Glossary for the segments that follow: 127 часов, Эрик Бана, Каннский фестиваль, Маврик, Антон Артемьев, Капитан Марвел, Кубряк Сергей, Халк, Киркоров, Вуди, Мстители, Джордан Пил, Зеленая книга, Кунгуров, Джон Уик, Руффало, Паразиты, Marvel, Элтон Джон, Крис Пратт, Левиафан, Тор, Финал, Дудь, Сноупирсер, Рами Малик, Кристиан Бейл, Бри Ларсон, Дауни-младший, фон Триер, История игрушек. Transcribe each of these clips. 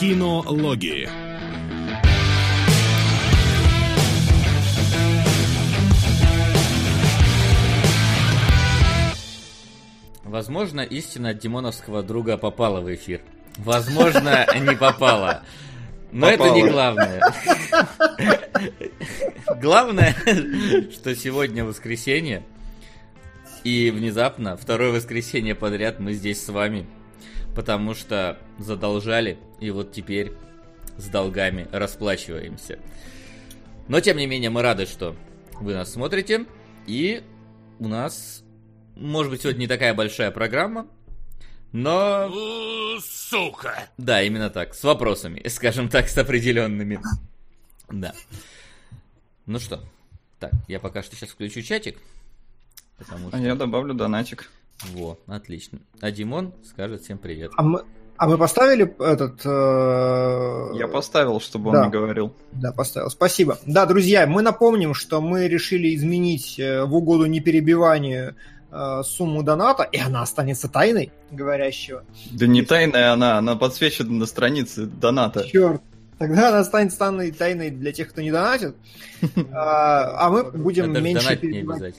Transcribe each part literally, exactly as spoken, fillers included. Кинологии. Возможно, истина Димоновского друга попала в эфир. Возможно, не попала. Но попала. Это не главное. Главное, что сегодня воскресенье. И внезапно, второе воскресенье подряд мы здесь с вами. Потому что задолжали, и вот теперь с долгами расплачиваемся. Но, тем не менее, мы рады, что вы нас смотрите. И у нас, может быть, сегодня не такая большая программа, но... Сука! Да, именно так, с вопросами, скажем так, с определенными. Да. Ну что, так, я пока что сейчас включу чатик. Потому что... Я добавлю донатик. Во, отлично. А Димон скажет всем привет. А мы, а мы поставили этот... Э... Я поставил, чтобы да. он не говорил. Да, поставил. Спасибо. Да, друзья, мы напомним, что мы решили изменить в угоду неперебиванию э, сумму доната, и она останется тайной говорящего. Да не тайная она, она подсвечена на странице доната. Черт. Тогда она станет тайной, тайной для тех, кто не донатит. А мы будем меньше перебивать.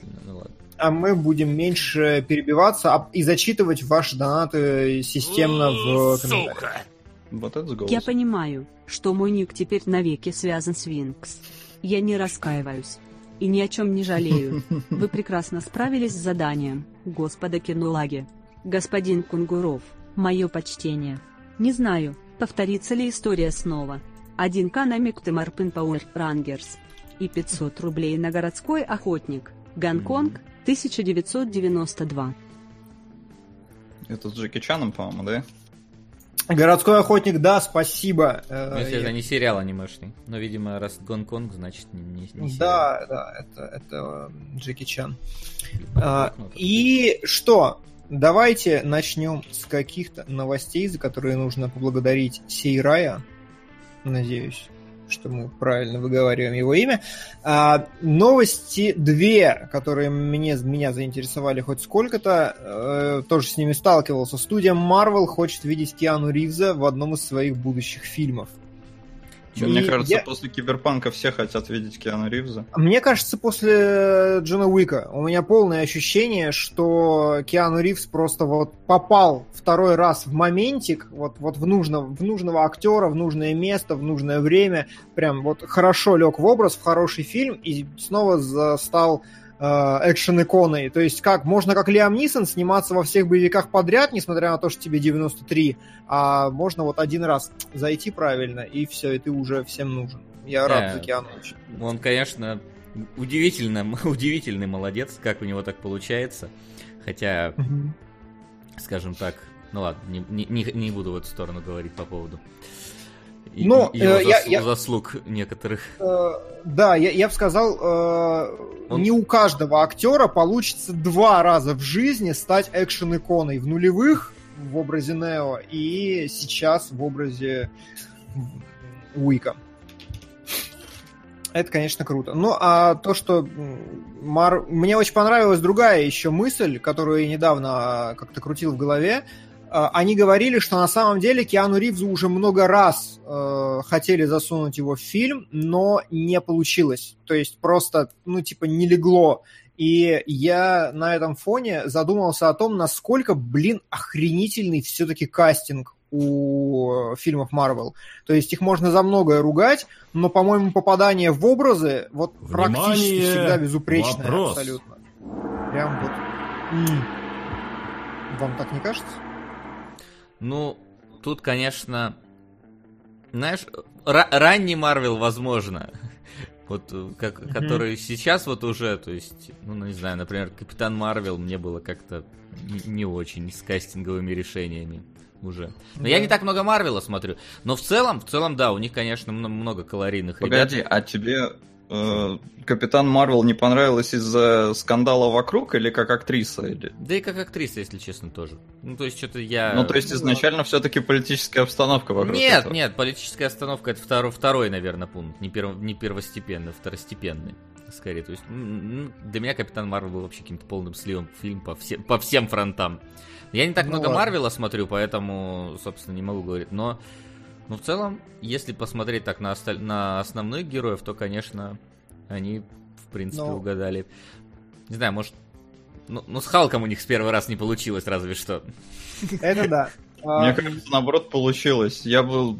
А мы будем меньше перебиваться и зачитывать ваши донаты системно в комментариях. Вот это голос. Я понимаю, что мой ник теперь навеки связан с Винкс. Я не раскаиваюсь и ни о чем не жалею. Вы прекрасно справились с заданием, господа кинолаги. Господин Кунгуров, мое почтение. Не знаю, повторится ли история снова. один ка на Миктемарпин Пауэр Рангерс и пятьсот рублей на городской охотник. Гонконг, тысяча девятьсот девяносто два. Это с Джеки Чаном, по-моему, да? Городской охотник, да, спасибо. Ну, если это не сериал анимешный. Но, видимо, раз Гонконг, значит не, не сериал. Да, да, это, это Джеки Чан. А, и что? Давайте начнем с каких-то новостей, за которые нужно поблагодарить Сейрая. Надеюсь, что мы правильно выговариваем его имя. А, новости две, которые мне, меня заинтересовали хоть сколько-то. Э, тоже с ними сталкивался. Студия Marvel хочет видеть Киану Ривза в одном из своих будущих фильмов. И мне кажется, я... после Киберпанка все хотят видеть Киану Ривза. Мне кажется, после Джона Уика. У меня полное ощущение, что Киану Ривз просто вот попал второй раз в моментик, вот, вот в, нужно, в нужного актера, в нужное место, в нужное время. Прям вот хорошо лег в образ, в хороший фильм и снова стал э, экшен-иконой. То есть как можно, как Лиам Нисон, сниматься во всех боевиках подряд, несмотря на то, что тебе девяносто три, а можно вот один раз зайти правильно, и все, и ты уже всем нужен. Я рад yeah. за Киану. Он, конечно, удивительно, удивительный молодец, как у него так получается. Хотя, mm-hmm. скажем так, ну ладно, не, не, не буду в эту сторону говорить по поводу... Но, его э, зас, я, заслуг я, некоторых. Э, да, я, я бы сказал, э, он... не у каждого актера получится два раза в жизни стать экшен-иконой. В нулевых в образе Нео и сейчас в образе Уика. Это, конечно, круто. Ну, а то, что... Мар... Мне очень понравилась другая еще мысль, которую я недавно как-то крутил в голове. Они говорили, что на самом деле Киану Ривзу уже много раз э, хотели засунуть его в фильм, но не получилось. То есть просто, ну, типа, не легло. И я на этом фоне задумался о том, насколько, блин, охренительный все-таки кастинг у фильмов Marvel. То есть их можно за многое ругать, но, по-моему, попадание в образы вот внимание, практически всегда безупречное вопрос. Абсолютно. Прям вот. М-м. Вам так не кажется? Ну, тут, конечно, знаешь, ра- ранний Марвел, возможно, вот, как, mm-hmm. который сейчас вот уже, то есть, ну, не знаю, например, Капитан Марвел мне было как-то не очень с кастинговыми решениями уже. Но mm-hmm. я не так много Марвела смотрю, но в целом, в целом, да, у них, конечно, много калорийных Погоди, ребят. Погоди, а тебе... Капитан Марвел не понравилась из-за скандала вокруг или как актриса? Или... Да и как актриса, если честно, тоже. Ну, то есть, что-то я... Ну, то есть, изначально все-таки политическая обстановка вокруг Нет, этого. нет, политическая обстановка — это второй, второй наверное, пункт. Не, перв... не первостепенный, второстепенный, скорее. То есть, для меня Капитан Марвел был вообще каким-то полным сливом фильм по, все... по всем фронтам. Я не так ну, много ладно. Марвела смотрю, поэтому, собственно, не могу говорить, но... Но в целом, если посмотреть так на, осталь... на основных героев, то, конечно, они, в принципе, но... угадали. Не знаю, может... Ну, ну, с Халком у них с первого раза не получилось, разве что. Это да. Мне кажется, наоборот, получилось. Я бы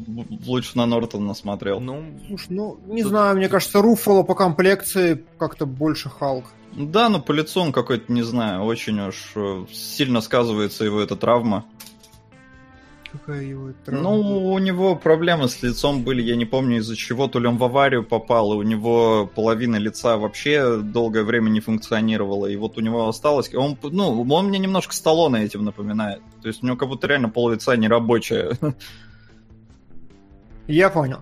лучше на Нортона смотрел. Ну, слушай, ну, не знаю, мне кажется, Руффало по комплекции как-то больше Халк. Да, но по лицу он какой-то, не знаю, очень уж сильно сказывается его эта травма. Какая его травма? Ну, у него проблемы с лицом были, я не помню из-за чего, то ли он в аварию попал, и у него половина лица вообще долгое время не функционировала, и вот у него осталось... Он, ну, он мне немножко Сталлоне этим напоминает. То есть у него как будто реально пол лица нерабочее. Я понял.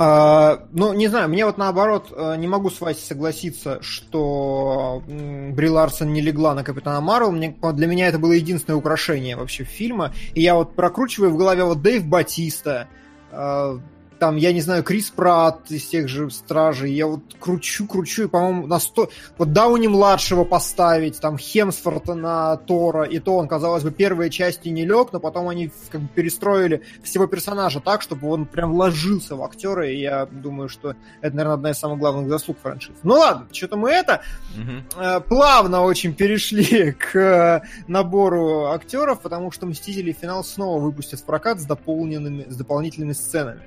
А, ну, не знаю, мне вот наоборот, не могу с Васей согласиться, что Бри Ларсон не легла на Капитана Марвел. Мне, для меня это было единственное украшение вообще фильма. И я вот прокручиваю в голове вот Дэйв Батиста, там, я не знаю, Крис Пратт из тех же Стражей. Я вот кручу-кручу, и, по-моему, на сто... Вот Дауни-младшего поставить, там, Хемсворта на Тора, и то он, казалось бы, первые части не лег, но потом они как бы перестроили всего персонажа так, чтобы он прям вложился в актера, и я думаю, что это, наверное, одна из самых главных заслуг франшизы. Ну ладно, что-то мы это mm-hmm. плавно очень перешли к набору актеров, потому что «Мстители. Финал» снова выпустят в прокат с, дополненными, с дополнительными сценами.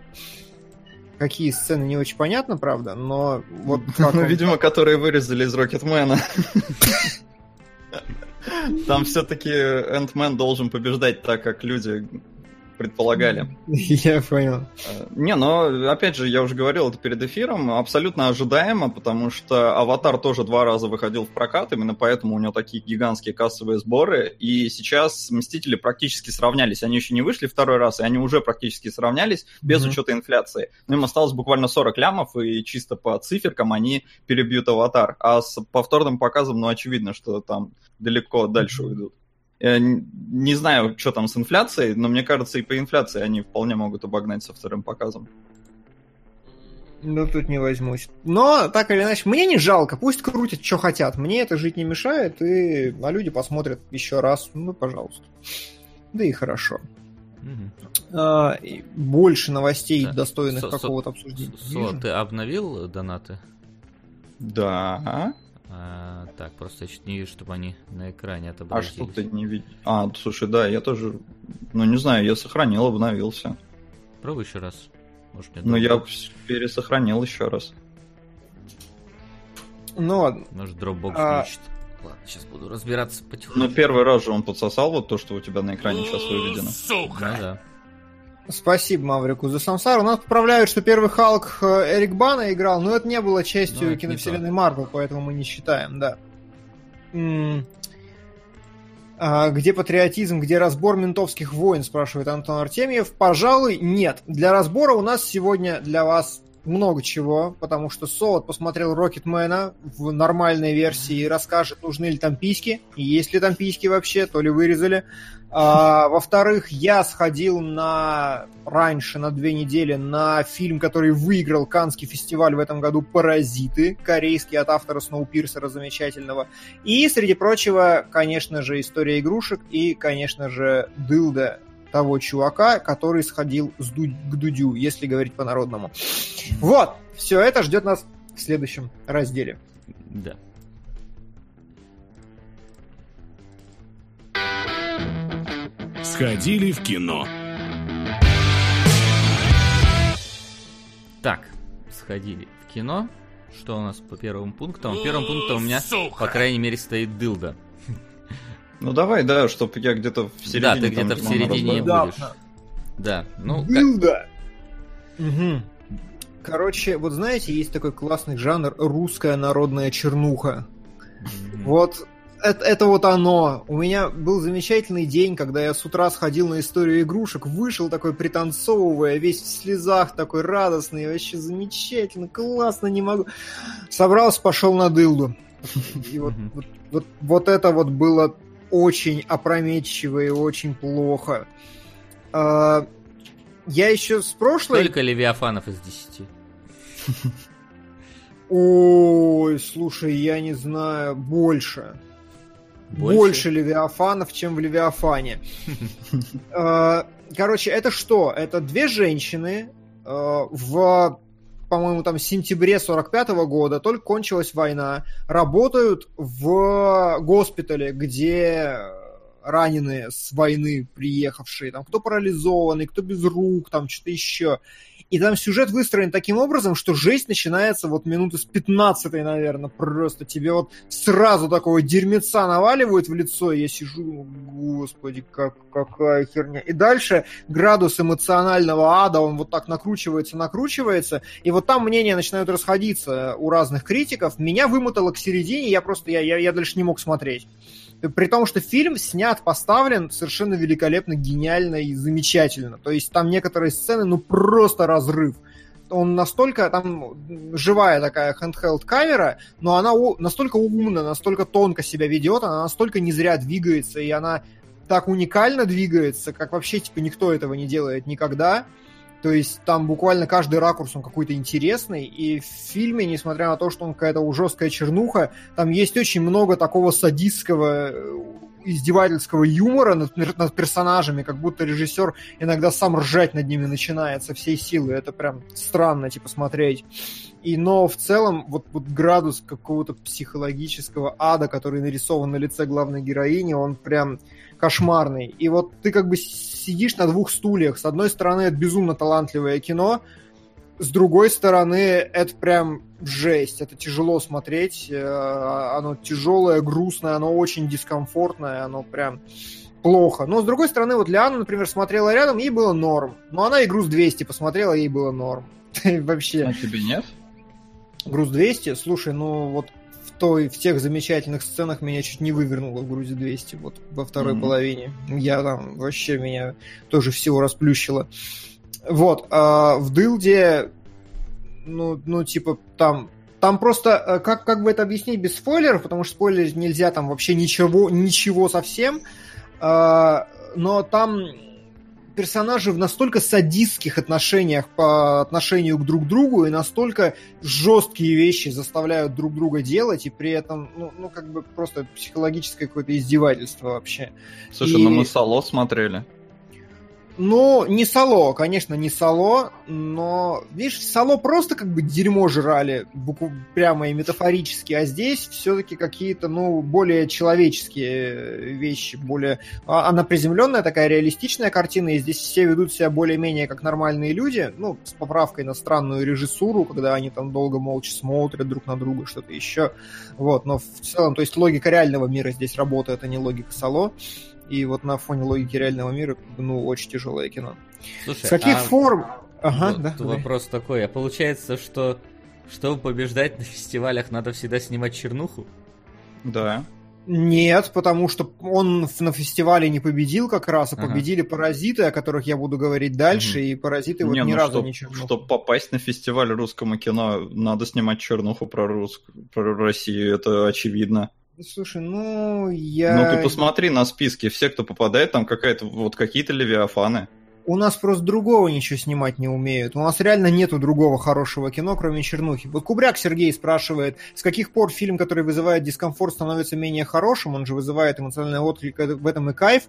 Какие сцены, не очень понятно, правда, но вот... Ну, видимо, которые вырезали из Рокетмена. Там все-таки Энтмен должен побеждать так, как люди предполагали. Я понял. Не, но, опять же, я уже говорил это перед эфиром, абсолютно ожидаемо, потому что «Аватар» тоже два раза выходил в прокат, именно поэтому у него такие гигантские кассовые сборы, и сейчас «Мстители» практически сравнялись, они еще не вышли второй раз, и они уже практически сравнялись без mm-hmm. учета инфляции. Но им осталось буквально сорок лямов, и чисто по циферкам они перебьют «Аватар». А с повторным показом, ну, очевидно, что там далеко дальше уйдут. Не знаю, что там с инфляцией, но мне кажется, и по инфляции они вполне могут обогнать со вторым показом. Ну, тут не возьмусь. Но, так или иначе, мне не жалко, пусть крутят, что хотят. Мне это жить не мешает, и а люди посмотрят еще раз. Ну, пожалуйста. Да и хорошо. Угу. А, и больше новостей, да. достойных со- какого-то со- обсуждения. Со- ты обновил донаты? Да. А, так, просто я чуть не вижу, чтобы они на экране отобразились. А что ты не видишь? А, слушай, да, я тоже... Ну, не знаю, я сохранил, обновился. Пробуй еще раз. Может, мне ну, я пересохранил еще раз. Ну, ладно. Может, Dropbox а... включит. Ладно, сейчас буду разбираться потихоньку. Ну, первый раз же он подсосал вот то, что у тебя на экране сейчас выведено. Сука! Ну, да. Спасибо, Маврику, за самсару. Нас поправляют, что первый Халк Эрик Бана играл, но это не было частью киновселенной Марвел, поэтому мы не считаем, да. М- а, где патриотизм, где разбор ментовских войн, спрашивает Антон Артемьев. Пожалуй, нет. Для разбора у нас сегодня для вас много чего, потому что Солод посмотрел Рокетмена в нормальной версии и расскажет, нужны ли там письки, есть ли там письки вообще, то ли вырезали. А, во-вторых, я сходил на раньше, на две недели, на фильм, который выиграл Каннский фестиваль в этом году, «Паразиты», корейский, от автора «Сноупирсера» замечательного. И, среди прочего, конечно же, «История игрушек» и, конечно же, «Дылда», того чувака, который сходил с Дудь, к Дудю, если говорить по-народному. Вот, все это ждет нас в следующем разделе. Да. Сходили в кино. Так, сходили в кино. Что у нас по первому пункту? Первым пунктом у меня, Сука. по крайней мере, стоит «Дылда». Ну давай, да, чтобы я где-то в середине... Да, ты там, где-то в середине и будешь. Да, да. ну... Дылда! Как... Угу. Короче, вот знаете, есть такой классный жанр «русская народная чернуха». Mm-hmm. Вот... Это, это вот оно. У меня был замечательный день, когда я с утра сходил на «Историю игрушек», вышел такой пританцовывая, весь в слезах, такой радостный, вообще замечательно, классно, не могу. Собрался, пошел на «Дылду». И вот, mm-hmm. вот, вот, вот это вот было очень опрометчиво и очень плохо. А, я еще с прошлой... Только «Левиафанов» из десяти. Ой, слушай, я не знаю, больше... Больше? Больше «Левиафанов», чем в «Левиафане». короче, это что? Это две женщины э, в, по-моему, там сентябре сорок пятого года, только кончилась война, работают в госпитале, где раненые с войны приехавшие, там кто парализованный, кто без рук, там что-то еще. И там сюжет выстроен таким образом, что жесть начинается вот минуты с пятнадцатой, наверное, просто тебе вот сразу такого дерьмеца наваливают в лицо, и я сижу, господи, как, какая херня. И дальше градус эмоционального ада, он вот так накручивается, накручивается, и вот там мнения начинают расходиться у разных критиков. Меня вымотало к середине, я просто, я, я, я дальше не мог смотреть. При том, что фильм снят, поставлен совершенно великолепно, гениально и замечательно. То есть там некоторые сцены, ну просто разрыв. Он настолько, там живая такая handheld камера, но она настолько умна, настолько тонко себя ведет, она настолько не зря двигается, и она так уникально двигается, как вообще типа никто этого не делает никогда. То есть там буквально каждый ракурс, он какой-то интересный, и в фильме, несмотря на то, что он какая-то жесткая чернуха, там есть очень много такого садистского, издевательского юмора над, над персонажами, как будто режиссер иногда сам ржать над ними начинает со всей силы, это прям странно, типа, смотреть. И, но в целом вот, вот градус какого-то психологического ада, который нарисован на лице главной героини, он прям кошмарный. И вот ты как бы сидишь на двух стульях. С одной стороны, это безумно талантливое кино, с другой стороны, это прям жесть. Это тяжело смотреть. Оно тяжелое, грустное, оно очень дискомфортное, оно прям плохо. Но с другой стороны, вот Лиана, например, смотрела рядом, ей было норм. Но она и «Груз двести» посмотрела, ей было норм. Вообще. А тебе нет? «Груз двести», слушай, ну вот в той, в тех замечательных сценах меня чуть не вывернуло в «Грузе двести», вот во второй mm-hmm. половине. Я там вообще, меня тоже всего расплющило. Вот, а в «Дылде», ну, ну типа, там... Там просто, как, как бы это объяснить без спойлеров, потому что спойлерить нельзя там вообще ничего, ничего совсем, а, но там... персонажи в настолько садистских отношениях по отношению к друг другу и настолько жесткие вещи заставляют друг друга делать, и при этом, ну, ну как бы просто психологическое какое-то издевательство вообще. Слушай, и... ну мы «Соло» смотрели. Ну, не «Соло», конечно, не «Соло», но, видишь, «Соло» просто как бы дерьмо жрали, буквально прямо и метафорически, а здесь все-таки какие-то, ну, более человеческие вещи, более... Она приземленная такая, реалистичная картина, и здесь все ведут себя более-менее как нормальные люди, ну, с поправкой на странную режиссуру, когда они там долго молча смотрят друг на друга, что-то еще, вот, но в целом, то есть логика реального мира здесь работает, а не логика «Соло». И вот на фоне логики реального мира, ну, очень тяжелое кино. Слушай, с каких а... форм... Ага, вот да. Вопрос давай. Такой, а получается, что чтобы побеждать на фестивалях, надо всегда снимать чернуху? Да. Нет, потому что он на фестивале не победил как раз, а ага. победили «Паразиты», о которых я буду говорить дальше, угу. и «Паразиты» не, вот ну, ни разу чтоб, не чернуху. Чтобы попасть на фестиваль русскому кино, надо снимать чернуху про, рус... про Россию, это очевидно. Слушай, ну я... Ну ты посмотри на списки, все, кто попадает, там какая-то вот какие-то левиафаны. У нас просто другого ничего снимать не умеют. У нас реально нету другого хорошего кино, кроме чернухи. Вот Кубряк Сергей спрашивает, с каких пор фильм, который вызывает дискомфорт, становится менее хорошим? Он же вызывает эмоциональный отклик, в этом и кайф.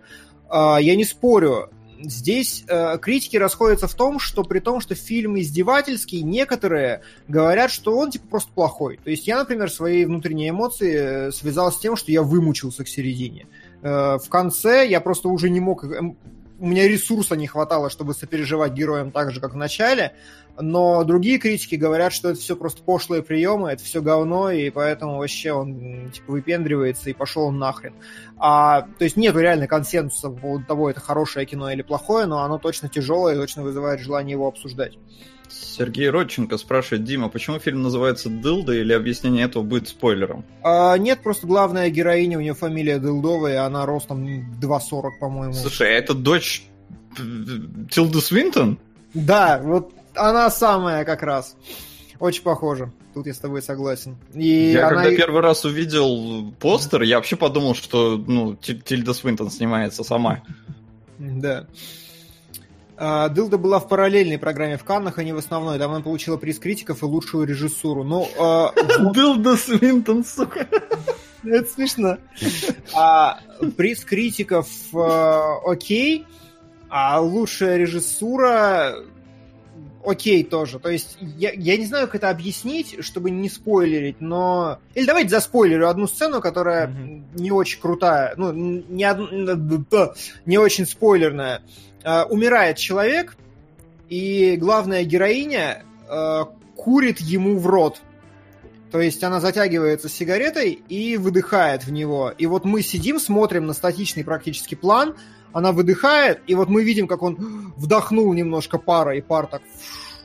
А, я не спорю. Здесь э, критики расходятся в том, что при том, что фильм издевательский, некоторые говорят, что он типа просто плохой. То есть я, например, свои внутренние эмоции связал с тем, что я вымучился к середине. Э, в конце я просто уже не мог... У меня ресурса не хватало, чтобы сопереживать героям так же, как в начале, но другие критики говорят, что это все просто пошлые приемы, это все говно, и поэтому вообще он типа выпендривается и пошел он нахрен. А, то есть нету реально консенсуса по поводу того, это хорошее кино или плохое, но оно точно тяжелое и точно вызывает желание его обсуждать. Сергей Родченко спрашивает: Дима, почему фильм называется «Дылда» или объяснение этого будет спойлером? А, нет, просто главная героиня, у нее фамилия Дылдова, и она ростом два сорок, по-моему. Слушай, а это дочь Тилды Свинтон? Да, вот она самая как раз. Очень похожа. Тут я с тобой согласен. И я она... когда первый раз увидел постер, я вообще подумал, что ну, Тильда Свинтон снимается сама. Да. «Дылда» была в параллельной программе в Каннах, а не в основной. Там она получила приз критиков и лучшую режиссуру. Ну, «Дылда» Свинтон, сука. Это смешно. Приз критиков окей, А лучшая режиссура... Окей, тоже. То есть я, я не знаю, как это объяснить, чтобы не спойлерить, но... Или давайте заспойлерю одну сцену, которая mm-hmm. не очень крутая, ну, не, од... не очень спойлерная. Э, умирает человек, и главная героиня э, курит ему в рот. То есть она затягивается сигаретой и выдыхает в него. И вот мы сидим, смотрим на статичный практически план, она выдыхает, и вот мы видим, как он вдохнул немножко пара, и пар так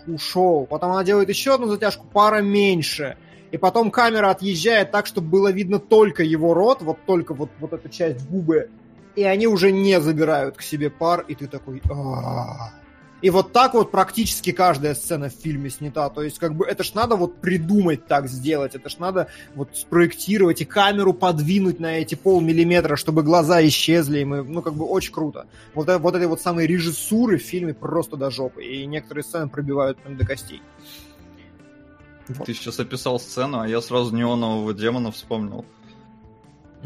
ушел. Потом она делает еще одну затяжку, пара меньше. И потом камера отъезжает так, чтобы было видно только его рот, вот только вот, вот эта часть губы. И они уже не забирают к себе пар, и ты такой... А-а-а. И вот так вот практически каждая сцена в фильме снята. То есть как бы это ж надо вот придумать так сделать, это ж надо вот спроектировать и камеру подвинуть на эти полмиллиметра, чтобы глаза исчезли. И мы, ну как бы очень круто. Вот, вот этой вот самой режиссуры в фильме просто до жопы. И некоторые сцены пробивают прям до костей. Вот. Ты сейчас описал сцену, а я сразу неонового демона вспомнил.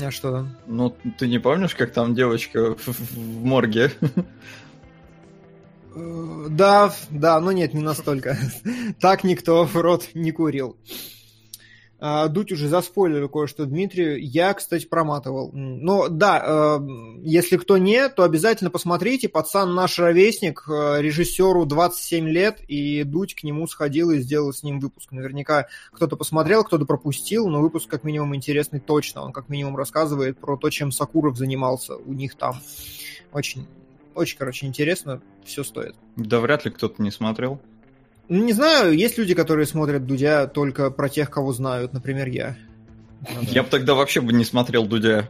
А что там? Ну ты не помнишь, как там девочка в, в морге... Да, да, но нет, не настолько. Так никто в рот не курил. Дудь уже заспойлерил кое-что Дмитрию. Я, кстати, проматывал. Но да, если кто не, то обязательно посмотрите. Пацан наш ровесник, режиссеру двадцать семь лет, и Дудь к нему сходил и сделал с ним выпуск. Наверняка кто-то посмотрел, кто-то пропустил, но выпуск как минимум интересный точно. Он как минимум рассказывает про то, чем Сакуров занимался у них там. Очень... Очень, короче, интересно, все стоит. Да вряд ли кто-то не смотрел. Ну, не знаю, есть люди, которые смотрят Дудя только про тех, кого знают, например, я. Я бы тогда вообще бы не смотрел Дудя.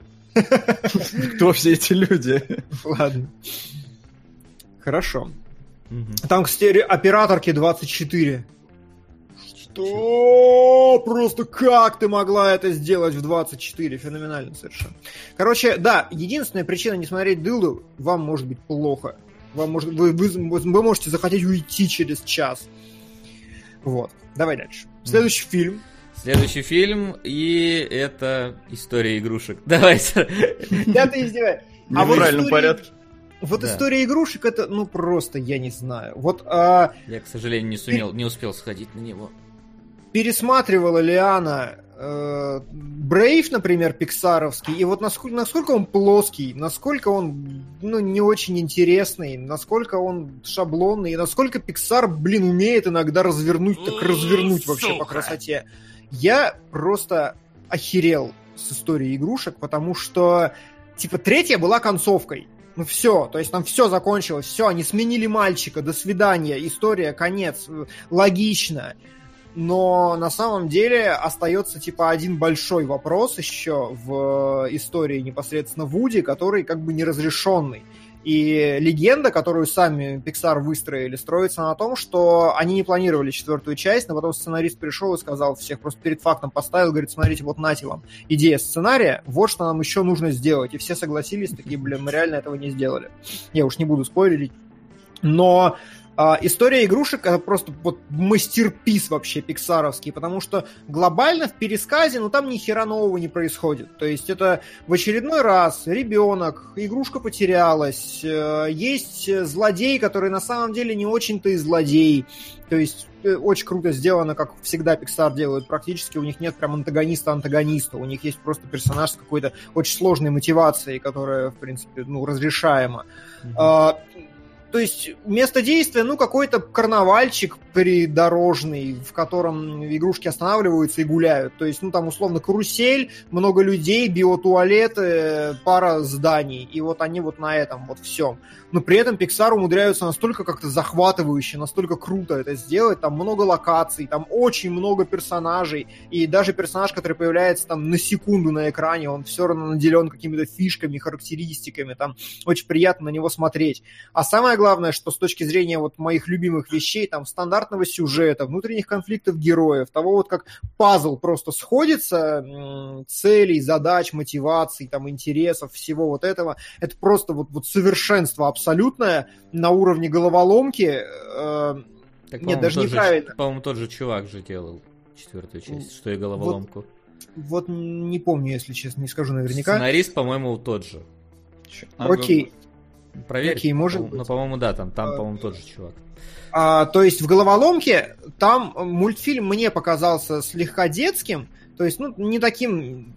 Кто все эти люди? Ладно. Хорошо. Там, кстати, операторки двадцать четыре. Что? Просто как ты могла это сделать в двадцать четыре? Феноменально совершенно. Короче, да, единственная причина не смотреть «Дылду» — вам может быть плохо. Вам может, вы, вы, вы можете захотеть уйти через час. Вот, давай дальше. Следующий mm. фильм. Следующий фильм, и это «История игрушек». Давай. Да ты издеваешься. А в правильном порядке. Вот да. История игрушек, это, ну, просто я не знаю. Вот, а... Я, к сожалению, не сумел, не успел сходить на него. Пересматривала ли она э, Brave, например, пиксаровский, и вот насколько, насколько он плоский, насколько он, ну, не очень интересный, насколько он шаблонный, и насколько Pixar, блин, умеет иногда развернуть, так развернуть вообще по красоте. Я просто охерел с историей игрушек, потому что, типа, третья была концовкой. Ну все, то есть там все закончилось, все, они сменили мальчика, до свидания, история, конец, логично. Но на самом деле остается типа один большой вопрос еще в истории непосредственно Вуди, который как бы неразрешенный. И легенда, которую сами Pixar выстроили, строится на том, что они не планировали четвертую часть, но потом сценарист пришел и сказал всех, просто перед фактом поставил, говорит, смотрите, вот нате вам идея сценария, вот что нам еще нужно сделать. И все согласились, такие, блин, мы реально этого не сделали. Я уж не буду спойлерить. Но... История игрушек — это просто вот мастерпис вообще пиксаровский, потому что глобально в пересказе, ну, там ни хера нового не происходит. То есть это в очередной раз ребенок, игрушка потерялась, есть злодей, который на самом деле не очень-то и злодей. То есть очень круто сделано, как всегда Pixar делают практически. У них нет прям антагониста-антагониста. У них есть просто персонаж с какой-то очень сложной мотивацией, которая, в принципе, ну, разрешаема. Mm-hmm. А, То есть место действия, ну, какой-то карнавальчик придорожный, в котором игрушки останавливаются и гуляют. То есть, ну, там, условно, карусель, много людей, биотуалеты, пара зданий. И вот они вот на этом вот всем. Но при этом Pixar умудряются настолько как-то захватывающе, настолько круто это сделать. Там много локаций, там очень много персонажей. И даже персонаж, который появляется там на секунду на экране, он все равно наделен какими-то фишками, характеристиками. Там очень приятно на него смотреть. А самое главное, что с точки зрения вот моих любимых вещей, там, стандартного сюжета, внутренних конфликтов героев, того вот как пазл просто сходится, м- целей, задач, мотиваций, там, интересов, всего вот этого, это просто вот, вот совершенство абсолютное на уровне головоломки. Э- так, нет, даже неправильно. Же, по-моему, тот же чувак же делал четвертую часть, что и головоломку. Вот, вот не помню, если честно, не скажу наверняка. Сценарист, по-моему, тот же. Окей. проверить. Такие, может быть. Ну, по-моему, да, там, там а, по-моему, тот же чувак. А, то есть в «Головоломке» там мультфильм мне показался слегка детским, то есть, ну, не таким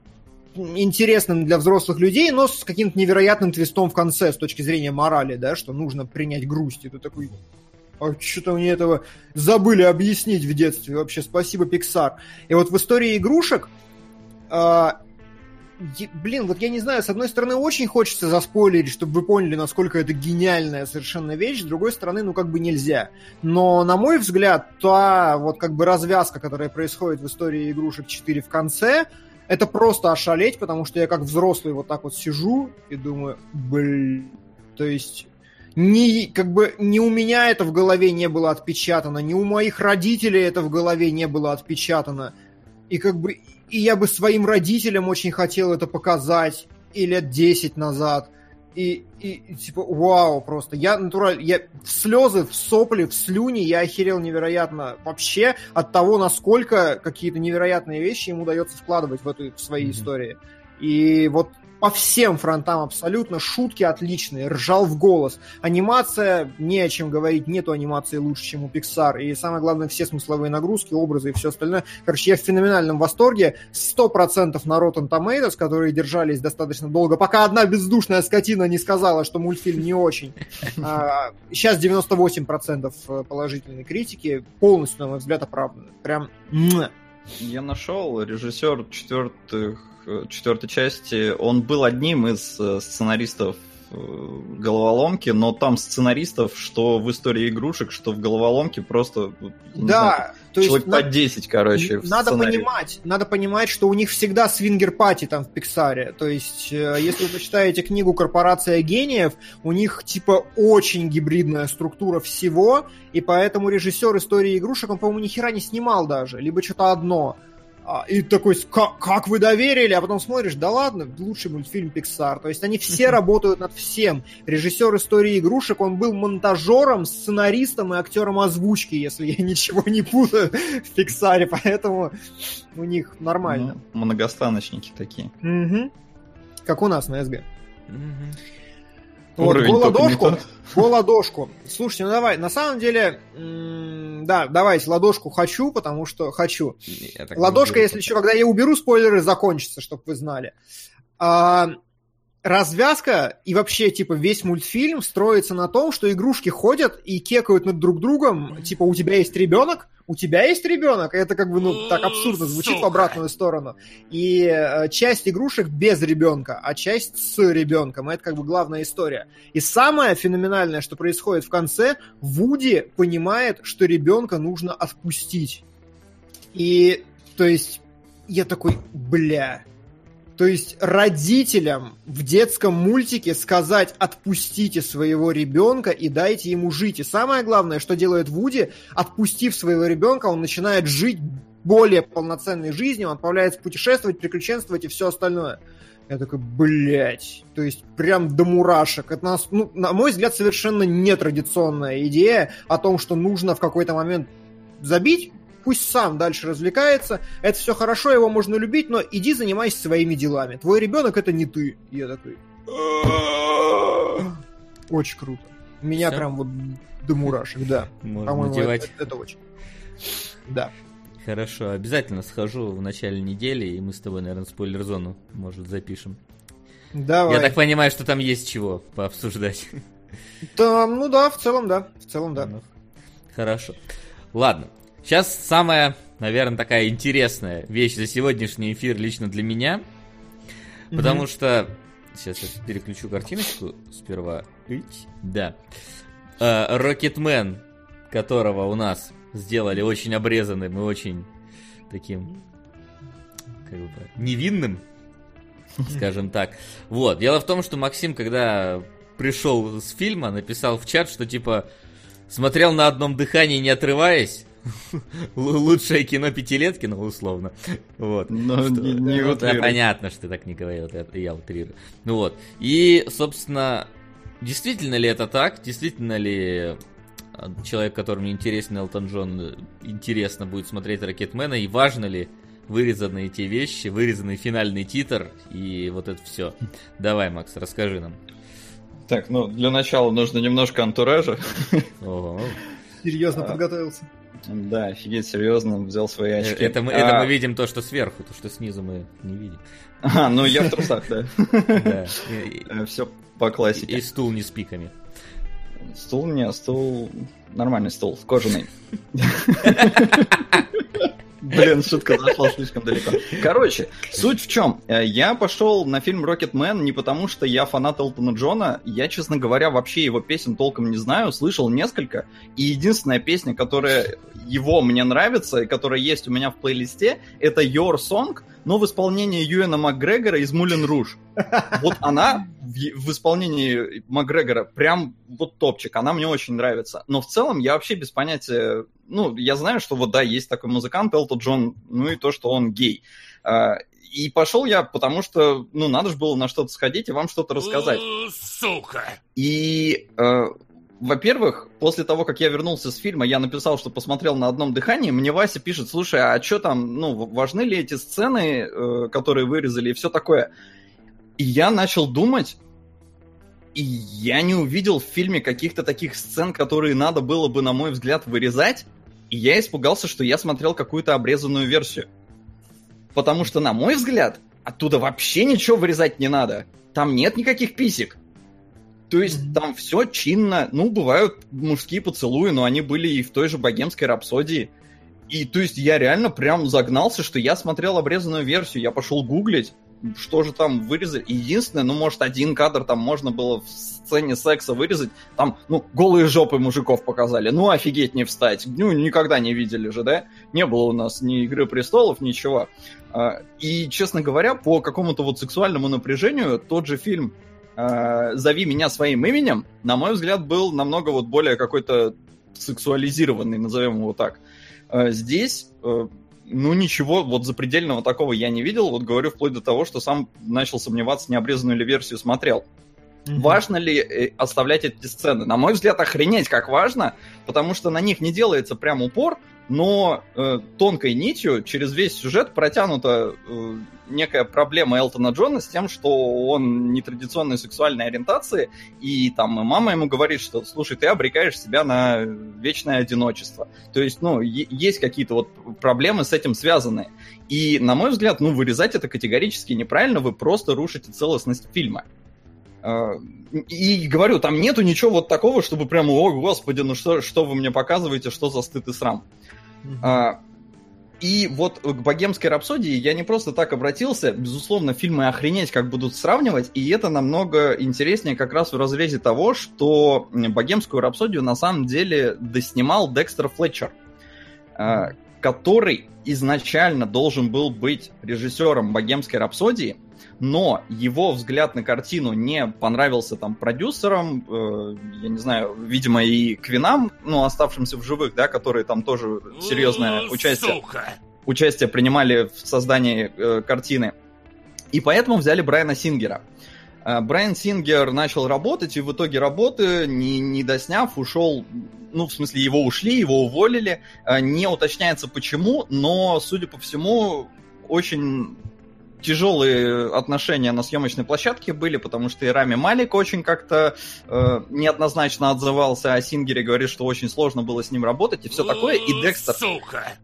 интересным для взрослых людей, но с каким-то невероятным твистом в конце с точки зрения морали, да, что нужно принять грусть. И ты такой... А что-то мне этого забыли объяснить в детстве. Вообще, спасибо, Pixar. И вот в «Истории игрушек», э, блин, вот я не знаю, с одной стороны, очень хочется заспойлерить, чтобы вы поняли, насколько это гениальная совершенно вещь, с другой стороны, ну, как бы нельзя. Но, на мой взгляд, та вот как бы развязка, которая происходит в «Истории игрушек четыре» в конце, это просто ошалеть, потому что я как взрослый вот так вот сижу и думаю, блин, то есть... Ни, как бы, ни у меня это в голове не было отпечатано, ни у моих родителей это в голове не было отпечатано. И как бы и я бы своим родителям очень хотел это показать и лет десять назад. И, и, и типа, вау, просто. Я натурально, я в слезы, в сопли, в слюни, я охерел невероятно вообще от того, насколько какие-то невероятные вещи ему удается вкладывать в, эту, в свои mm-hmm. истории. И вот по всем фронтам абсолютно. Шутки отличные, ржал в голос. Анимация, не о чем говорить, нету анимации лучше, чем у Pixar. И самое главное, все смысловые нагрузки, образы и все остальное. Короче, я в феноменальном восторге. сто процентов на Rotten Tomatoes, которые держались достаточно долго, пока одна бездушная скотина не сказала, что мультфильм не очень. Сейчас девяносто восемь процентов положительной критики. Полностью, на мой взгляд, оправданы. Прям... Я нашел режиссер четвертых четвертой части, он был одним из сценаристов «Головоломки», но там сценаристов, что в «Истории игрушек», что в «Головоломке» просто да, знаю, то человек есть, по десять, короче, надо понимать, надо понимать, что у них всегда свингер-пати там в «Пиксаре». То есть, если вы почитаете книгу «Корпорация гениев», у них типа очень гибридная структура всего, и поэтому режиссер «Истории игрушек», он, по-моему, ни хера не снимал даже, либо что-то одно. И такой, как, как вы доверили? А потом смотришь, да ладно, лучший мультфильм Pixar. То есть они все работают над всем. Режиссер «Истории игрушек», он был монтажером, сценаристом и актером озвучки, если я ничего не путаю в Pixar, поэтому у них нормально. Ну, многостаночники такие. Угу. Как у нас на СГ. Угу. Вот, голодошку. Голодошку. Слушайте, ну давай, на самом деле... Да, давайте, ладошку хочу, потому что хочу. Ладошка, если еще, когда я уберу спойлеры, закончится, чтобы вы знали. А, развязка и вообще, типа, весь мультфильм строится на том, что игрушки ходят и кекают над друг другом. Типа, у тебя есть ребенок, у тебя есть ребенок. Это как бы, ну, так абсурдно звучит в обратную сторону. И часть игрушек без ребенка, а часть с ребенком. Это как бы главная история. И самое феноменальное, что происходит в конце, Вуди понимает, что ребенка нужно отпустить. И, то есть, я такой, бля... То есть родителям в детском мультике сказать «отпустите своего ребенка и дайте ему жить». И самое главное, что делает Вуди, отпустив своего ребенка, он начинает жить более полноценной жизнью, он отправляется путешествовать, приключенствовать и все остальное. Я такой, блять, то есть прям до мурашек. Это, нас, ну, на мой взгляд, совершенно нетрадиционная идея о том, что нужно в какой-то момент забить, пусть сам дальше развлекается, это все хорошо, его можно любить, но иди занимайся своими делами. Твой ребенок — это не ты. Я такой... Очень круто. Меня все? Прям вот до мурашек, да. По-моему, это, это очень. Да. Хорошо, обязательно схожу в начале недели, и мы с тобой, наверное, спойлер-зону, может, запишем. Давай. Я так понимаю, что там есть чего пообсуждать. Там, ну да, в целом да. В целом да. Хорошо. Ладно. Сейчас самая, наверное, такая интересная вещь за сегодняшний эфир лично для меня, mm-hmm. потому что... Сейчас я переключу картиночку сперва. Ить. Да. Рокетмен, которого у нас сделали очень обрезанным и очень таким, как бы, невинным, mm-hmm. скажем так. Вот. Дело в том, что Максим, когда пришел с фильма, написал в чат, что типа смотрел на одном дыхании, не отрываясь, лучшее кино пятилетки, ну, условно. Вот. Но что, не, не вот, да, понятно, что ты так не говорил, это я утрирую. Ну вот. И, собственно, действительно ли это так? Действительно ли человек, которому интересен Элтон Джон, интересно будет смотреть «Рокетмена», и важно ли вырезанные те вещи, вырезанный финальный титр и вот это все? Давай, Макс, расскажи нам. Так, ну, для начала нужно немножко антуража. Серьезно подготовился. Да, офигеть, серьезно, взял свои очки. Это мы, а... это мы видим то, что сверху, то, что снизу мы не видим. А, ну я в трусах, да. Все по классике. И стул не с пиками. Стул не, стул... Нормальный стул, кожаный. Блин, шутка зашла слишком далеко. Короче, суть в чем? Я пошел на фильм «Рокетмен» не потому, что я фанат Элтона Джона. Я, честно говоря, вообще его песен толком не знаю. Слышал несколько. И единственная песня, которая его мне нравится, и которая есть у меня в плейлисте, это «Your Song», но в исполнении Юэна Макгрегора из «Мулен Руж». Вот она в исполнении Макгрегора прям вот топчик. Она мне очень нравится. Но в целом я вообще без понятия... Ну, я знаю, что вот, да, есть такой музыкант Элтон Джон, ну и то, что он гей. И пошел я, потому что, ну, надо же было на что-то сходить и вам что-то рассказать. Сука! И... Во-первых, после того, как я вернулся с фильма, я написал, что посмотрел на одном дыхании, мне Вася пишет, слушай, а что там, ну, важны ли эти сцены, э, которые вырезали и все такое? И я начал думать, и я не увидел в фильме каких-то таких сцен, которые надо было бы, на мой взгляд, вырезать, и я испугался, что я смотрел какую-то обрезанную версию. Потому что, на мой взгляд, оттуда вообще ничего вырезать не надо. Там нет никаких писек. То есть там все чинно, ну, бывают мужские поцелуи, но они были и в той же «Богемской рапсодии». И то есть я реально прям загнался, что я смотрел обрезанную версию, я пошел гуглить, что же там вырезали. Единственное, ну, может, один кадр там можно было в сцене секса вырезать, там, ну, голые жопы мужиков показали, ну, офигеть не встать, ну, никогда не видели же, да? Не было у нас ни «Игры престолов», ничего. И, честно говоря, по какому-то вот сексуальному напряжению тот же фильм «Зови меня своим именем», на мой взгляд, был намного вот более какой-то сексуализированный, назовем его так. Здесь, ну, ничего вот запредельного такого я не видел. Вот говорю, вплоть до того, что сам начал сомневаться, не обрезанную ли версию смотрел. Mm-hmm. Важно ли оставлять эти сцены? На мой взгляд, охренеть как важно, потому что на них не делается прям упор, но э, тонкой нитью через весь сюжет протянута э, некая проблема Элтона Джона с тем, что он нетрадиционной сексуальной ориентации, и там мама ему говорит, что, слушай, ты обрекаешь себя на вечное одиночество. То есть, ну, е- есть какие-то вот проблемы с этим связанные. И, на мой взгляд, ну, вырезать это категорически неправильно, вы просто рушите целостность фильма. И говорю, там нету ничего вот такого, чтобы прямо, о, господи, ну что, что вы мне показываете, что за стыд и срам. Mm-hmm. А, и вот к «Богемской рапсодии» я не просто так обратился. Безусловно, фильмы охренеть как будут сравнивать, и это намного интереснее как раз в разрезе того, что «Богемскую рапсодию» на самом деле доснимал Декстер Флетчер, mm-hmm. который изначально должен был быть режиссером «Богемской рапсодии», но его взгляд на картину не понравился там продюсерам, э, я не знаю, видимо, и Квинам, ну, оставшимся в живых, да, которые там тоже серьезное участие, участие принимали в создании э, картины. И поэтому взяли Брайана Сингера. Э, Брайан Сингер начал работать, и в итоге работы, не, не досняв, ушел... Ну, в смысле, его ушли, его уволили. Э, не уточняется почему, но, судя по всему, очень... тяжелые отношения на съемочной площадке были, потому что и Рами Малик очень как-то э, неоднозначно отзывался, а Сингере говорит, что очень сложно было с ним работать и все такое. И Декстер,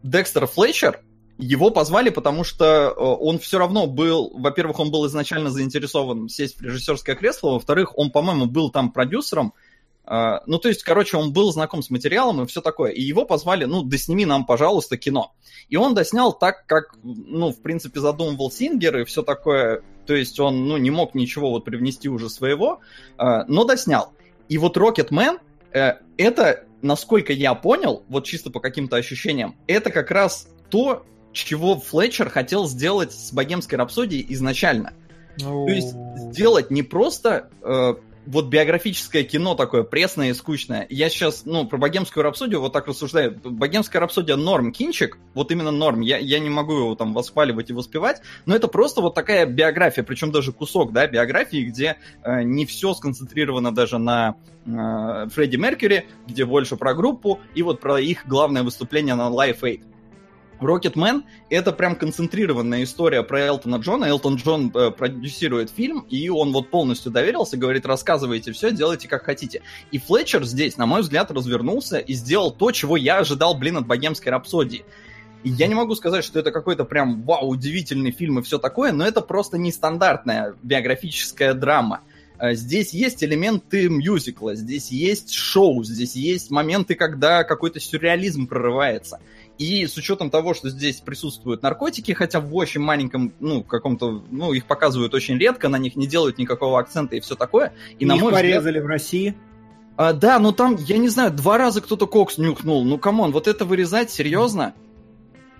Декстер Флетчер, его позвали, потому что он все равно был, во-первых, он был изначально заинтересован сесть в режиссерское кресло, во-вторых, он, по-моему, был там продюсером. Uh, ну, то есть, короче, он был знаком с материалом и все такое, и его позвали, ну, досними нам, пожалуйста, кино. И он доснял так, как, ну, в принципе, задумывал Сингер и все такое, то есть он, ну, не мог ничего вот привнести уже своего, uh, но доснял. И вот «Рокетмен» uh, это, насколько я понял, вот чисто по каким-то ощущениям, это как раз то, чего Флетчер хотел сделать с «Богемской рапсодией» изначально. Oh. То есть сделать не просто... Uh, вот биографическое кино такое, пресное и скучное. Я сейчас, ну, про «Богемскую рапсодию» вот так рассуждаю. «Богемская рапсодия» норм кинчик, вот именно норм. Я, я не могу его там восхваливать и воспевать, но это просто вот такая биография, причем даже кусок, да, биографии, где э, не все сконцентрировано даже на э, Фредди Меркьюри, где больше про группу и вот про их главное выступление на Live Aid. Рокетмен — это прям концентрированная история про Элтона Джона. Элтон Джон э, продюсирует фильм, и он вот полностью доверился, говорит, рассказывайте все, делайте как хотите. И Флетчер здесь, на мой взгляд, развернулся и сделал то, чего я ожидал, блин, от «Богемской рапсодии». И я не могу сказать, что это какой-то прям вау, удивительный фильм и все такое, но это просто нестандартная биографическая драма. Здесь есть элементы мюзикла, здесь есть шоу, здесь есть моменты, когда какой-то сюрреализм прорывается. И с учетом того, что здесь присутствуют наркотики, хотя в очень маленьком, ну, каком-то, ну, их показывают очень редко, на них не делают никакого акцента и все такое. И, и на их мой порезали взгляд... в России. А, да, но там, я не знаю, два раза кто-то кокс нюхнул. Ну, камон, вот это вырезать серьезно?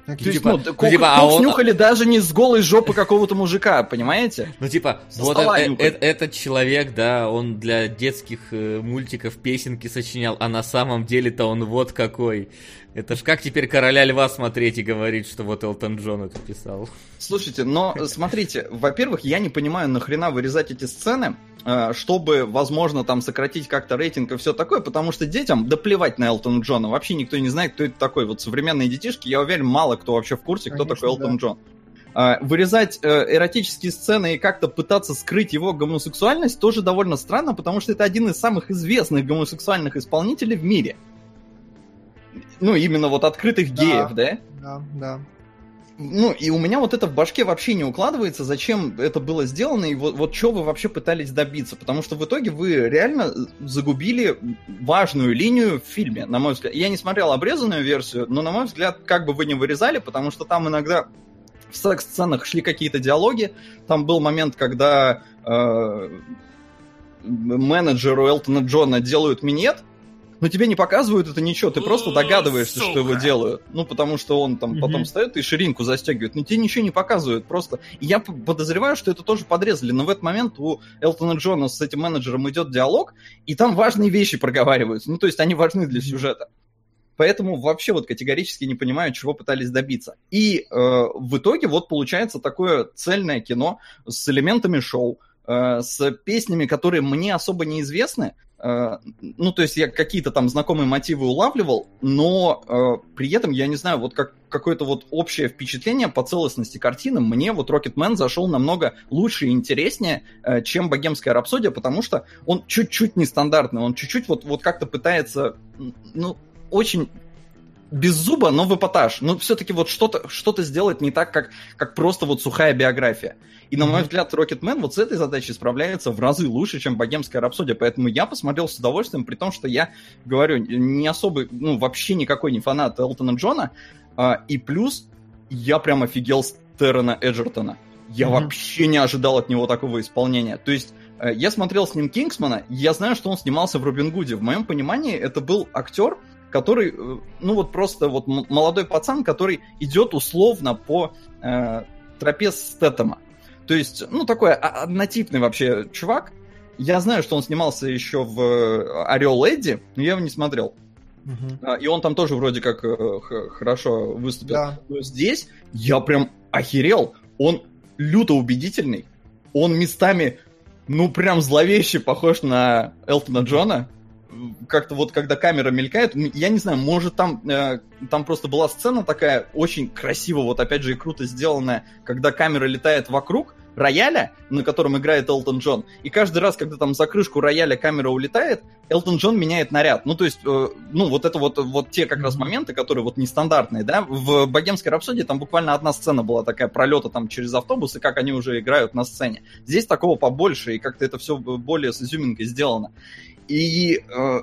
Так, то есть, типа, ну, ну, кокс, типа, кокс а он... нюхали даже не с голой жопы какого-то мужика, понимаете? Ну, типа, Со вот э- э- этот человек, да, он для детских э, мультиков песенки сочинял, а на самом деле-то он вот какой. Это ж как теперь «Короля льва» смотреть и говорить, что вот Элтон Джон это писал. Слушайте, но смотрите, во-первых, я не понимаю, нахрена вырезать эти сцены, чтобы, возможно, там сократить как-то рейтинг и все такое, потому что детям да плевать на Элтона Джона, вообще никто не знает, кто это такой. Вот современные детишки, я уверен, мало кто вообще в курсе, кто Конечно, такой Элтон да. Джон. Вырезать эротические сцены и как-то пытаться скрыть его гомосексуальность тоже довольно странно, потому что это один из самых известных гомосексуальных исполнителей в мире. Ну, именно вот открытых да, геев, да? Да, да. Ну, и у меня вот это в башке вообще не укладывается, зачем это было сделано, и вот, вот что вы вообще пытались добиться. Потому что в итоге вы реально загубили важную линию в фильме, на мой взгляд. Я не смотрел обрезанную версию, но, на мой взгляд, как бы вы ни вырезали, потому что там иногда в секс-сценах шли какие-то диалоги. Там был момент, когда э, менеджеру Элтона Джона делают минет, но тебе не показывают это ничего, ты просто догадываешься, Сука. что его делают. Ну, потому что он там угу. потом встает и ширинку застегивает. Но тебе ничего не показывают просто. И я подозреваю, что это тоже подрезали. Но в этот момент у Элтона Джона с этим менеджером идет диалог, и там важные вещи проговариваются. Ну, то есть они важны для сюжета. Поэтому вообще вот категорически не понимаю, чего пытались добиться. И э, в итоге вот получается такое цельное кино с элементами шоу, э, с песнями, которые мне особо неизвестны. Ну, то есть я какие-то там знакомые мотивы улавливал, но э, при этом, я не знаю, вот как, какое-то вот общее впечатление по целостности картины мне вот Рокетмен зашел намного лучше и интереснее, э, чем «Богемская рапсодия», потому что он чуть-чуть нестандартный, он чуть-чуть вот, вот как-то пытается, ну, очень без зуба, но в эпатаж, но все-таки вот что-то, что-то сделать не так, как, как просто вот сухая биография. И, на мой взгляд, Рокетмен вот с этой задачей справляется в разы лучше, чем «Богемская рапсодия». Поэтому я посмотрел с удовольствием, при том, что я, говорю, не особый, ну, вообще никакой не фанат Элтона Джона. А, и плюс я прям офигел с Террена Эджертона. Я mm-hmm. вообще не ожидал от него такого исполнения. То есть я смотрел с ним «Кингсмана», я знаю, что он снимался в «Робин Гуде». В моем понимании это был актер, который, ну, вот просто вот молодой пацан, который идет условно по э, тропе Стэтэма. То есть, ну, такой однотипный вообще чувак. Я знаю, что он снимался еще в «Орел Эдди», но я его не смотрел. Uh-huh. И он там тоже вроде как хорошо выступил. Да. Но здесь я прям охерел. Он люто убедительный. Он местами, ну, прям зловеще похож на Элтона Джона. Как-то вот, когда камера мелькает, я не знаю, может, там, э, там просто была сцена такая очень красиво, вот опять же и круто сделанная, когда камера летает вокруг рояля, на котором играет Элтон Джон, и каждый раз, когда там за крышку рояля камера улетает, Элтон Джон меняет наряд. Ну, то есть, э, ну, вот это вот, вот те как раз моменты, которые вот нестандартные, да, в «Богемской рапсодии» там буквально одна сцена была такая, пролета там через автобус, и как они уже играют на сцене. Здесь такого побольше, и как-то это все более с изюминкой сделано. И э,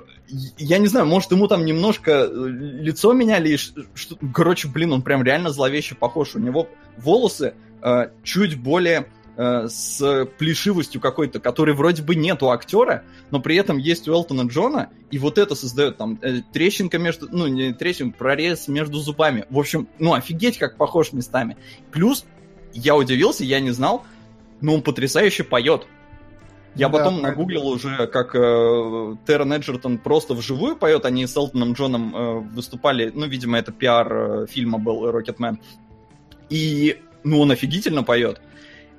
я не знаю, может, ему там немножко лицо меняли. Что... Короче, блин, он прям реально зловеще похож. У него волосы э, чуть более э, с плешивостью какой-то, которой вроде бы нет у актера, но при этом есть у Элтона Джона. И вот это создает там э, трещинка между... Ну, не трещинка, прорез между зубами. В общем, ну, офигеть, как похож местами. Плюс, я удивился, я не знал, но он потрясающе поет. Я да, потом нагуглил уже, как э, Террен Эджертон просто вживую поет. Они с Элтоном Джоном э, выступали. Ну, видимо, это пиар э, фильма был «Рокетмен». И, ну, он офигительно поет.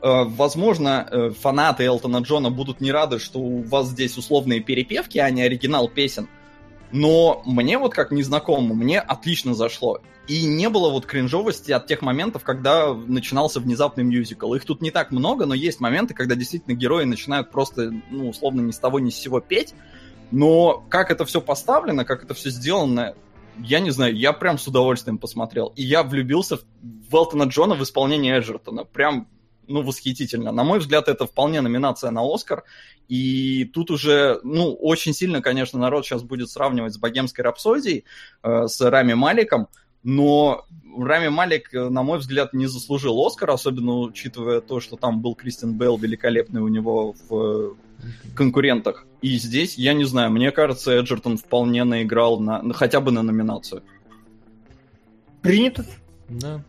Э, возможно, э, фанаты Элтона Джона будут не рады, что у вас здесь условные перепевки, а не оригинал песен. Но мне вот как незнакомому, мне отлично зашло. И не было вот кринжовости от тех моментов, когда начинался внезапный мюзикл. Их тут не так много, но есть моменты, когда действительно герои начинают просто, ну, условно, ни с того ни с сего петь. Но как это все поставлено, как это все сделано, я не знаю, я прям с удовольствием посмотрел. И я влюбился в Элтона Джона в исполнении Эджертона. Прям, ну, восхитительно. На мой взгляд, это вполне номинация на Оскар. И тут уже, ну, очень сильно, конечно, народ сейчас будет сравнивать с «Богемской рапсодией», э, с Рами Маликом. Но Рами Малик, на мой взгляд, не заслужил Оскар, особенно учитывая то, что там был Кристиан Бейл великолепный у него в конкурентах. И здесь, я не знаю, мне кажется, Эджертон вполне наиграл на, хотя бы на номинацию. Принято? Да.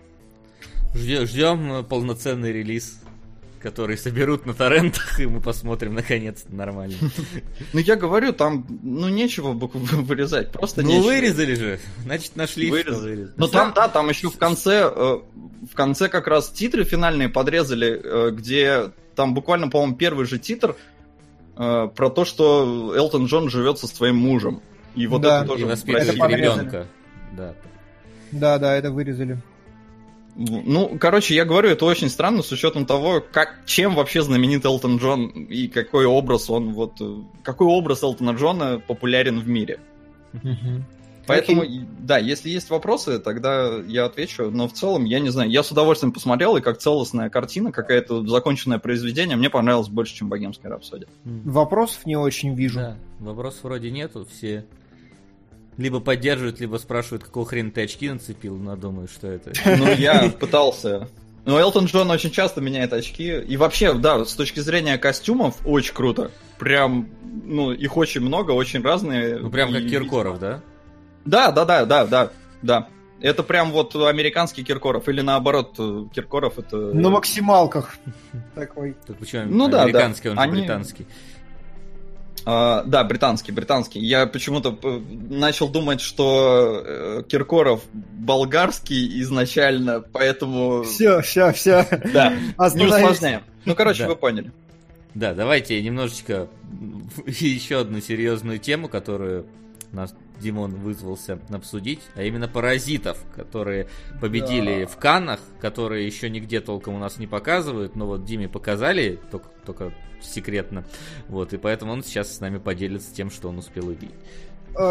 Ждем, ждем полноценный релиз, который соберут на торрентах, и мы посмотрим, наконец-то, нормально. Ну, я говорю, там, ну, нечего вырезать, просто нечего. Ну, вырезали же, значит, нашли. Вырезали. Ну, там, да, там еще в конце, в конце как раз титры финальные подрезали, где там буквально, по-моему, первый же титр про то, что Элтон Джон живет со своим мужем. И вот да, это тоже воспитывает ребенка. Да. да, да, это вырезали. Ну, короче, я говорю, это очень странно с учетом того, как, чем вообще знаменит Элтон Джон и какой образ он вот, какой образ Элтона Джона популярен в мире. Угу. Поэтому, okay. да, если есть вопросы, тогда я отвечу, но в целом, я не знаю, я с удовольствием посмотрел, и как целостная картина, какое-то законченное произведение, мне понравилось больше, чем «Богемская рапсодия». Вопросов не очень вижу. Да, вопросов вроде нету, все либо поддерживают, либо спрашивают, какого хрена ты очки нацепил, но думаю, что это. Ну, я пытался... Но Элтон Джон очень часто меняет очки. И вообще, да, с точки зрения костюмов, очень круто. Прям, ну, их очень много, очень разные. Ну, прям как Киркоров, да? Да, да, да, да, да, да. Это прям вот американский Киркоров, или наоборот, Киркоров это... На максималках такой. Ну да, американский, он же британский. Uh, да, британский, британский. Я почему-то начал думать, что э, Киркоров болгарский изначально, поэтому... Все, все, все. Да, не усложняем. Ну, короче, да. Вы поняли. Да, давайте немножечко еще одну серьезную тему, которую нас Димон вызвался обсудить, а именно «Паразитов», которые победили да. в Каннах, которые еще нигде толком у нас не показывают, но вот Диме показали, только... только... секретно. Вот, и поэтому он сейчас с нами поделится тем, что он успел увидеть.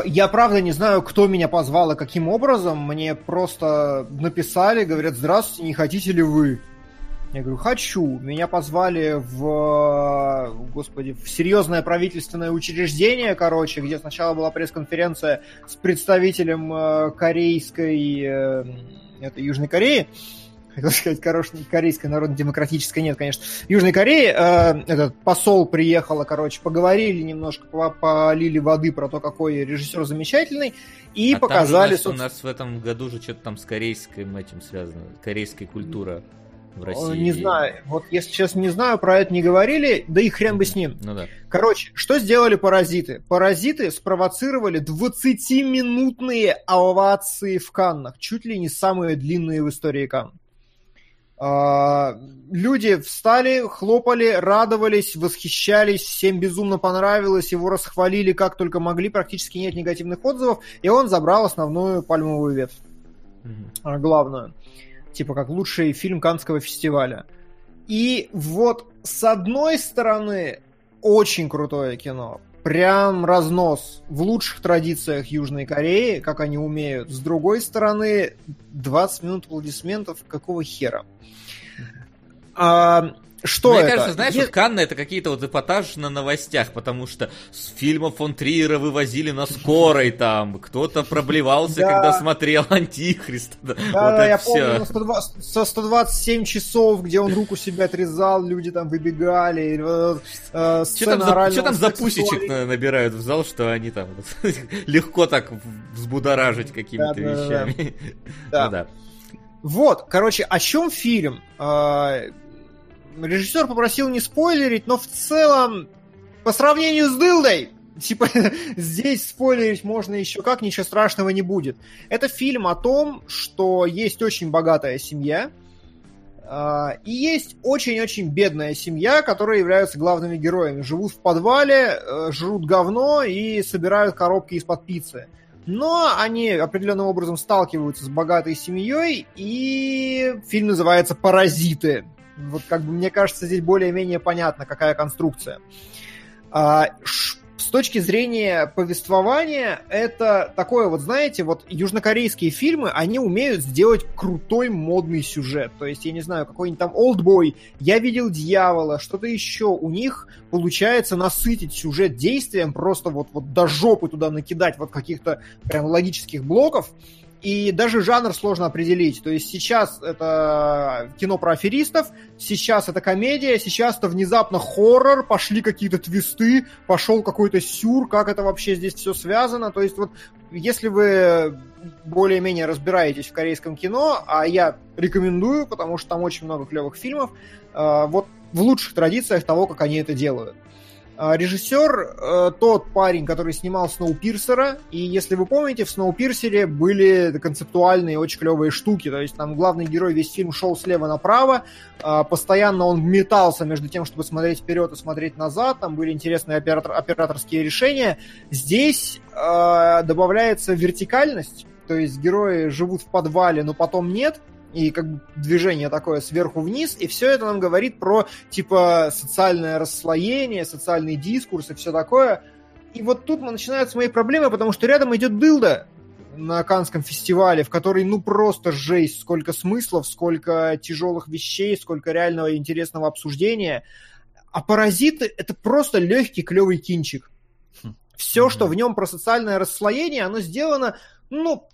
Я правда не знаю, кто меня позвал и каким образом. Мне просто написали, говорят, здравствуйте, не хотите ли вы? Я говорю, хочу. Меня позвали в, господи, в серьезное правительственное учреждение, короче, где сначала была пресс-конференция с представителем корейской, это Южной Кореи, хотел сказать, корейской народно-демократической, нет, конечно. В Южной Корее э, этот посол приехала, короче, поговорили немножко, полили воды про то, какой режиссер замечательный, и а показали... Там у, нас, собственно... у нас в этом году же что-то там с корейским этим связано, корейская культура в России. Не знаю, вот если честно, не знаю, про это не говорили, да и хрен бы с ним. Ну, да. Короче, что сделали «Паразиты»? «Паразиты» спровоцировали двадцатиминутные овации в Каннах, чуть ли не самые длинные в истории Канн. Люди встали, хлопали, радовались, восхищались, всем безумно понравилось, его расхвалили как только могли, практически нет негативных отзывов, и он забрал основную пальмовую ветвь, mm-hmm. главную, типа как лучший фильм Каннского фестиваля. И вот с одной стороны очень крутое кино, прям разнос в лучших традициях Южной Кореи, как они умеют. С другой стороны, двадцать минут аплодисментов, какого хера? А, что Мне это? кажется, знаешь, Нет... вот Канны это какие-то вот эпатажи на новостях, потому что с фильма фон Триера вывозили на скорой там, кто-то проблевался, да. когда смотрел «Антихрист». Да, вот да, я все. помню, сто двадцать, со сто двадцать семь часов, где он руку себе отрезал, люди там выбегали. Э, что там за, что там за пусечек набирают в зал, что они там вот, легко так взбудоражить какими-то да, да, вещами. Да. ну, да. Вот, короче, о чем фильм? Режиссер попросил не спойлерить, но в целом, по сравнению с «Дылдой», типа, здесь спойлерить можно еще как, ничего страшного не будет. Это фильм о том, что есть очень богатая семья, И есть очень-очень бедная семья, которая является главными героями. Живут в подвале, жрут говно и собирают коробки из-под пиццы. Но они определенным образом сталкиваются с богатой семьей, и фильм называется «Паразиты». Вот, как бы, мне кажется, здесь более-менее понятно, какая конструкция. С точки зрения повествования, это такое, вот знаете, вот южнокорейские фильмы, они умеют сделать крутой модный сюжет. То есть, я не знаю, какой-нибудь там «Олдбой», «Я видел дьявола», что-то еще. У них получается насытить сюжет действием, просто вот, вот до жопы туда накидать вот каких-то прям логических блоков. И даже жанр сложно определить. То есть сейчас это кино про аферистов, сейчас это комедия, сейчас-то внезапно хоррор, пошли какие-то твисты, пошел какой-то сюр, как это вообще здесь все связано. То есть вот если вы более-менее разбираетесь в корейском кино, а я рекомендую, потому что там очень много клевых фильмов, вот в лучших традициях того, как они это делают. Режиссер тот парень, который снимал «Сноупирсера», и если вы помните, в «Сноупирсере» были концептуальные очень клевые штуки, то есть там главный герой весь фильм шел слева направо, постоянно он метался между тем, чтобы смотреть вперед и смотреть назад, там были интересные оператор- операторские решения. Здесь э, добавляется вертикальность, то есть герои живут в подвале, но потом нет, и как бы движение такое сверху вниз, и все это нам говорит про, типа, социальное расслоение, социальный дискурс и все такое. И вот тут начинаются мои проблемы, потому что рядом идет «Дылда» на Каннском фестивале, в которой, ну, просто жесть, сколько смыслов, сколько тяжелых вещей, сколько реального интересного обсуждения. А «Паразиты» — это просто легкий клевый кинчик. Все, mm-hmm. что в нем про социальное расслоение, оно сделано, ну...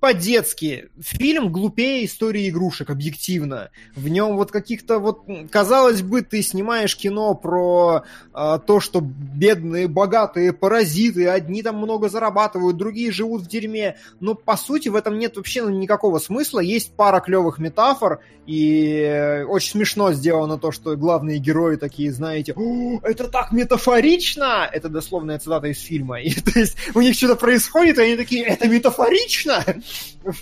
по-детски. Фильм глупее «Истории игрушек», объективно. В нем вот каких-то вот... Казалось бы, ты снимаешь кино про э, то, что бедные, богатые паразиты, одни там много зарабатывают, другие живут в дерьме. Но, по сути, в этом нет вообще никакого смысла. Есть пара клевых метафор, и очень смешно сделано то, что главные герои такие, знаете, это так метафорично! Это дословная цитата из фильма. И, то есть у них что-то происходит, и они такие, это метафорично!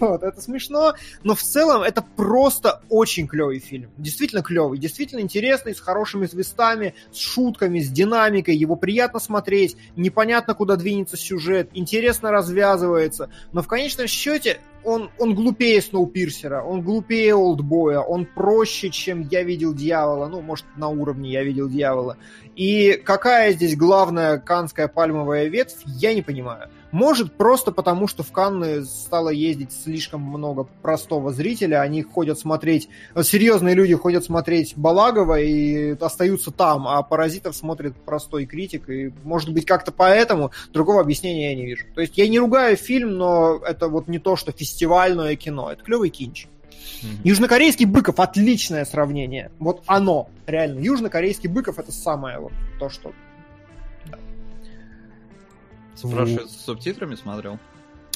Вот, это смешно, но в целом это просто очень клевый фильм. Действительно клевый, действительно интересный, с хорошими звездами, с шутками, с динамикой. Его приятно смотреть, непонятно, куда двинется сюжет, интересно развязывается. Но в конечном счете он, он глупее «Сноупирсера», он глупее «Олдбоя», он проще, чем «Я видел дьявола». Ну, может, на уровне «Я видел дьявола». И какая здесь главная каннская пальмовая ветвь, я не понимаю. Может, просто потому, что в Канны стало ездить слишком много простого зрителя, они ходят смотреть, серьезные люди ходят смотреть Балагова и остаются там, а «Паразитов» смотрит простой критик, и, может быть, как-то поэтому, другого объяснения я не вижу. То есть я не ругаю фильм, но это вот не то, что фестивальное кино, это клевый кинчик. Mm-hmm. Южнокорейский «Быков» — отличное сравнение, вот оно, реально, южнокорейский «Быков» — это самое вот то, что... Спрашивают, с субтитрами смотрел?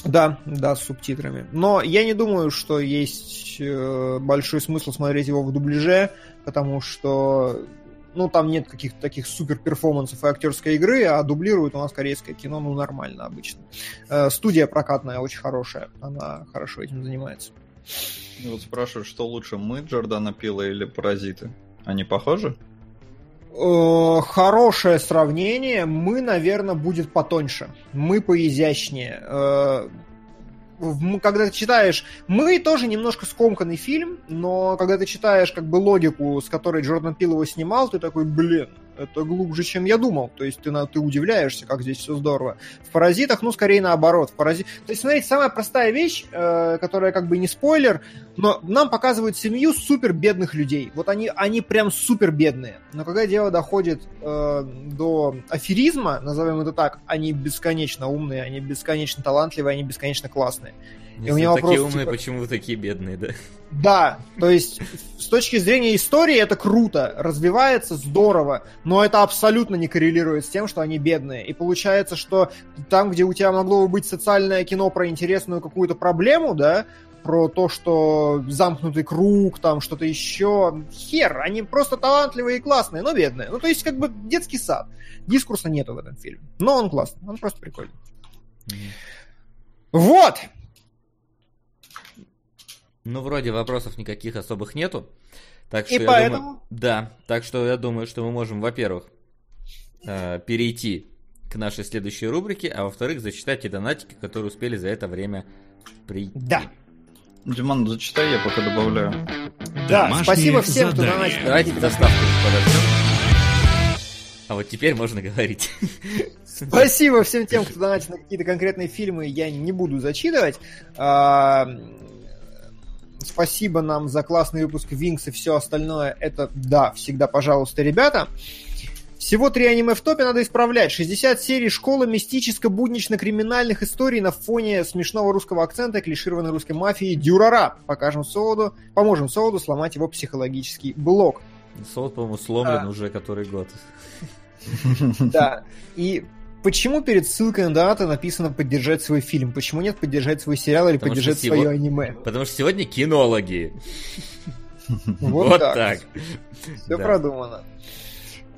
Да, да, с субтитрами. Но я не думаю, что есть большой смысл смотреть его в дубляже, потому что, ну, там нет каких-то таких супер-перформансов и актерской игры, а дублируют у нас корейское кино, ну, нормально обычно. Студия прокатная очень хорошая, она хорошо этим занимается. И вот спрашивают, что лучше, «Мы» Джордана Пила или «Паразиты»? Они похожи? Хорошее сравнение. «Мы», наверное, будет потоньше. «Мы» поизящнее. Когда ты читаешь... «Мы» тоже немножко скомканный фильм, но когда ты читаешь как бы логику, с которой Джордан Пил его снимал, ты такой, блин, это глубже, чем я думал. То есть ты, ты удивляешься, как здесь все здорово. В «Паразитах», ну, скорее наоборот. В парази... То есть, смотрите, самая простая вещь, э, которая как бы не спойлер, но нам показывают семью супер бедных людей. Вот они, они прям супер бедные. Но когда дело доходит э, до аферизма, назовем это так, они бесконечно умные, они бесконечно талантливые, они бесконечно классные. И если у меня такие вопрос, умные, типа... почему вы такие бедные, да? Да, то есть с точки зрения истории это круто, развивается здорово, но это абсолютно не коррелирует с тем, что они бедные. И получается, что там, где у тебя могло бы быть социальное кино про интересную какую-то проблему, да, про то, что замкнутый круг, там что-то еще, хер, они просто талантливые и классные, но бедные. Ну, то есть как бы детский сад. Дискурса нету в этом фильме, но он классный, он просто прикольный. Mm. Вот! Ну, вроде вопросов никаких особых нету. Так что и я поэтому... Думаю, да, так что я думаю, что мы можем, во-первых, э, перейти к нашей следующей рубрике, а во-вторых, зачитать те донатики, которые успели за это время прийти. Да. Диман, зачитай, я пока добавляю. Да, домашние спасибо всем, задания. Кто донатил. Давайте доставку подождем. А вот теперь можно говорить. Спасибо всем тем, кто донатит на какие-то конкретные фильмы, я не буду зачитывать. Спасибо нам за классный выпуск Винкс и все остальное. Это, да, всегда пожалуйста, ребята. Всего три аниме в топе надо исправлять. шестьдесят серий школы мистическо-буднично-криминальных историй на фоне смешного русского акцента, клишированной русской мафии Дюрара. Покажем Солоду, поможем Солоду сломать его психологический блок. Солод, по-моему, сломлен а... уже который год. Да. И почему перед ссылкой на донаты написано «поддержать свой фильм»? Почему нет «поддержать свой сериал» или Потому «поддержать свое сего... аниме»? Потому что сегодня кинологи. Вот, вот так. так. Все да. продумано.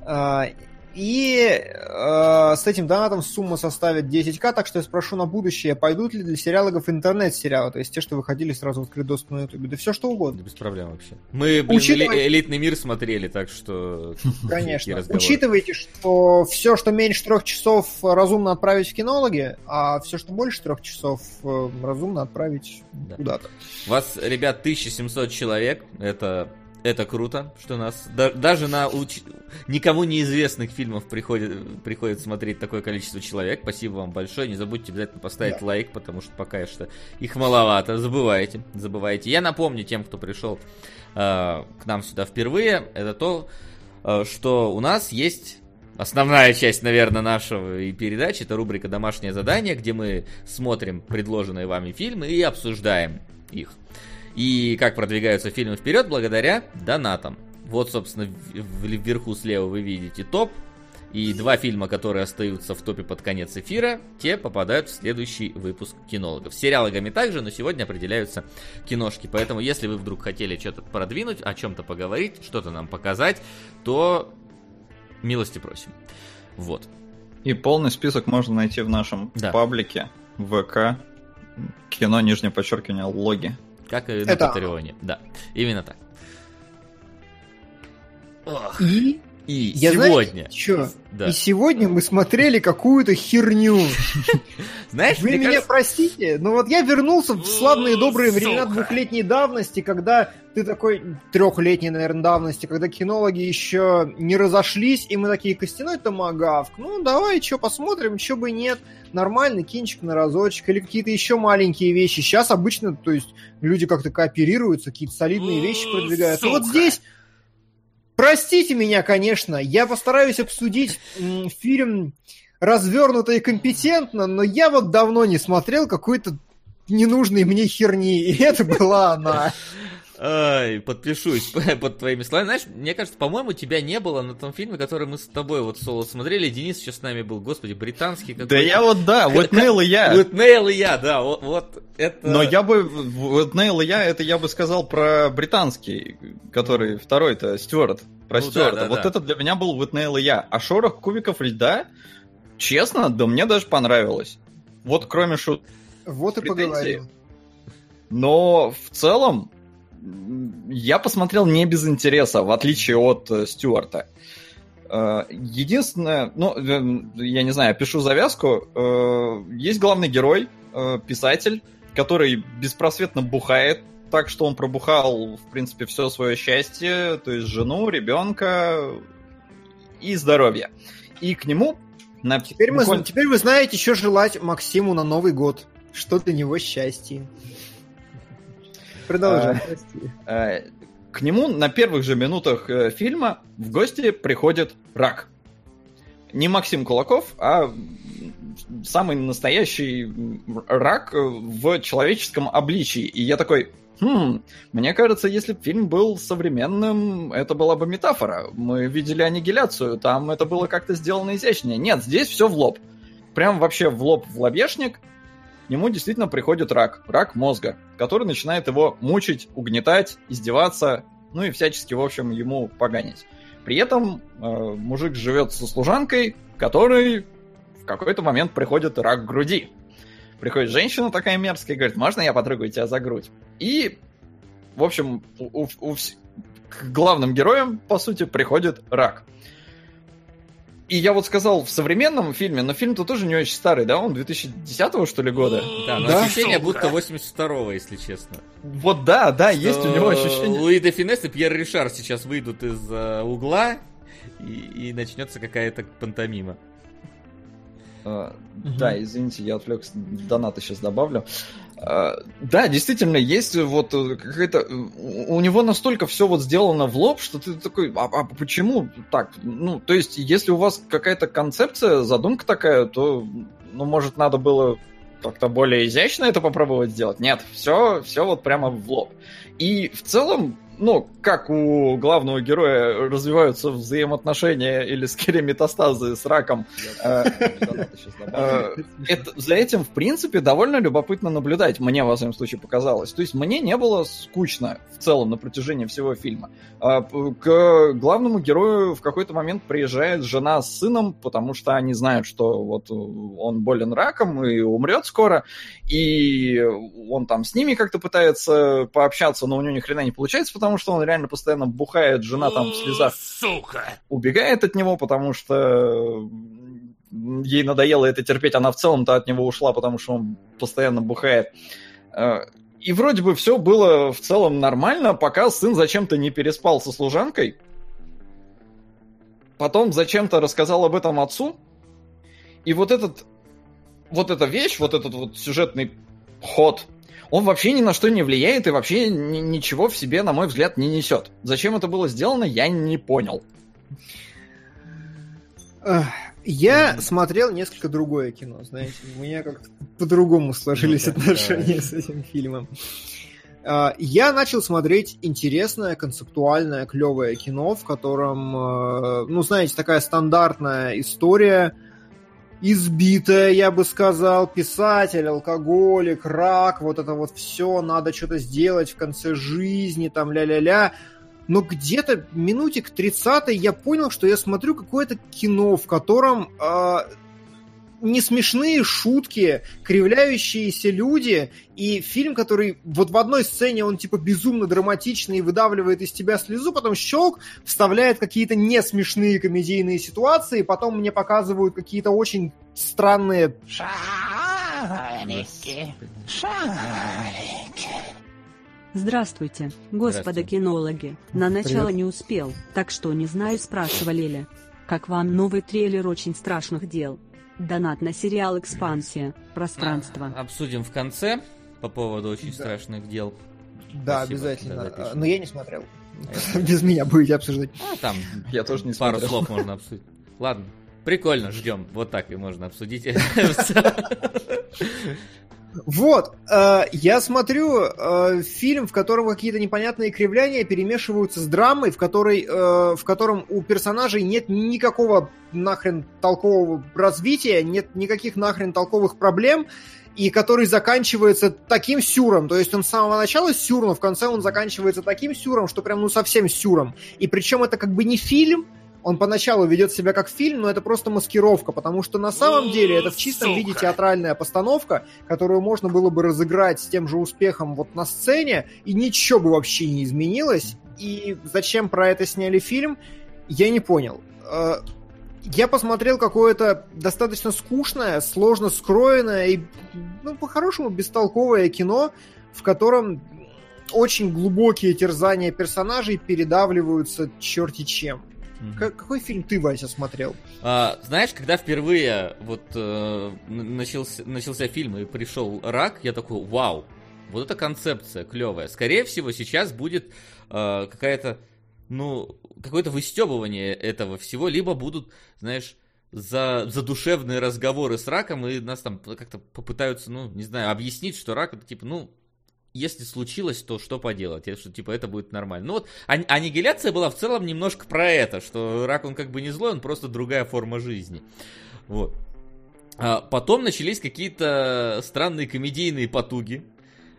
А, и а, с этим донатом сумма составит десять тысяч, так что я спрошу на будущее, пойдут ли для сериалогов интернет-сериалы, то есть те, что выходили сразу в открытый доступ на Ютубе, да все что угодно. Да без проблем вообще. Мы, блин, Учитывай... элитный мир смотрели, так что... Конечно. Учитывайте, что все, что меньше трех часов, разумно отправить в кинологи, а все, что больше трех часов, разумно отправить да. куда-то. У вас, ребят, тысяча семьсот человек, это... Это круто, что нас да, даже на уч... никому неизвестных фильмов приходит, приходит смотреть такое количество человек. Спасибо вам большое. Не забудьте обязательно поставить да. лайк, потому что пока что их маловато. Забывайте, забывайте. Я напомню тем, кто пришел э, к нам сюда впервые, это то, э, что у нас есть... Основная часть, наверное, нашего и передачи — это рубрика «Домашнее задание», где мы смотрим предложенные вами фильмы и обсуждаем их. И как продвигаются фильмы вперед благодаря донатам. Вот, собственно, вверху слева вы видите топ. И два фильма, которые остаются в топе под конец эфира, те попадают в следующий выпуск кинологов. С сериалогами также, но сегодня определяются киношки. Поэтому, если вы вдруг хотели что-то продвинуть, о чем-то поговорить, что-то нам показать, то милости просим. Вот. И полный список можно найти в нашем да. паблике вэ ка кино, нижнее подчеркивание, логи. Как и на Это... Патреоне. Да, именно так. Ох. И, и я сегодня... Знаешь, да. И сегодня мы смотрели какую-то херню. Знаешь, Вы меня кажется... простите, но вот я вернулся в славные добрые времена двухлетней давности, когда ты такой... Трехлетней, наверное, давности, когда кинологи еще не разошлись, и мы такие, костяной томагавк, ну давай, что посмотрим, что бы нет, нормальный кинчик на разочек, или какие-то еще маленькие вещи. Сейчас обычно, то есть, люди как-то кооперируются, какие-то солидные вещи продвигают. И вот здесь... Простите меня, конечно, я постараюсь обсудить м, фильм развернуто и компетентно, но я вот давно не смотрел какой-то ненужной мне херни, и это была она. Ай, подпишусь под твоими словами. Знаешь, мне кажется, по-моему, тебя не было на том фильме, который мы с тобой вот соло смотрели. Денис еще с нами был, господи, британский какой-то. Да я вот, да, Уитнейл и я. Уитнейл и я, да, вот, вот это... Но я бы, Уитнейл и я, это я бы сказал про британский, который второй-то, Стюарт, про ну, Стюарта. Да, да, вот да. это для меня был Уитнейл и я. А «Шорох кубиков льда», честно, да мне даже понравилось. Вот кроме шут... Вот и поговорим. Но в целом я посмотрел не без интереса, в отличие от э, Стюарта. Э, единственное, ну, э, я не знаю, пишу завязку. Э, есть главный герой, э, писатель, который беспросветно бухает, так что он пробухал, в принципе, все свое счастье, то есть жену, ребенка и здоровье. И к нему... На... Теперь, мы, Буквально... теперь вы знаете, что желать Максиму на Новый год. Что для него счастье. Продолжай. А, к нему на первых же минутах фильма в гости приходит рак. Не Максим Кулаков, а самый настоящий рак в человеческом обличии. И я такой, хм, мне кажется, если бы фильм был современным, это была бы метафора. Мы видели аннигиляцию, там это было как-то сделано изящнее. Нет, здесь все в лоб. Прям вообще в лоб, в лобешник. К нему действительно приходит рак, рак мозга, который начинает его мучить, угнетать, издеваться, ну и всячески, в общем, ему поганить. При этом э, мужик живет со служанкой, которой в какой-то момент приходит рак груди. Приходит женщина такая мерзкая и говорит, можно я потрогаю тебя за грудь? И В общем, у, у, к главным героям, по сути, приходит рак. И я вот сказал в современном фильме, но фильм-то тоже не очень старый, да? Он две тысячи десятого, что ли, года? Да, но да? ощущение, будто восемьдесят второго, если честно. Вот да, да, что есть у него ощущение. Луи де Финес и Пьер Ришар сейчас выйдут из э, угла, и, и начнется какая-то пантомима. Uh, uh-huh. Да, извините, я отвлекся, донаты сейчас добавлю. Uh, да, действительно, есть вот какая-то... У него настолько все вот сделано в лоб, что ты такой, а, а почему так? Ну, то есть, если у вас какая-то концепция, задумка такая, то, ну, может, надо было как-то более изящно это попробовать сделать? Нет, все, все вот прямо в лоб. И в целом, ну, как у главного героя развиваются взаимоотношения или, скорее, метастазы с раком, за этим, в принципе, довольно любопытно наблюдать, мне, во всяком случае, показалось. То есть мне не было скучно в целом на протяжении всего фильма. К главному герою в какой-то момент приезжает жена с сыном, потому что они знают, что вот он болен раком и умрет скоро, и он там с ними как-то пытается пообщаться, но у него ни хрена не получается, потому что он реально постоянно бухает, жена там в слезах Сука. убегает от него, потому что ей надоело это терпеть, она в целом-то от него ушла, потому что он постоянно бухает. И вроде бы все было в целом нормально, пока сын зачем-то не переспал со служанкой, потом зачем-то рассказал об этом отцу, и вот этот, вот эта вещь, вот этот вот сюжетный ход, он вообще ни на что не влияет и вообще ни- ничего в себе, на мой взгляд, не несет. Зачем это было сделано, я не понял. Я смотрел несколько другое кино, знаете. У меня как-то по-другому сложились ну, да, отношения да. с этим фильмом. Я начал смотреть интересное, концептуальное, клевое кино, в котором, ну, знаете, такая стандартная история... Избитая, я бы сказал, писатель, алкоголик, рак, вот это вот все, надо что-то сделать в конце жизни, там ля-ля-ля. Но где-то минутик тридцатый я понял, что я смотрю какое-то кино, в котором э, не смешные шутки, кривляющиеся люди, и фильм, который вот в одной сцене, он типа безумно драматичный и выдавливает из тебя слезу, потом щелк, вставляет какие-то несмешные комедийные ситуации, потом мне показывают какие-то очень странные... Шарики, шарики. Здравствуйте, господа Здравствуйте. кинологи. На начало Привет. не успел, так что не знаю, спрашивали ли. Как вам новый трейлер «Очень страшных дел»? Донат на сериал «Экспансия. Пространство». А, обсудим в конце. По поводу очень да. страшных дел. Да, Спасибо, обязательно. Да, но я не смотрел. А Без это... меня будете обсуждать. А, там я тоже не пару смотрел. слов можно обсудить. Ладно, прикольно, ждем. Вот так и можно обсудить. Вот, э, я смотрю э, фильм, в котором какие-то непонятные кривляния перемешиваются с драмой, в, которой, э, в котором у персонажей нет никакого нахрен толкового развития, нет никаких нахрен толковых проблем, и который заканчивается таким сюром. То есть он с самого начала сюр, но в конце он заканчивается таким сюром, что прям ну совсем сюром. И причем это как бы не фильм, он поначалу ведет себя как фильм, но это просто маскировка, потому что на самом деле это в чистом Сука. виде театральная постановка, которую можно было бы разыграть с тем же успехом вот на сцене, и ничего бы вообще не изменилось. И зачем про это сняли фильм, я не понял. Я посмотрел какое-то достаточно скучное, сложно скроенное и, ну, по-хорошему, бестолковое кино, в котором очень глубокие терзания персонажей передавливаются черти чем. Какой фильм ты, Вася, смотрел? А, знаешь, когда впервые вот э, начался, начался фильм и пришел рак, я такой, вау, вот эта концепция клевая. Скорее всего, сейчас будет э, какая-то, ну, какое-то выстебывание этого всего, либо будут, знаешь, за, задушевные разговоры с раком, и нас там как-то попытаются, ну, не знаю, объяснить, что рак это типа, ну... Если случилось, то что поделать? Это, что, типа, это будет нормально. Ну вот, а- аннигиляция была в целом немножко про это, что рак, он как бы не злой, он просто другая форма жизни. Вот. А потом начались какие-то странные комедийные потуги.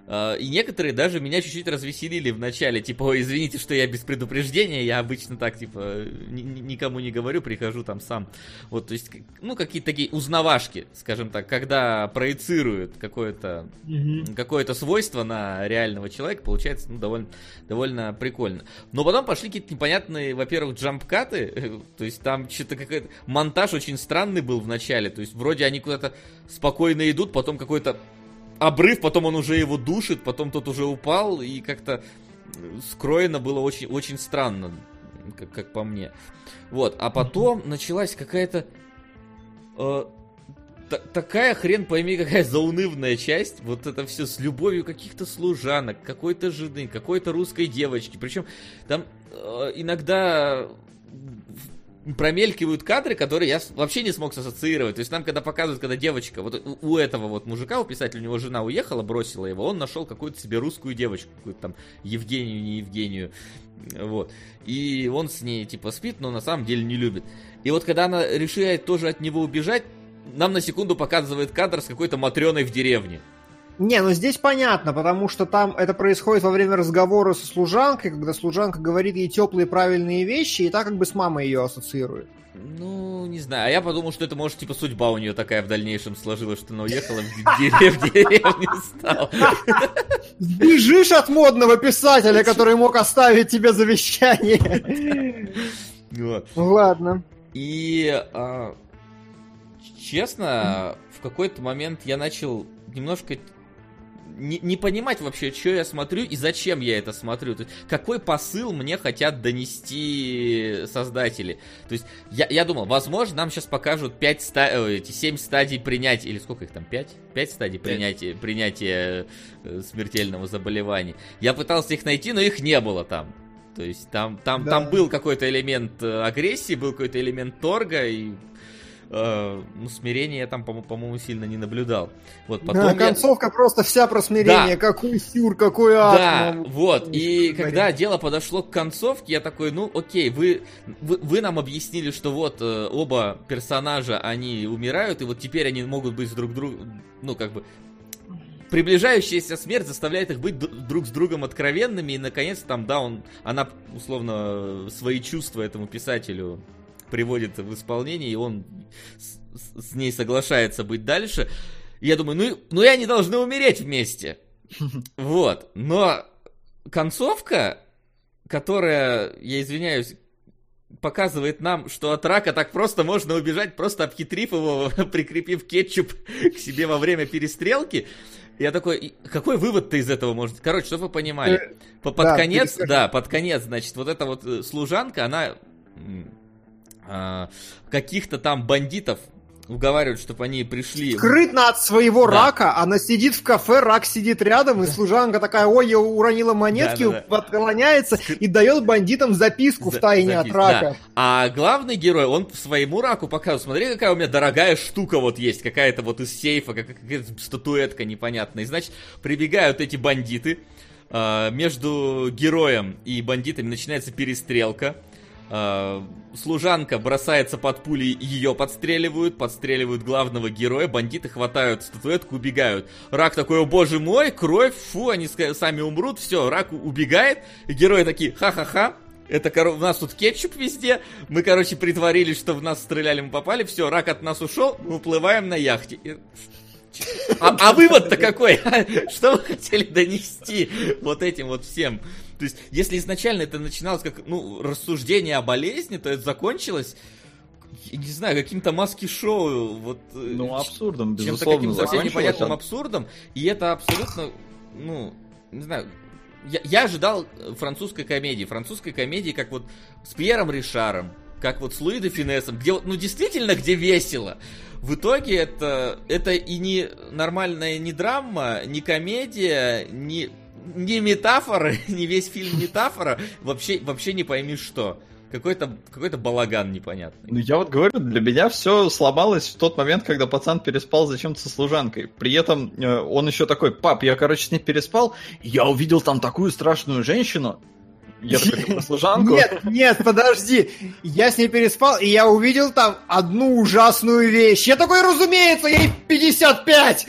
И некоторые даже меня чуть-чуть развеселили в начале, типа, извините, что я без предупреждения, я обычно так, типа, н- никому не говорю, прихожу там сам. Вот, то есть, ну, какие-то такие узнавашки, скажем так, когда проецируют какое-то, mm-hmm. какое-то свойство на реального человека, получается, ну, довольно, довольно прикольно. Но потом пошли какие-то непонятные, во-первых, джампкаты, то есть там что-то какой-то монтаж очень странный был в начале, то есть вроде они куда-то спокойно идут, потом какой-то обрыв, потом он уже его душит, потом тот уже упал, и как-то скроено было очень, очень странно, как, как по мне. Вот, а потом началась какая-то э, та- такая, хрен пойми, какая заунывная часть, вот это все с любовью каких-то служанок, какой-то жены, какой-то русской девочки, причем там э, иногда промелькивают кадры, которые я вообще не смог ассоциировать. То есть нам, когда показывают, когда девочка, вот у этого вот мужика, у писателя, у него жена уехала, бросила его, он нашел какую-то себе русскую девочку, какую-то там Евгению, не Евгению, вот. И он с ней, типа, спит, но на самом деле не любит. И вот когда она решает тоже от него убежать, нам на секунду показывает кадр с какой-то матрёной в деревне. Не, ну здесь понятно, потому что там это происходит во время разговора со служанкой, когда служанка говорит ей теплые правильные вещи, и так как бы с мамой ее ассоциирует. Ну, не знаю, а я подумал, что это может, типа, судьба у нее такая в дальнейшем сложилась, что она уехала в деревню стала. Бежишь от модного писателя, который мог оставить тебе завещание. Ладно. И, честно, в какой-то момент я начал немножко... Не, не понимать вообще, что я смотрю и зачем я это смотрю. То есть, какой посыл мне хотят донести создатели. То есть, я, я думал, возможно, нам сейчас покажут пять ста- эти семь стадий принятия. Или сколько их там? пять? пять стадий принятия, принятия э, смертельного заболевания. Я пытался их найти, но их не было там. То есть, там, там, да. там был какой-то элемент агрессии, был какой-то элемент торга и... Э, ну, смирение я там, по- по-моему, сильно не наблюдал. Вот, потом да, концовка я... просто вся про смирение. Да. Какой сюр, какой ад. Да, ну, вот. И когда дело подошло к концовке, я такой, ну, окей, вы, вы, вы нам объяснили, что вот э, оба персонажа, они умирают, и вот теперь они могут быть друг другом, ну, как бы... Приближающаяся смерть заставляет их быть друг с другом откровенными, и, наконец, там, да, он, она, условно, свои чувства этому писателю... приводит в исполнение, и он с, с, с ней соглашается быть дальше. И я думаю, ну, ну и они должны умереть вместе. Вот. Но концовка, которая, я извиняюсь, показывает нам, что от рака так просто можно убежать, просто обхитрив его, прикрепив кетчуп к себе во время перестрелки. Я такой, какой вывод-то из этого может... Короче, чтобы вы понимали. Под да, конец, да, под конец, значит, вот эта вот служанка, она... каких-то там бандитов уговаривают, чтобы они пришли... Скрытно от своего да. рака, она сидит в кафе, рак сидит рядом, и служанка такая, ой, я уронила монетки, да, да, да. отклоняется Ск... и дает бандитам записку За... втайне Запис... от рака. Да. А главный герой, он своему раку показывает, смотри, какая у меня дорогая штука вот есть, какая-то вот из сейфа, какая-то статуэтка непонятная. И, значит, прибегают эти бандиты, между героем и бандитами начинается перестрелка. Служанка бросается под пули, ее подстреливают, подстреливают главного героя, бандиты хватают статуэтку, убегают. Рак такой, о боже мой, кровь, фу, они сами умрут, все, рак убегает, и герои такие, ха-ха-ха, это кор... у нас тут кетчуп везде, мы, короче, притворились, что в нас стреляли, мы попали, все, рак от нас ушел, мы уплываем на яхте. А, а вывод-то какой? Что вы хотели донести вот этим вот всем? То есть, если изначально это начиналось как, ну, рассуждение о болезни, то это закончилось, я не знаю, каким-то маски-шоу. Вот, ну, абсурдом, безусловно. Чем-то каким-то совсем непонятным абсурдом. И это абсолютно, ну, не знаю... Я, я ожидал французской комедии. Французской комедии, как вот с Пьером Ришаром, как вот с Луи де Фюнесом, где вот, ну, действительно, где весело. В итоге это, это и не нормальная не драма, не комедия, не... Не метафора, не весь фильм метафора, вообще, вообще не пойми что. Какой-то, какой-то балаган непонятный. Ну я вот говорю, для меня все сломалось в тот момент, когда пацан переспал зачем-то со служанкой. При этом э, он еще такой, пап, я, короче, с ней переспал, я увидел там такую страшную женщину. я такой, служанку. Нет, нет, подожди. Я с ней переспал, и я увидел там одну ужасную вещь. Я такой, разумеется, ей пятьдесят пять!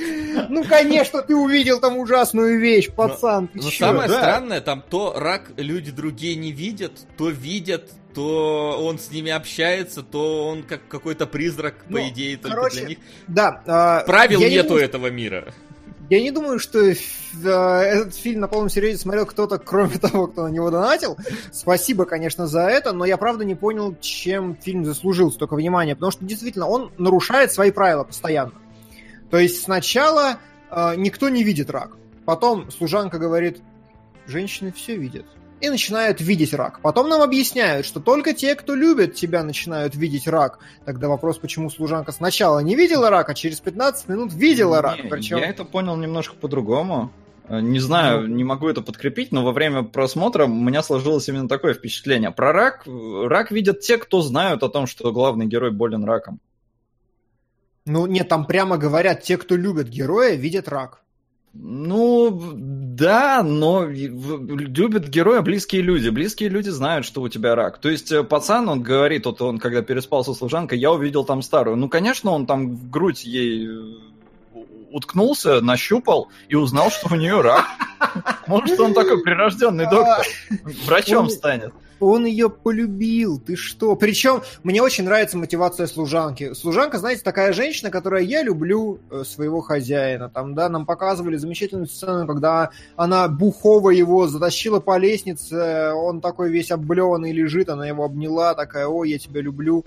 Ну, конечно, ты увидел там ужасную вещь, пацан. Но, но самое да? странное, там то рак люди другие не видят, то видят, то он с ними общается, то он как какой-то призрак, ну, по идее, только короче, для них. Да, э, правил нету не... этого мира. Я не думаю, что этот фильм на полном серьезе смотрел кто-то, кроме того, кто на него донатил. Спасибо, конечно, за это, но я правда не понял, чем фильм заслужил столько внимания, потому что действительно он нарушает свои правила постоянно. То есть сначала э, никто не видит рак, потом служанка говорит, женщины все видят, и начинают видеть рак. Потом нам объясняют, что только те, кто любит тебя, начинают видеть рак. Тогда вопрос, почему служанка сначала не видела рак, а через пятнадцать минут видела не, рак. Причем... Я это понял немножко по-другому. Не знаю, не могу это подкрепить, но во время просмотра у меня сложилось именно такое впечатление. Про рак. Рак видят те, кто знают о том, что главный герой болен раком. Ну, нет, там прямо говорят, те, кто любит героя, видят рак. Ну, да, но любят героя близкие люди. Близкие люди знают, что у тебя рак. То есть пацан, он говорит, вот он, когда переспал со служанкой, я увидел там старую. Ну, конечно, он там в грудь ей уткнулся, нащупал и узнал, что у нее рак. Может, он такой прирожденный доктор. Врачом станет. Он ее полюбил, ты что? Причем мне очень нравится мотивация служанки. Служанка, знаете, такая женщина, которая я люблю своего хозяина. Там, да, нам показывали замечательную сцену, когда она бухово его затащила по лестнице, он такой весь облеванный лежит, она его обняла, такая, о, я тебя люблю,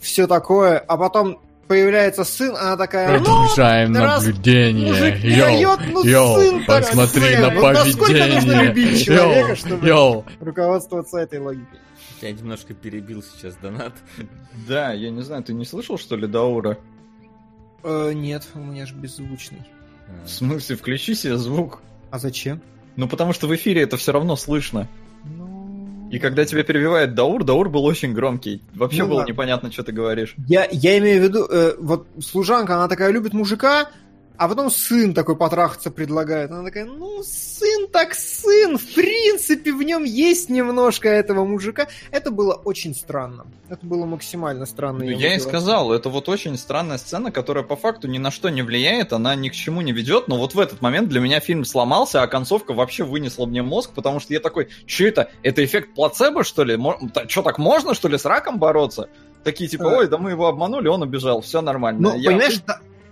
все такое. А потом появляется сын, она такая... Продолжаем ну, наблюдение. Йоу, ну, йоу, посмотри на ну, поведение. Нужно любить человека, йоу, чтобы йоу. руководствоваться этой логикой? Я немножко перебил сейчас донат. Да, я не знаю, ты не слышал, что ли, Даура? Э, нет, у меня же беззвучный. В смысле, включи себе звук. А зачем? Ну, потому что в эфире это все равно слышно. И когда тебя перебивает Даур, Даур был очень громкий. Вообще ну, было да. непонятно, что ты говоришь. Я, я имею в виду, э, вот служанка, она такая любит мужика, а потом сын такой потрахаться предлагает. Она такая, ну, сын так сын, в принципе, в нем есть немножко этого мужика. Это было очень странно. Это было максимально странно. Я, я и сказал, это вот очень странная сцена, которая по факту ни на что не влияет, она ни к чему не ведет. Но вот в этот момент для меня фильм сломался, а концовка вообще вынесла мне мозг, потому что я такой, что это? Это эффект плацебо, что ли? Что, так можно, что ли, с раком бороться? Такие типа, ой, да мы его обманули, он убежал, все нормально. Ну, я... понимаешь,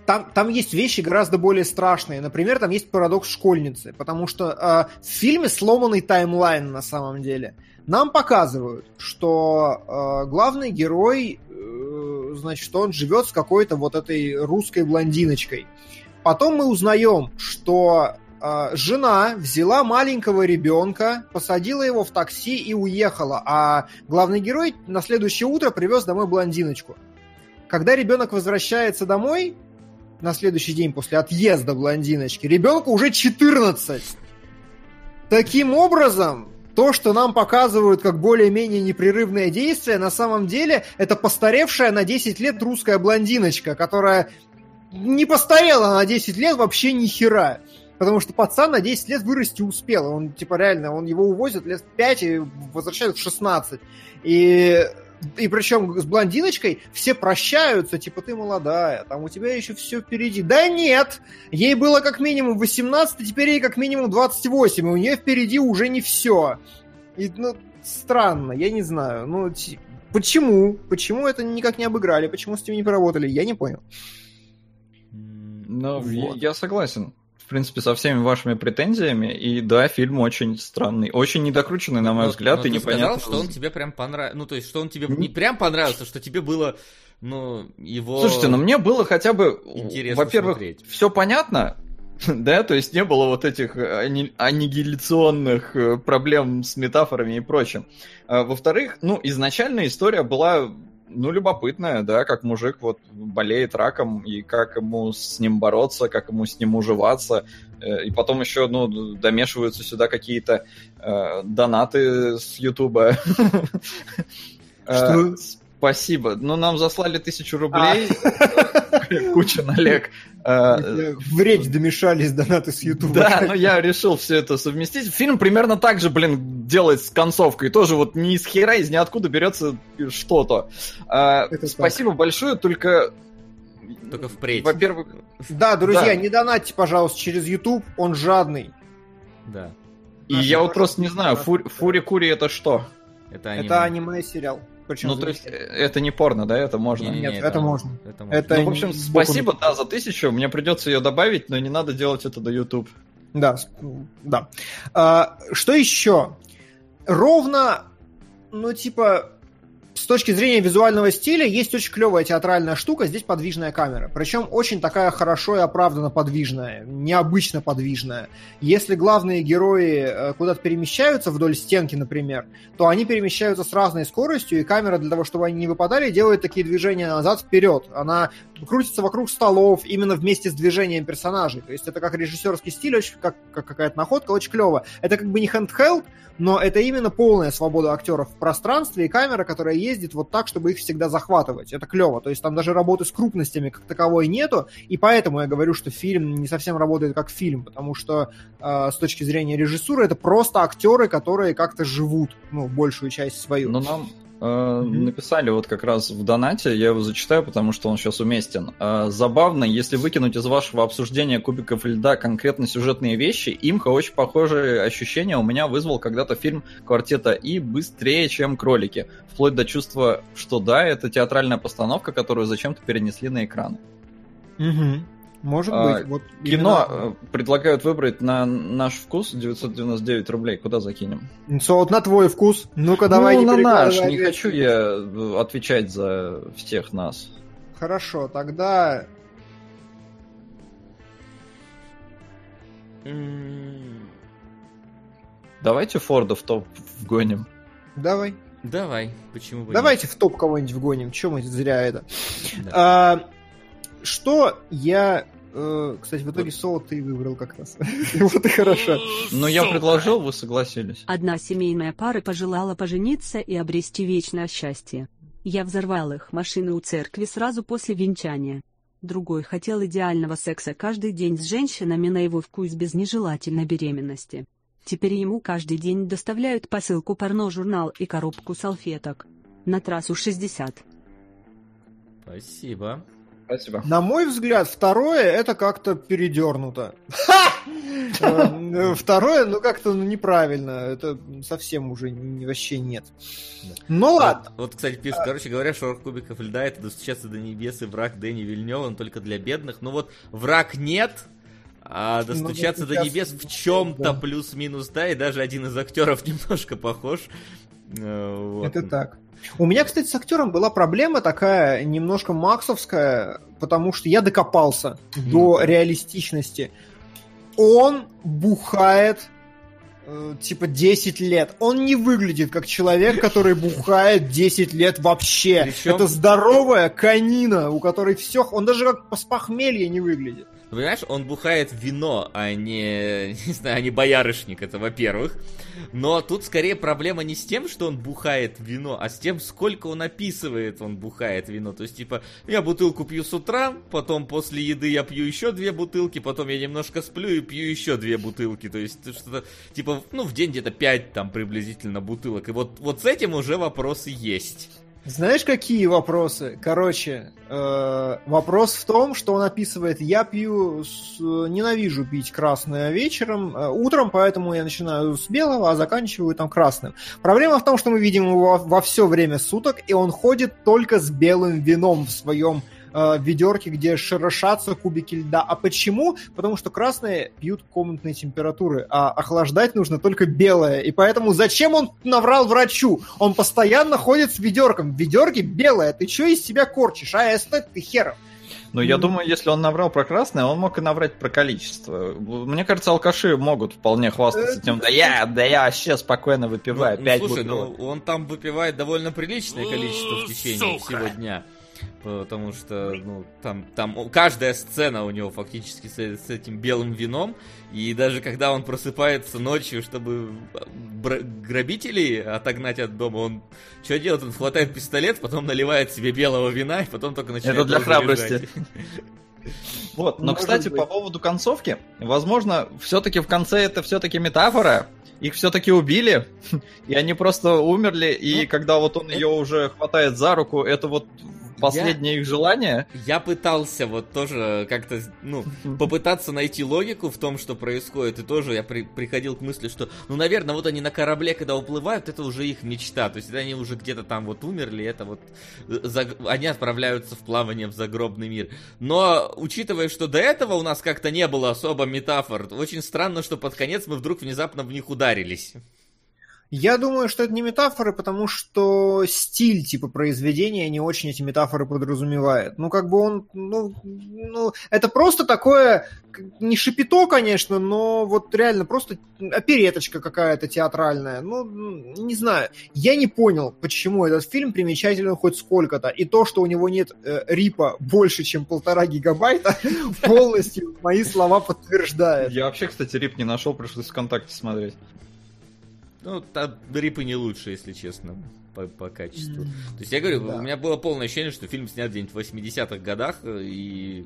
Там, там есть вещи гораздо более страшные. Например, там есть парадокс школьницы, потому что э, в фильме сломанный таймлайн на самом деле. Нам показывают, что э, главный герой, э, значит, он живет с какой-то вот этой русской блондиночкой. Потом мы узнаем, что э, жена взяла маленького ребенка, посадила его в такси и уехала, а главный герой на следующее утро привез домой блондиночку. Когда ребенок возвращается домой... на следующий день после отъезда блондиночки, ребенку уже четырнадцать. Таким образом, то, что нам показывают как более-менее непрерывное действие, на самом деле это постаревшая на десять лет русская блондиночка, которая не постарела на десять лет вообще ни хера. Потому что пацан на десять лет вырасти успел. Он, типа, реально, он его увозит лет пять и возвращает в шестнадцать. И... И причем с блондиночкой все прощаются, типа, ты молодая, там у тебя еще все впереди. Да нет! Ей было как минимум восемнадцать, а теперь ей как минимум двадцать восемь, и у нее впереди уже не все. И, ну, странно, я не знаю. Ну, т- почему? Почему это никак не обыграли? Почему с ним не поработали? Я не понял. Ну, вот. Я согласен. В принципе, со всеми вашими претензиями. И да, фильм очень странный. Очень недокрученный, на мой но, взгляд, но и ты непонятно. Ты сказал, что он тебе прям понравился. Ну, то есть, что он тебе не прям понравился, что тебе было, ну, его... Слушайте, ну, мне было хотя бы... Интересно во-первых, смотреть. Все понятно, да? То есть, не было вот этих аннигиляционных проблем с метафорами и прочим. Во-вторых, ну, изначально история была... Ну, любопытная, да, как мужик вот болеет раком, и как ему с ним бороться, как ему с ним уживаться. И потом еще, ну, домешиваются сюда какие-то э, донаты с Ютуба. Спасибо. Ну, нам заслали тысячу рублей. куча налег. В речь домешались донаты с Ютуба. Да, но я решил все это совместить. Фильм примерно так же, блин, делает с концовкой. Тоже вот ни из хера, из ниоткуда берется что-то. Спасибо большое, только... Только впредь. Во-первых... Да, друзья, не донатьте, пожалуйста, через Ютуб. Он жадный. Да. И я вот просто не знаю, Фури-Кури это что? Это аниме-сериал. Причем ну, то есть, это не порно, да? Это можно? Нет, Нет это, это можно. Это можно. Это ну, в общем, спасибо, да, за тысячу. Мне придется ее добавить, но не надо делать это до YouTube. Да, да. А, что еще? Ровно, ну, типа, с точки зрения визуального стиля, есть очень клевая театральная штука, здесь подвижная камера. Причем очень такая хорошо и оправданно подвижная, необычно подвижная. Если главные герои куда-то перемещаются вдоль стенки, например, то они перемещаются с разной скоростью, и камера для того, чтобы они не выпадали, делает такие движения назад-вперед. Она крутится вокруг столов именно вместе с движением персонажей. То есть это как режиссерский стиль, очень, как, как какая-то находка, очень клево. Это как бы не handheld, но это именно полная свобода актеров в пространстве, и камера, которая ездит вот так, чтобы их всегда захватывать. Это клево. То есть там даже работы с крупностями как таковой нету, и поэтому я говорю, что фильм не совсем работает как фильм, потому что э, с точки зрения режиссуры это просто актеры, которые как-то живут, ну, большую часть свою. Но нам э, mm-hmm. написали вот как раз в донате, я его зачитаю, потому что он сейчас уместен. Э, забавно, если выкинуть из вашего обсуждения кубиков льда конкретно сюжетные вещи, имха очень похожие ощущения у меня вызвал когда-то фильм «Квартета И» быстрее, чем «Кролики». Вплоть до чувства, что да, это театральная постановка, которую зачем-то перенесли на экран. Угу. Может а, быть. Вот кино именно... предлагают выбрать на наш вкус девятьсот девяносто девять рублей. Куда закинем? Солод, на твой вкус. Ну-ка, давай. Ну, не на наш. Не хочу я отвечать за всех нас. Хорошо, тогда... Давайте Форда в топ вгоним. Давай. Давай, почему бы Давайте нет? в топ кого-нибудь вгоним, чё мы зря это. Да. А, что я... Э, кстати, в итоге вот. Солод ты выбрал как раз. Вот и хорошо. Но я предложил, вы согласились. Одна семейная пара пожелала пожениться и обрести вечное счастье. Я взорвал их машину у церкви сразу после венчания. Другой хотел идеального секса каждый день с женщинами на его вкус без нежелательной беременности. Теперь ему каждый день доставляют посылку порно-журнал и коробку салфеток. На трассу шестьдесят. Спасибо. Спасибо. На мой взгляд, второе, это как-то передернуто. Второе, ну как-то неправильно. Это совсем уже вообще нет. Ну ладно. Вот, кстати, пишут, короче говоря, шорох кубиков льда — это «Достучаться до небес» и «Враг Дэни Вильнёва», он только для бедных. Но вот «Враг нет», а «Достучаться ну, до небес» в чем-то да. плюс-минус, да, и даже один из актеров немножко похож. Вот. Это так. У меня, кстати, с актером была проблема такая, немножко максовская, потому что я докопался mm-hmm. до реалистичности. Он бухает типа десять лет. Он не выглядит как человек, который бухает десять лет вообще. Причем... Это здоровая конина, у которой все... Он даже как с похмелья не выглядит. Понимаешь, он бухает вино, а не, не знаю, а не боярышник, это во-первых. Но тут скорее проблема не с тем, что он бухает вино, а с тем, сколько он описывает, он бухает вино. То есть, типа, я бутылку пью с утра, потом после еды я пью еще две бутылки, потом я немножко сплю и пью еще две бутылки. То есть, что-то, типа, ну, в день где-то пять, там, приблизительно бутылок. И вот, вот с этим уже вопросы есть. Знаешь, какие вопросы? Короче, э, вопрос в том, что он описывает: я пью, с, ненавижу пить красное вечером, э, утром, поэтому я начинаю с белого, а заканчиваю там красным. Проблема в том, что мы видим его во, во все время суток, и он ходит только с белым вином в своем э, ведерке, где шерошатся кубики льда. А почему? Потому что красные пьют комнатной температуры, а охлаждать нужно только белое. И поэтому зачем он наврал врачу? Он постоянно ходит с ведерком. В ведерке белое. Ты что из себя корчишь? А эстет, ты херов. Ну, я думаю, если он наврал про красное, он мог и наврать про количество. Мне кажется, алкаши могут вполне хвастаться тем, да я, да я вообще спокойно выпиваю ну, пять бутылок. Слушай, ну, он там выпивает довольно приличное количество в течение Сука. всего дня. потому что ну, там, там каждая сцена у него фактически с, с этим белым вином, и даже когда он просыпается ночью, чтобы грабителей отогнать от дома, он что делает? Он хватает пистолет, потом наливает себе белого вина, и потом только начинает... Это для храбрости. Вот, но, кстати, по поводу концовки, возможно, все-таки в конце это все-таки метафора, их все-таки убили, и они просто умерли, и когда вот он ее уже хватает за руку, это вот... Последнее я, их желание. Я пытался вот тоже как-то, ну, попытаться найти логику в том, что происходит, и тоже я при, приходил к мысли, что, ну, наверное, вот они на корабле, когда уплывают, это уже их мечта, то есть они уже где-то там вот умерли, это вот, за, они отправляются в плавание в загробный мир. Но, учитывая, что до этого у нас как-то не было особо метафор, очень странно, что под конец мы вдруг внезапно в них ударились. Я думаю, что это не метафоры, потому что стиль типа произведения не очень эти метафоры подразумевает. Ну, как бы он... Ну, ну это просто такое... Не шапито, конечно, но вот реально просто опереточка какая-то театральная. Ну, не знаю. Я не понял, почему этот фильм примечателен хоть сколько-то. И то, что у него нет э, рипа больше, чем полтора гигабайта, полностью мои слова подтверждает. Я вообще, кстати, рип не нашел, пришлось ВКонтакте смотреть. Ну, там рипы не лучше, если честно, по, по качеству. Mm-hmm. То есть, я говорю, да. У меня было полное ощущение, что фильм снят где-нибудь в восьмидесятых годах, и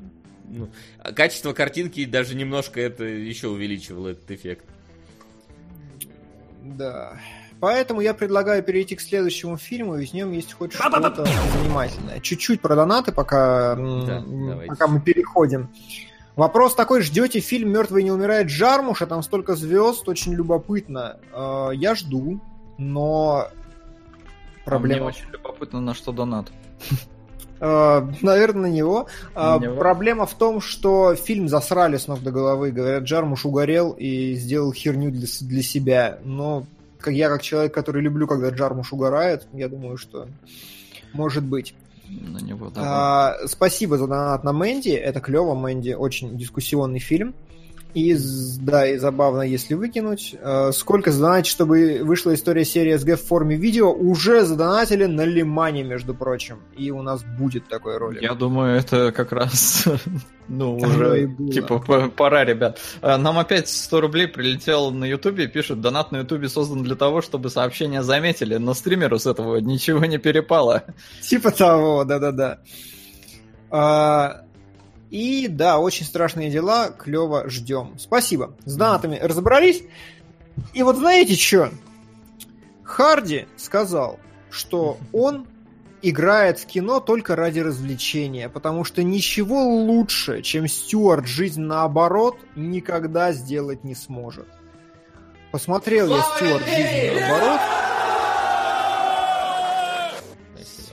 ну, качество картинки даже немножко это еще увеличивало этот эффект. Да. Поэтому я предлагаю перейти к следующему фильму, и в нем есть хоть что-то занимательное. Чуть-чуть про донаты, пока, да, м- пока мы переходим. Вопрос такой, ждете фильм «Мертвый не умирает» Джармуша, там столько звезд, очень любопытно. Я жду, но проблема... Мне очень любопытно, на что донат. Наверное, на него. Проблема в том, что фильм засрали с ног до головы. Говорят, Джармуш угорел и сделал херню для себя. Но я как человек, который люблю, когда Джармуш угорает, я думаю, что может быть. На него, да. а, спасибо за донат на Мэнди. Это клево, Мэнди очень дискуссионный фильм. И да, и забавно, если выкинуть. А, сколько задонатить, чтобы вышла история серии СГ в форме видео? Уже задонатили на Лимане, между прочим. И у нас будет такой ролик. Я думаю, это как раз ну, уже типа пора, ребят. Нам опять сто рублей прилетел на Ютубе и пишут: донат на Ютубе создан для того, чтобы сообщения заметили, но стримеру с этого ничего не перепало. Типа того, да-да-да. А... И да, очень страшные дела, клево, ждем. Спасибо. С донатами разобрались. И вот знаете что? Харди сказал, что он играет в кино только ради развлечения, потому что ничего лучше, чем Стюарт, жизнь наоборот, никогда сделать не сможет. Посмотрел я Стюарт, жизнь наоборот.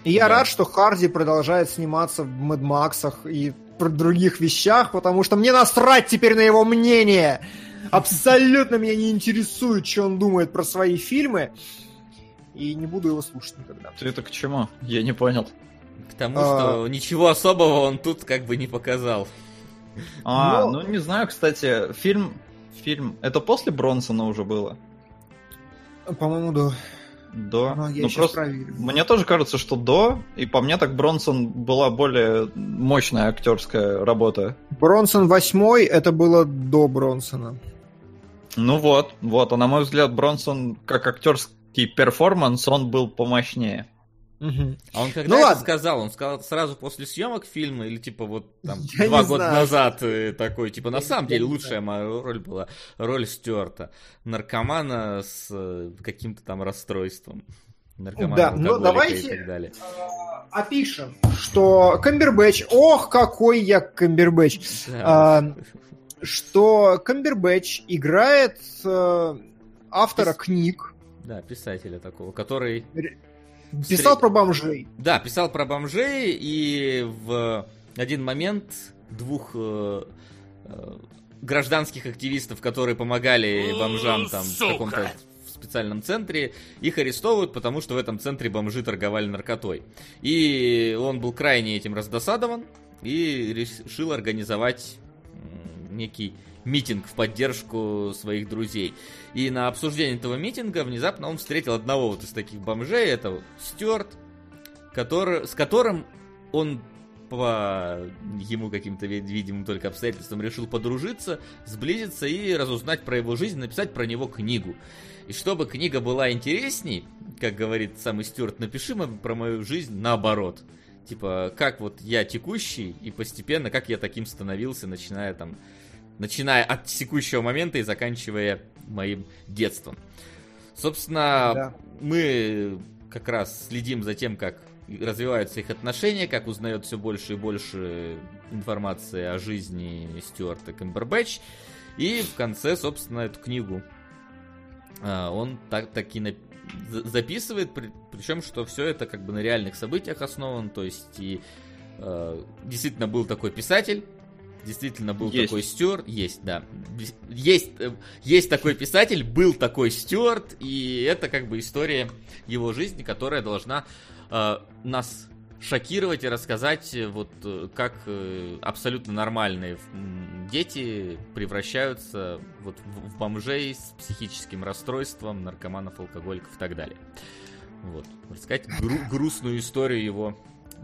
И я рад, что Харди продолжает сниматься в Мэд Максах и других вещах, потому что мне насрать теперь на его мнение. Абсолютно меня не интересует, что он думает про свои фильмы, и не буду его слушать никогда. Ты это к чему? Я не понял. К тому, что а... ничего особого он тут как бы не показал. А, Но... ну не знаю, кстати, фильм... фильм... Это после Бронсона уже было? По-моему, да. Да. Но я ну, просто проверю. Мне тоже кажется, что до, и по мне так Бронсон была более мощная актерская работа. Бронсон восьмой, это было до Бронсона. Ну вот, вот. А на мой взгляд, Бронсон как актерский перформанс, он был помощнее. Угу. А он когда ну, это ладно. сказал? Он сказал сразу после съемок фильма или типа вот там я два года знаю. назад такой, типа на я самом деле лучшая моя роль была роль Стюарта, наркомана с каким-то там расстройством. Наркомана, да, алкоголика ну, давайте и так далее. Опишем, что Камбербэтч, ох, какой я Камбербэтч, да. а, что Камбербэтч играет а, автора Пис... книг. Да, писателя такого, который... Писал про бомжей. Да, писал про бомжей, и в один момент двух э, э, гражданских активистов, которые помогали бомжам там Сука. в каком-то специальном центре, их арестовывают, потому что в этом центре бомжи торговали наркотой. И он был крайне этим раздосадован и решил организовать некий митинг в поддержку своих друзей. И на обсуждении этого митинга внезапно он встретил одного вот из таких бомжей, это Стюарт, который, с которым он по ему каким-то видимым только обстоятельствам решил подружиться, сблизиться и разузнать про его жизнь, написать про него книгу. И чтобы книга была интересней, как говорит самый Стюарт, напиши про мою жизнь наоборот. Типа, как вот я текущий, и постепенно, как я таким становился, начиная там, начиная от текущего момента и заканчивая моим детством. Собственно, да. Мы как раз следим за тем, как развиваются их отношения, как узнает все больше и больше информации о жизни Стюарта Камбербэтч. И в конце, собственно, эту книгу он так-таки записывает, причем, что все это как бы на реальных событиях основано, то есть и э, действительно был такой писатель, действительно был есть. такой Стюарт, есть, да, есть, есть такой писатель, был такой Стюарт, и это как бы история его жизни, которая должна э, нас шокировать и рассказать, вот как э, абсолютно нормальные дети превращаются вот, в, в бомжей с психическим расстройством, наркоманов, алкоголиков и так далее. Вот, рассказать гру- грустную историю его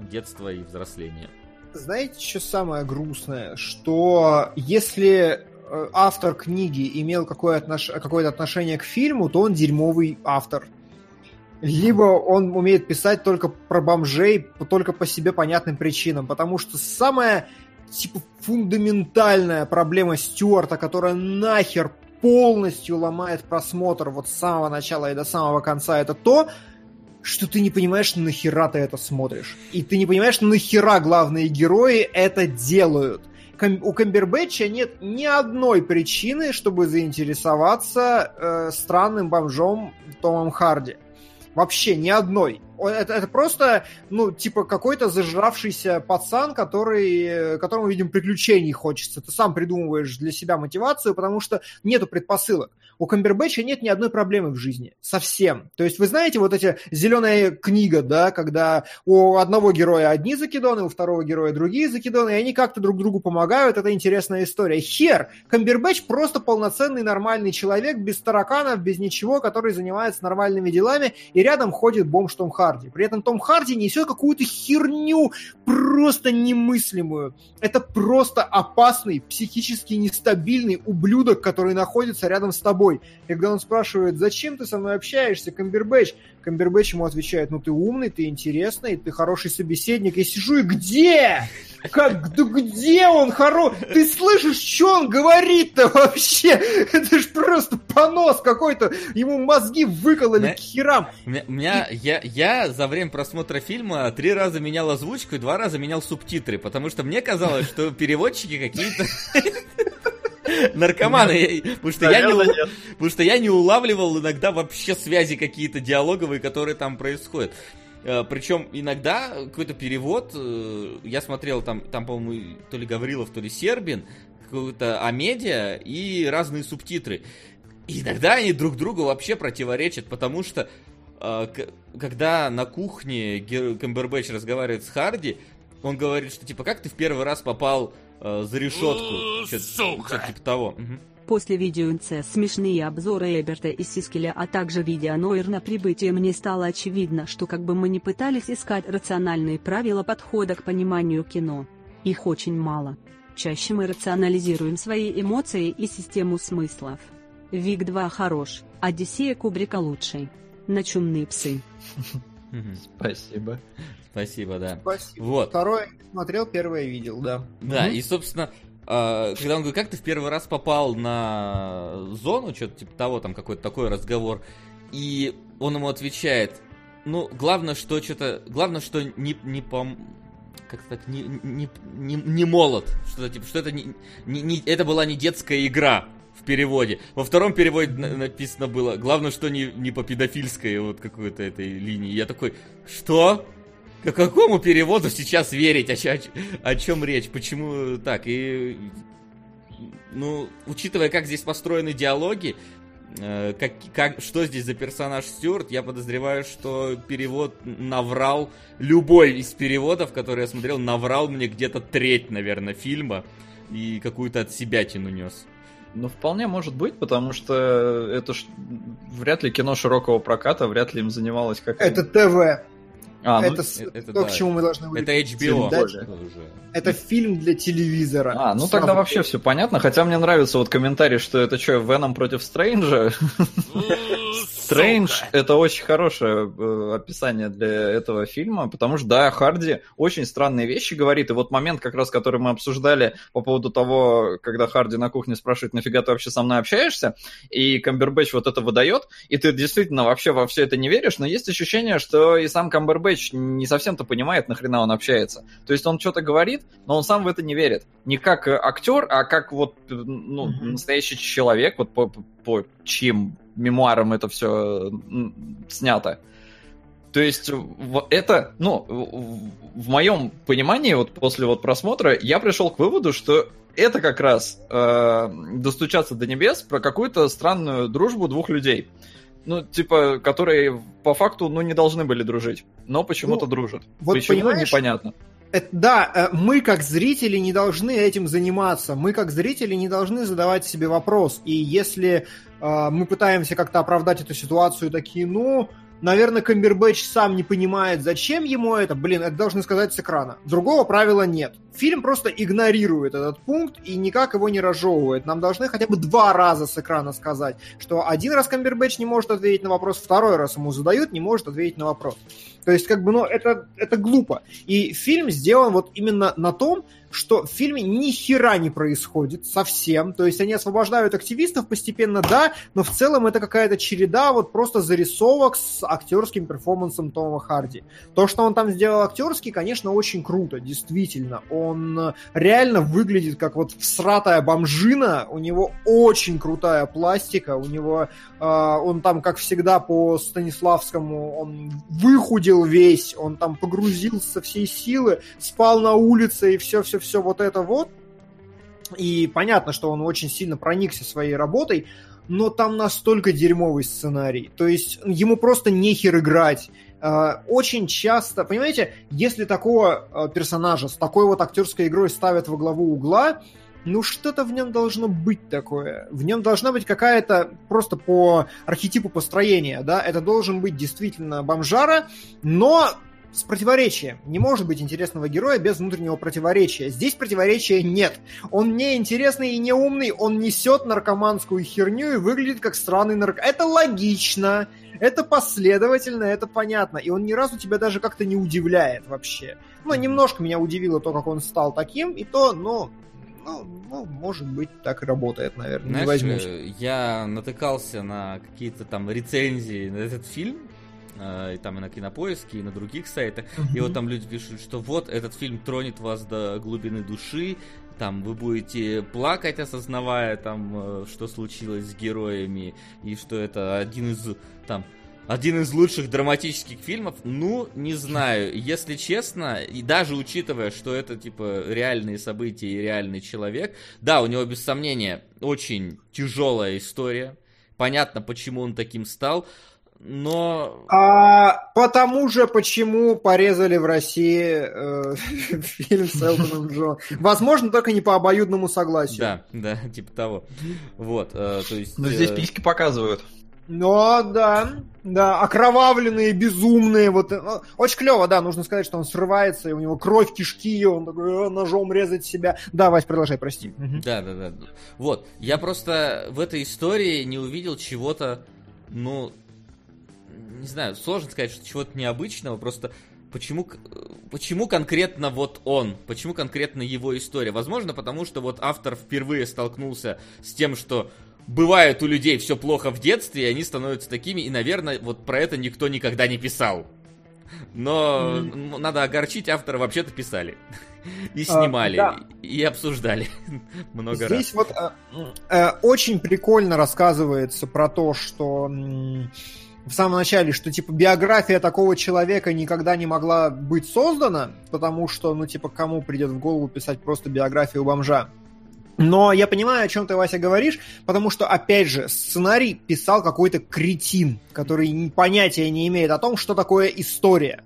детства и взросления. Знаете, что самое грустное? Что если автор книги имел какое-то отнош... какое-то отношение к фильму, то он дерьмовый автор. Либо он умеет писать только про бомжей, только по себе понятным причинам. Потому что самая типа фундаментальная проблема Стюарта, которая нахер полностью ломает просмотр вот с самого начала и до самого конца, это то, что ты не понимаешь, нахера ты это смотришь. И ты не понимаешь, нахера главные герои это делают. Кам- у Камбербэтча нет ни одной причины, чтобы заинтересоваться э, странным бомжом Томом Харди. Вообще ни одной. Это, это просто, ну, типа какой-то зажравшийся пацан, который, которому, видимо, приключений хочется. Ты сам придумываешь для себя мотивацию, потому что нету предпосылок. У Камбербэтча нет ни одной проблемы в жизни. Совсем. То есть вы знаете вот эти «Зеленая книга», да, когда у одного героя одни закидоны, у второго героя другие закидоны, и они как-то друг другу помогают. Это интересная история. Хер! Камбербэтч просто полноценный нормальный человек, без тараканов, без ничего, который занимается нормальными делами, и рядом ходит бомж Том Харди. При этом Том Харди несет какую-то херню просто немыслимую. Это просто опасный, психически нестабильный ублюдок, который находится рядом с тобой. И когда он спрашивает, зачем ты со мной общаешься, Камбербэтч? Камбербэтч ему отвечает, ну ты умный, ты интересный, ты хороший собеседник. Я сижу и где? Как? Да где он хоро... Ты слышишь, что он говорит-то вообще? Это ж просто понос какой-то. Ему мозги выкололи меня... к херам. Меня... меня... И... Я... я за время просмотра фильма три раза менял озвучку и два раза менял субтитры, потому что мне казалось, что переводчики какие-то... наркоманы, потому что, я не, потому что я не улавливал иногда вообще связи какие-то диалоговые, которые там происходят. Причем иногда какой-то перевод, я смотрел там, там, по-моему, то ли Гаврилов, то ли Сербин, какую-то Амедиа и разные субтитры. И иногда они друг другу вообще противоречат, потому что когда на кухне Камбербэтч разговаривает с Харди, он говорит, что типа, как ты в первый раз попал э, за решетку? Сука! Типа того. Угу. После видео НЦ смешные обзоры Эберта и Сискеля, а также видео Нойер на прибытие, мне стало очевидно, что как бы мы ни пытались искать рациональные правила подхода к пониманию кино, их очень мало. Чаще мы рационализируем свои эмоции и систему смыслов. Вик два хорош, Одиссея Кубрика лучший. На чумные псы. Спасибо. Спасибо, да. Спасибо. Вот. Второе смотрел, первое видел, да. Да, угу. И, собственно, когда он говорит, как ты в первый раз попал на зону, что-то типа того, там какой-то такой разговор, и он ему отвечает, ну, главное, что что-то, главное, что не, не пом... как-то так, не, не, не, не молод, что-то типа, что это не, не, не, это была не детская игра. В переводе. Во втором переводе написано было, главное, что не, не по педофильской вот какой-то этой линии. Я такой, что? К какому переводу сейчас верить? О, о, о чем речь? Почему так? И, ну, учитывая, как здесь построены диалоги, э, как, как, что здесь за персонаж Стюарт, я подозреваю, что перевод наврал, любой из переводов, которые я смотрел, наврал мне где-то треть, наверное, фильма и какую-то от себя тяну нес. Ну, вполне может быть, потому что это ж... вряд ли кино широкого проката, вряд ли им занималось как... Это ТВ. А, это, ну, это, это то, да. к чему мы должны выйти. Это эйч би о. Это, это фильм для телевизора. А, ну Сам тогда вообще фильм. Все понятно. Хотя мне нравится вот комментарий, что это что, Веном против Стрэнджа? Стрэндж — это очень хорошее э, описание для этого фильма, потому что, да, Харди очень странные вещи говорит, и вот момент, как раз, который мы обсуждали по поводу того, когда Харди на кухне спрашивает, нафига ты вообще со мной общаешься, и Камбербэтч вот это выдает, и ты действительно вообще во все это не веришь, но есть ощущение, что и сам Камбербэтч не совсем-то понимает, нахрена он общается. То есть он что-то говорит, но он сам в это не верит. Не как актер, а как вот ну, mm-hmm. настоящий человек, вот по, по чьим мемуаром это все снято. То есть это, ну, в моем понимании, вот после вот просмотра, я пришел к выводу, что это как раз э, «Достучаться до небес» про какую-то странную дружбу двух людей. Ну, типа, которые по факту, ну, не должны были дружить, но почему-то ну, дружат. Вот почему, понимаешь... непонятно. Это, да, мы как зрители не должны этим заниматься, мы как зрители не должны задавать себе вопрос, и если э, мы пытаемся как-то оправдать эту ситуацию, такие, ну, наверное, Камбербэтч сам не понимает, зачем ему это, блин, это должны сказать с экрана, другого правила нет. Фильм просто игнорирует этот пункт и никак его не разжевывает. Нам должны хотя бы два раза с экрана сказать, что один раз Камбербэтч не может ответить на вопрос, второй раз ему задают, не может ответить на вопрос. То есть, как бы, ну, это, это глупо. И фильм сделан вот именно на том, что в фильме ни хера не происходит совсем. То есть они освобождают активистов постепенно, да, но в целом это какая-то череда вот просто зарисовок с актерским перформансом Тома Харди. То, что он там сделал актерский, конечно, очень круто, действительно. Он реально выглядит как вот всратая бомжина, у него очень крутая пластика, у него, э, он там, как всегда, по Станиславскому, он выхудел весь, он там погрузился со всей силы, спал на улице и все-все-все вот это вот. И понятно, что он очень сильно проникся своей работой, но там настолько дерьмовый сценарий, то есть ему просто нехер играть. Очень часто, понимаете, если такого персонажа с такой вот актерской игрой ставят во главу угла, ну что-то в нем должно быть такое. В нем должна быть какая-то просто по архетипу построения, да, это должен быть действительно бомжара, но с противоречием. Не может быть интересного героя без внутреннего противоречия. Здесь противоречия нет. Он не интересный и не умный, он несет наркоманскую херню и выглядит как странный наркоман. Это логично, это последовательно, это понятно. И он ни разу тебя даже как-то не удивляет вообще. Ну, немножко меня удивило то, как он стал таким, и то, ну, ну, ну может быть, так и работает, наверное. Знаешь, не возьмусь. Я натыкался на какие-то там рецензии на этот фильм, и там и на Кинопоиске, и на других сайтах, mm-hmm. и вот там люди пишут, что вот, этот фильм тронет вас до глубины души, там вы будете плакать, осознавая, там, что случилось с героями, и что это один из, там, один из лучших драматических фильмов. Ну, не знаю, если честно, и даже учитывая, что это, типа, реальные события и реальный человек, да, у него, без сомнения, очень тяжелая история, понятно, почему он таким стал, но... А потому же, почему порезали в России э, фильм с Элтоном Джоном. Возможно, только не по обоюдному согласию. Да, да, типа того. Вот, э, то есть... Но здесь письки показывают. Ну, да, да, окровавленные, безумные, вот, очень клево, да, нужно сказать, что он срывается, и у него кровь, кишки, и он такой, ножом резать себя, да, Вась, продолжай, прости. Да, да, да, вот, я просто в этой истории не увидел чего-то, ну... Не знаю, сложно сказать, что чего-то необычного, просто почему, почему конкретно вот он, почему конкретно его история? Возможно, потому что вот автор впервые столкнулся с тем, что бывает у людей все плохо в детстве, и они становятся такими, и, наверное, вот про это никто никогда не писал. Но mm-hmm. надо огорчить, автора вообще-то писали. И снимали, а, да. и обсуждали много Здесь раз. Здесь вот э, очень прикольно рассказывается про то, что... в самом начале, что, типа, биография такого человека никогда не могла быть создана, потому что, ну, типа, кому придет в голову писать просто биографию бомжа? Но я понимаю, о чем ты, Вася, говоришь, потому что, опять же, сценарий писал какой-то кретин, который понятия не имеет о том, что такое история.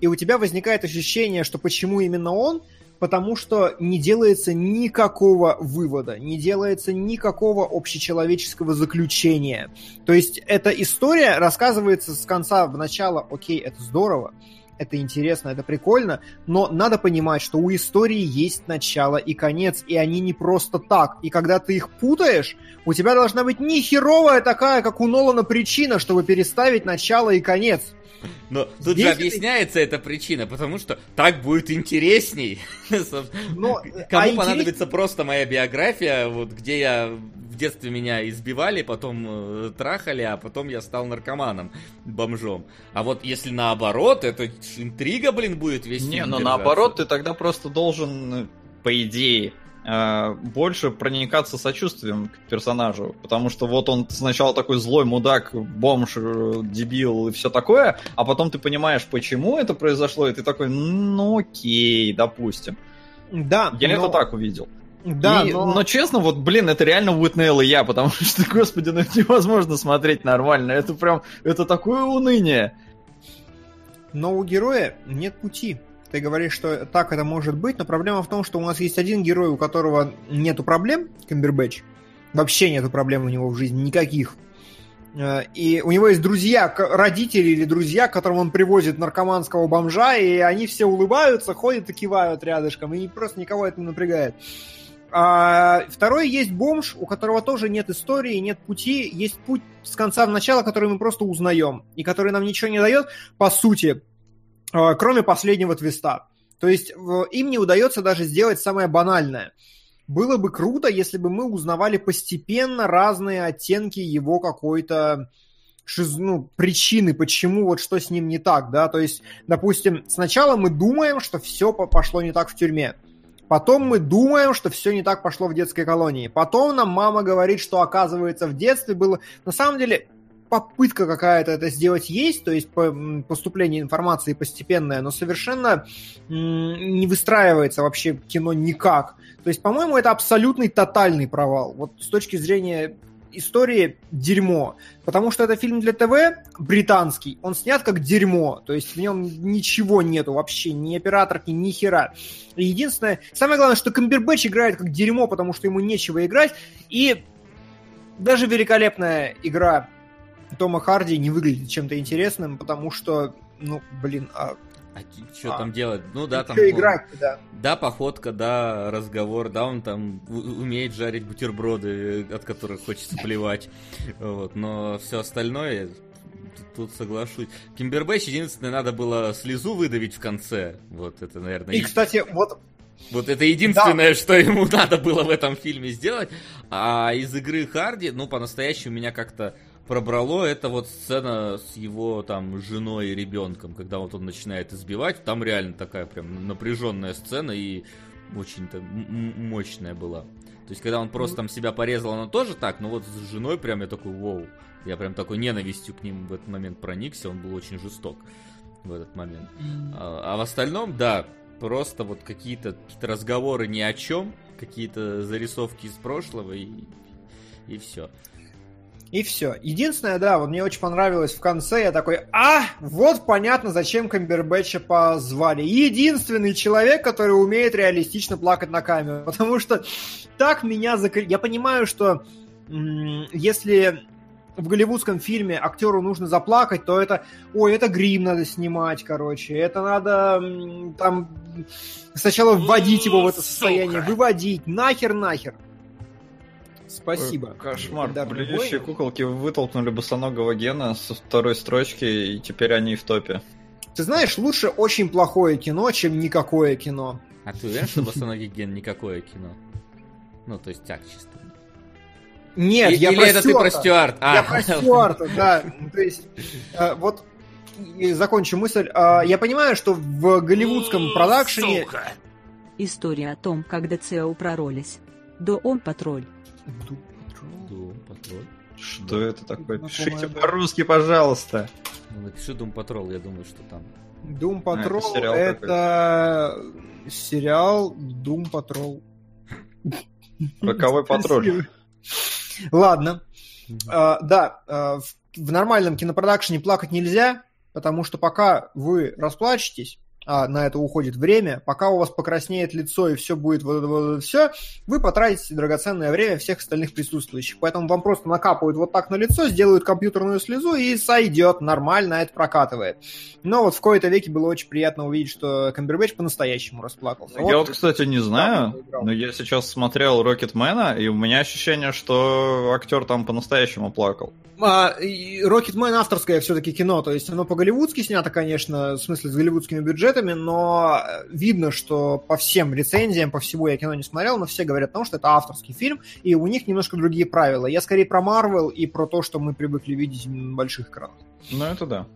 И у тебя возникает ощущение, что почему именно он? Потому что не делается никакого вывода, не делается никакого общечеловеческого заключения. То есть эта история рассказывается с конца в начало, окей, это здорово, это интересно, это прикольно, но надо понимать, что у истории есть начало и конец, и они не просто так. И когда ты их путаешь, у тебя должна быть не херовая такая, как у Нолана, причина, чтобы переставить начало и конец. Но тут Здесь же объясняется ты... эта причина, потому что так будет интересней. Но, Кому а понадобится интерес... просто моя биография, вот где я в детстве меня избивали, потом трахали, а потом я стал наркоманом, бомжом. А вот если наоборот, это интрига, блин, будет весь фильм. Не, но наоборот, ты тогда просто должен, по идее, больше проникаться сочувствием к персонажу, потому что вот он сначала такой злой мудак, бомж, дебил и все такое, а потом ты понимаешь, почему это произошло, и ты такой, ну окей, допустим. Да, Я но... это так увидел. Да, и, но... но честно, вот, блин, это реально Уитнейл и я, потому что, господи, ну это невозможно смотреть нормально, это прям, это такое уныние. Но у героя нет пути. Ты говоришь, что так это может быть, но проблема в том, что у нас есть один герой, у которого нету проблем, Камбербэтч. Вообще нету проблем у него в жизни, никаких. И у него есть друзья, родители или друзья, которым он привозит наркоманского бомжа, и они все улыбаются, ходят и кивают рядышком, и просто никого это не напрягает. А второй есть бомж, у которого тоже нет истории, нет пути, есть путь с конца в начало, который мы просто узнаем, и который нам ничего не дает, по сути, кроме последнего твиста. То есть им не удается даже сделать самое банальное. Было бы круто, если бы мы узнавали постепенно разные оттенки его какой-то шиз... ну, причины, почему вот что с ним не так, да. То есть, допустим, сначала мы думаем, что все пошло не так в тюрьме. Потом мы думаем, что все не так пошло в детской колонии. Потом нам мама говорит, что, оказывается, в детстве было... На самом деле... попытка какая-то это сделать есть, то есть поступление информации постепенное, но совершенно не выстраивается вообще кино никак. То есть, по-моему, это абсолютный тотальный провал. Вот с точки зрения истории дерьмо. Потому что это фильм для ТВ британский, он снят как дерьмо. То есть в нем ничего нету вообще, ни операторки, ни хера. И единственное, самое главное, что Камбербэтч играет как дерьмо, потому что ему нечего играть. И даже великолепная игра Тома Харди не выглядит чем-то интересным, потому что, ну, блин, а... А что а, там делать? Ну да, там... играть, он, да. Да, походка, да, разговор, да, он там умеет жарить бутерброды, от которых хочется плевать, вот, но все остальное... Тут соглашусь. Камбербэтч, единственное, надо было слезу выдавить в конце, вот это, наверное... И, есть. Кстати, вот... Вот это единственное, да. что ему надо было в этом фильме сделать, а из игры Харди, ну, по-настоящему меня как-то... пробрало, это вот сцена с его там женой и ребенком, когда вот он начинает избивать, там реально такая прям напряженная сцена и очень-то мощная была. То есть, когда он просто там себя порезал, оно тоже так, но вот с женой прям я такой, воу, я прям такой ненавистью к ним в этот момент проникся, он был очень жесток в этот момент. А, а в остальном, да, просто вот какие-то, какие-то разговоры ни о чем, какие-то зарисовки из прошлого и, и все. И все. Единственное, да, вот мне очень понравилось в конце, я такой, а, вот понятно, зачем Камбербэтча позвали. Единственный человек, который умеет реалистично плакать на камеру, потому что так меня закрыли. Я понимаю, что м- если в голливудском фильме актеру нужно заплакать, то это, ой, это грим надо снимать, короче, это надо м- там сначала вводить его в это состояние, Сука. выводить, нахер, нахер. Спасибо. Кошмар. Да, блюющие куколки вытолкнули босоногого Гена со второй строчки, и теперь они в топе. Ты знаешь, лучше очень плохое кино, чем никакое кино. А ты уверен, что босоногий Ген никакое кино? Ну, то есть так чисто. Нет, и, я или про Или это Стюарта. Ты про Стюарта? А. Я про Стюарта, да. То есть, вот, закончу мысль. Я понимаю, что в голливудском продакшене... История о том, как ДЦУ проролись. Доом Патруль. Ду, патруль. Дум, патруль. Что да. это такое? Дум, Пишите да. по-русски, пожалуйста. Ну, напиши Doom Patrol, я думаю, что там. Doom Patrol а, это, сериал, это... сериал Doom Patrol. Роковой патруль. Ладно. А, да, в, в нормальном кинопродакшене плакать нельзя, потому что пока вы расплачетесь, а, на это уходит время, пока у вас покраснеет лицо и все будет вот это вот все, вы потратите драгоценное время всех остальных присутствующих. Поэтому вам просто накапывают вот так на лицо, сделают компьютерную слезу и сойдет нормально, это прокатывает. Но вот в кои-то веки было очень приятно увидеть, что Камбербэтч по-настоящему расплакался. Я вот, вот кстати, не знаю, но я сейчас смотрел Рокетмена, и у меня ощущение, что актер там по-настоящему плакал. Рокетмен авторское все-таки кино, то есть оно по-голливудски снято, конечно, в смысле с голливудскими бюджетами, но видно, что по всем рецензиям, по всему я кино не смотрел, но все говорят о том, что это авторский фильм, и у них немножко другие правила. Я скорее про Marvel и про то, что мы привыкли видеть на больших экранах. Ну это да.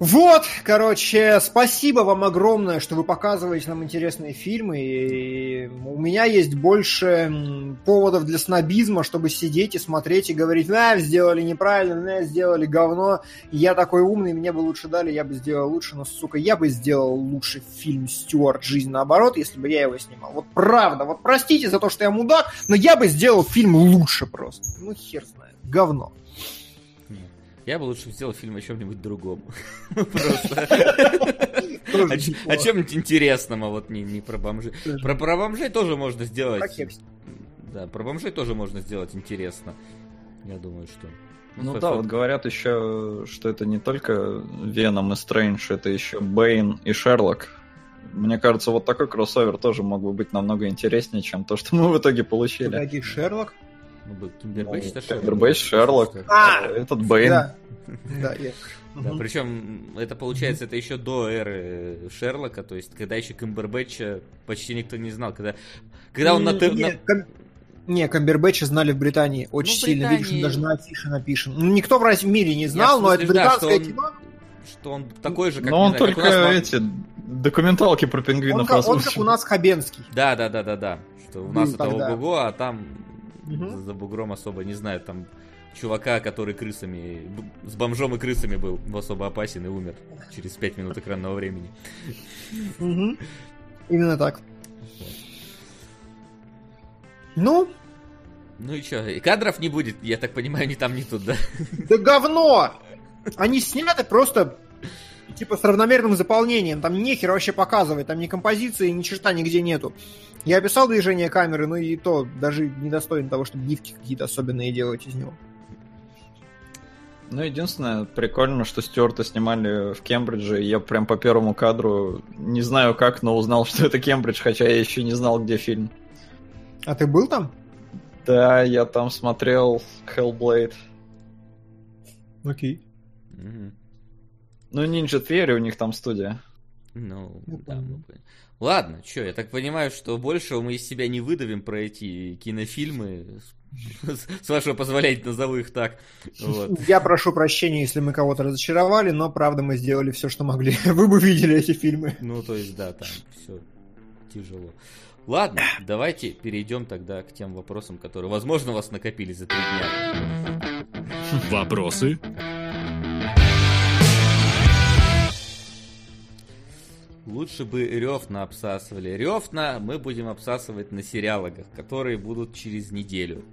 Вот, короче, спасибо вам огромное, что вы показываете нам интересные фильмы, и у меня есть больше поводов для снобизма, чтобы сидеть и смотреть и говорить, а, сделали неправильно, а, сделали говно, я такой умный, мне бы лучше дали, я бы сделал лучше, но, сука, я бы сделал лучше фильм «Стюарт. Жизнь наоборот», если бы я его снимал. Вот правда, вот простите за то, что я мудак, но я бы сделал фильм лучше просто. Ну, хер знает, говно. Я бы лучше сделал фильм о чем-нибудь другом. Просто. О чем-нибудь интересном, а вот не про бомжей. Про бомжей тоже можно сделать. Да, про бомжей тоже можно сделать интересно. Я думаю, что... Ну да, вот говорят еще, что это не только Веном и Стрэндж, это еще Бэйн и Шерлок. Мне кажется, вот такой кроссовер тоже мог бы быть намного интереснее, чем то, что мы в итоге получили. Погоди, Шерлок? Кибербэтч, ну, Шерлок. Шерлок. А, этот Бэйн. Да, да, я... да, причем это получается, это еще до эры Шерлока, то есть когда еще Камбербэтча почти никто не знал, когда, когда он на ТВ... Не, кам... не, Камбербэтча знали в Британии очень ну, сильно, Британии... видишь, даже на афише напишено. Никто в России в мире не знал, я, но это британское да, кино. Что он такой же, как... Но он знаю, только как эти он... документалки про пингвинов послушал. Он как у нас Хабенский. Да, да, да, да, да. Что у нас это ого-го, а там... За бугром особо не знаю, там чувака, который крысами, с бомжом и крысами был, особо опасен и умер через пять минут экранного времени. Именно так. Ну? Ну и чё, и кадров не будет, я так понимаю, ни там, ни тут, да? Да говно! Они сняты просто... Типа с равномерным заполнением. Там нехер вообще показывает. Там ни композиции, ни черта нигде нету. Я описал движение камеры, ну и то даже недостоин того, чтобы гифки какие-то особенные делать из него. Ну, единственное, прикольно, что Стюарта снимали в Кембридже. Я прям по первому кадру, не знаю как, но узнал, что это Кембридж, хотя я еще не знал, где фильм. А ты был там? Да, я там смотрел Hellblade. Окей. Okay. Mm-hmm. Ну, Ninja Theory у них там студия. Ну, да, мы поняли. Ладно, что, я так понимаю, что больше мы из себя не выдавим про эти кинофильмы. С вашего позволения, назову их так. Я прошу прощения, если мы кого-то разочаровали, но, правда, мы сделали все, что могли. Вы бы видели эти фильмы. Ну, то есть, да, там все тяжело. Ладно, давайте перейдем тогда к тем вопросам, которые, возможно, у вас накопились за три дня. Вопросы? Лучше бы рев на обсасывали. Рев на мы будем обсасывать на сериалогах, которые будут через неделю.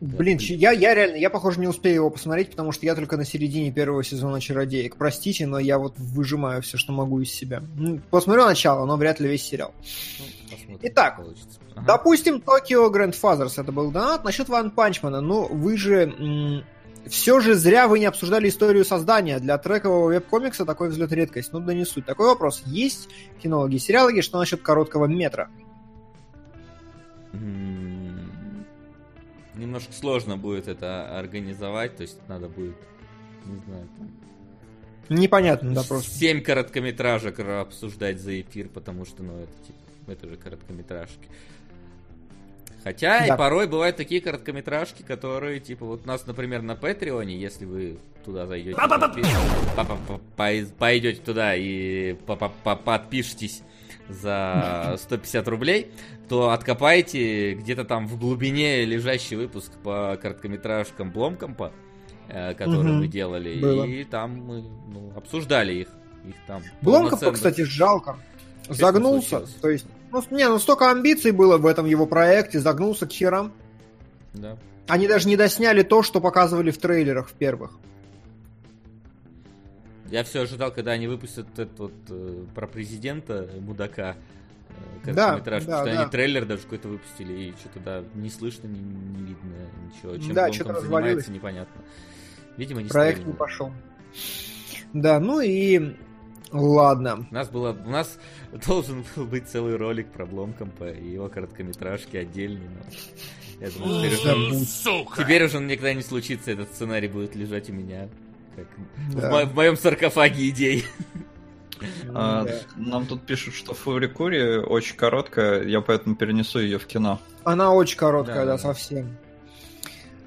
Блин, да. я, я реально, я, похоже, не успею его посмотреть, потому что я только на середине первого сезона «Чародеек». Простите, но я вот выжимаю все, что могу из себя. Посмотрю начало, но вряд ли весь сериал. Ну, итак, ага. Допустим, Tokyo Grandfathers, это был донат. Насчет One Punch Man, ну вы же... М- Все же зря вы не обсуждали историю создания. Для трекового веб-комикса такой взлет редкость. Ну да не суть. Такой вопрос. Есть кинологи и сериалоги? Что насчет короткого метра? Mm-hmm. Немножко сложно будет это организовать. То есть надо будет... Не знаю. Непонятно, да, просто. Семь короткометражек обсуждать за эфир, потому что, ну, это, типа, это же короткометражки. Хотя да. И порой бывают такие короткометражки, которые, типа, вот у нас, например, на Патреоне, если вы туда зайдете, пойдете туда и подпишитесь за сто пятьдесят рублей, то откопаете где-то там в глубине лежащий выпуск по короткометражкам Бломкомпа, которые мы делали, было. И там мы ну, обсуждали их. их там Бломкомпа, кстати, жалко. Загнулся, то есть... Ну, не, ну столько амбиций было в этом его проекте, загнулся к херам. Да. Они даже не досняли то, что показывали в трейлерах в первых. Я все ожидал, когда они выпустят этот вот э, про президента мудака э, короткометражку, да, да, что да. Они трейлер даже какой-то выпустили, и что-то да, не слышно, не, не видно ничего. Чем да, он там занимается, непонятно. Видимо, не проект стрельнуло. Не пошел. Да, ну и ладно. У нас было, у нас должен был быть целый ролик про Бломкампа и его короткометражки отдельный. Но я думаю, теперь уже он никогда не случится, этот сценарий будет лежать у меня. Как... Да. В, мо- в моем саркофаге идей. А, да. Нам тут пишут, что Фурикури очень короткая, я поэтому перенесу ее в кино. Она очень короткая, да, да совсем.